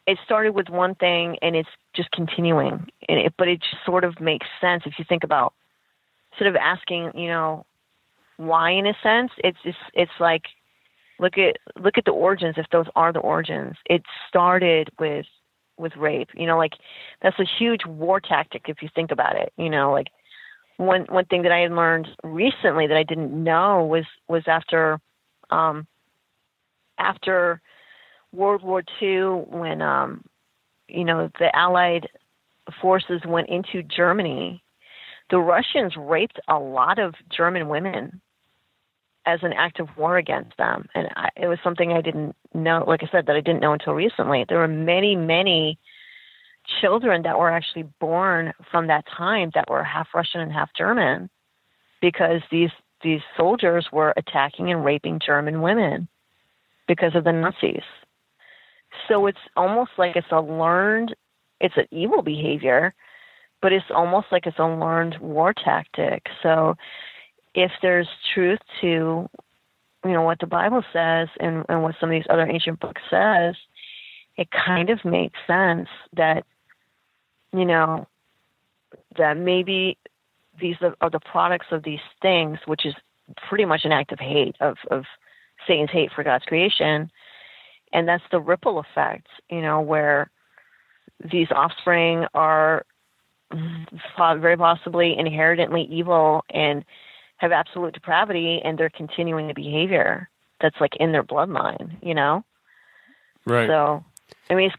it started with one thing and it's just continuing. And but it just sort of makes sense if you think about sort of asking, you know, why in a sense. It's like look at the origins, if those are the origins. It started with rape. You know, like that's a huge war tactic if you think about it. You know, like one thing that I had learned recently that I didn't know was after World War II, when, you know, the Allied forces went into Germany, the Russians raped a lot of German women as an act of war against them. And it was something I didn't know, like I said, that I didn't know until recently. There were many, many children that were actually born from that time that were half Russian and half German because these soldiers were attacking and raping German women because of the Nazis. So it's almost like it's an evil behavior, but it's almost like it's a learned war tactic. So if there's truth to, you know, what the Bible says and what some of these other ancient books says, it kind of makes sense that, you know, that maybe these are the products of these things, which is pretty much an act of hate, of Satan's hate for God's creation. And that's the ripple effect, you know, where these offspring are very possibly inherently evil and have absolute depravity, and they're continuing the behavior that's like in their bloodline, you know? Right. So, I mean,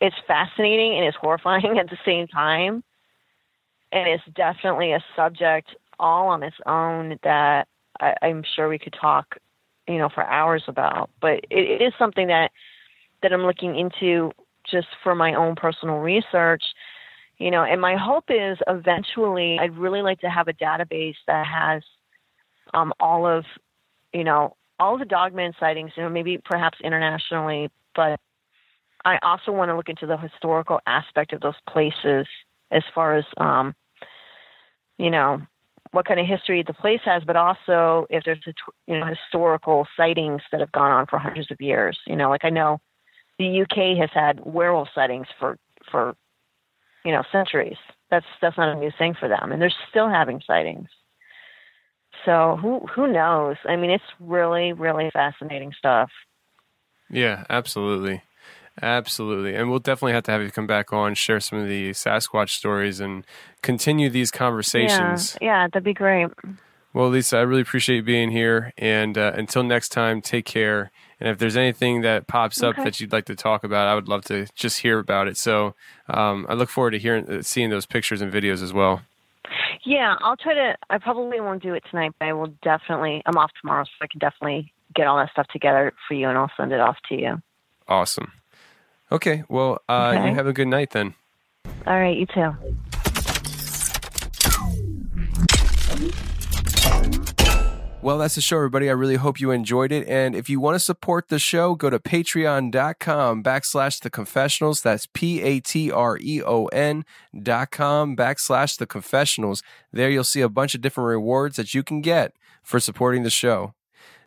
it's fascinating and it's horrifying at the same time. And it's definitely a subject all on its own that I'm sure we could talk, you know, for hours about, but it is something that I'm looking into just for my own personal research, you know, and my hope is eventually I'd really like to have a database that has, all of the dogman sightings, you know, maybe perhaps internationally, but I also want to look into the historical aspect of those places as far as, you know, what kind of history the place has, but also if there's historical sightings that have gone on for hundreds of years. You know, like I know the UK has had werewolf sightings for centuries. That's not a new thing for them, and they're still having sightings. So who knows? I mean, it's really, really fascinating stuff. Yeah, absolutely. Absolutely. And we'll definitely have to have you come back on, share some of the Sasquatch stories and continue these conversations. Yeah, that'd be great. Well, Lisa, I really appreciate you being here. And until next time, take care. And if there's anything that pops up that you'd like to talk about, I would love to just hear about it. So I look forward to seeing those pictures and videos as well. Yeah, I probably won't do it tonight, but I will definitely, I'm off tomorrow, so I can definitely get all that stuff together for you and I'll send it off to you. Awesome. Okay, well, you have a good night then. All right, you too. Well, that's the show, everybody. I really hope you enjoyed it. And if you want to support the show, go to patreon.com/theconfessionals. That's patreon.com/theconfessionals. There you'll see a bunch of different rewards that you can get for supporting the show.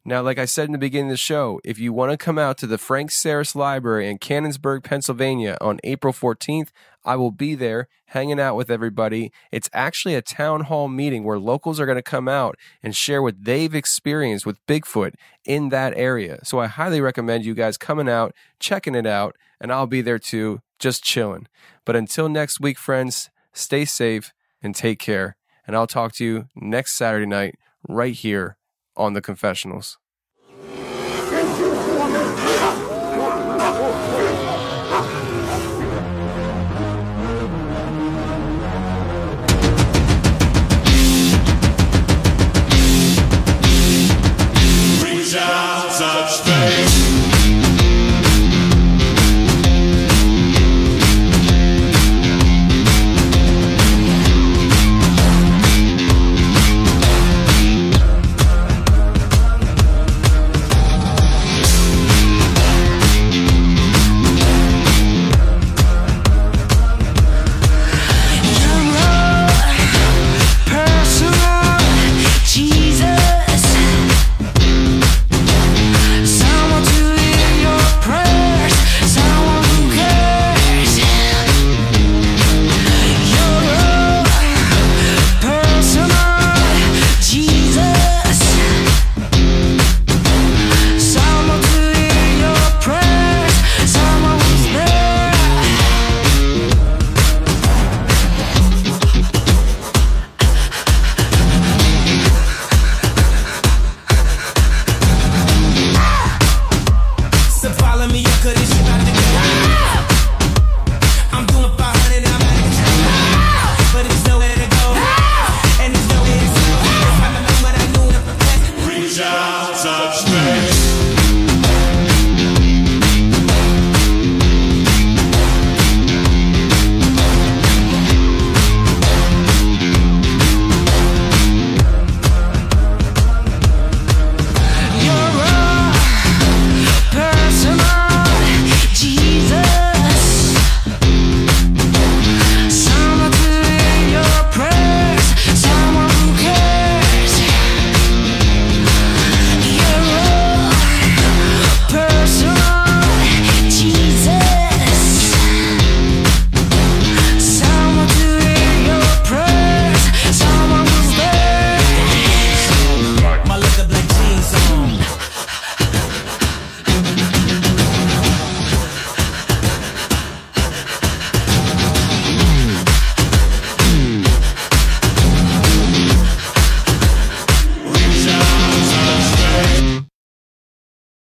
Now, like I said in the beginning of the show, if you want to come out to the Frank Saris Library in Cannonsburg, Pennsylvania on April 14th, I will be there hanging out with everybody. It's actually a town hall meeting where locals are going to come out and share what they've experienced with Bigfoot in that area. So I highly recommend you guys coming out, checking it out, and I'll be there too, just chilling. But until next week, friends, stay safe and take care. And I'll talk to you next Saturday night right here on The Confessionals.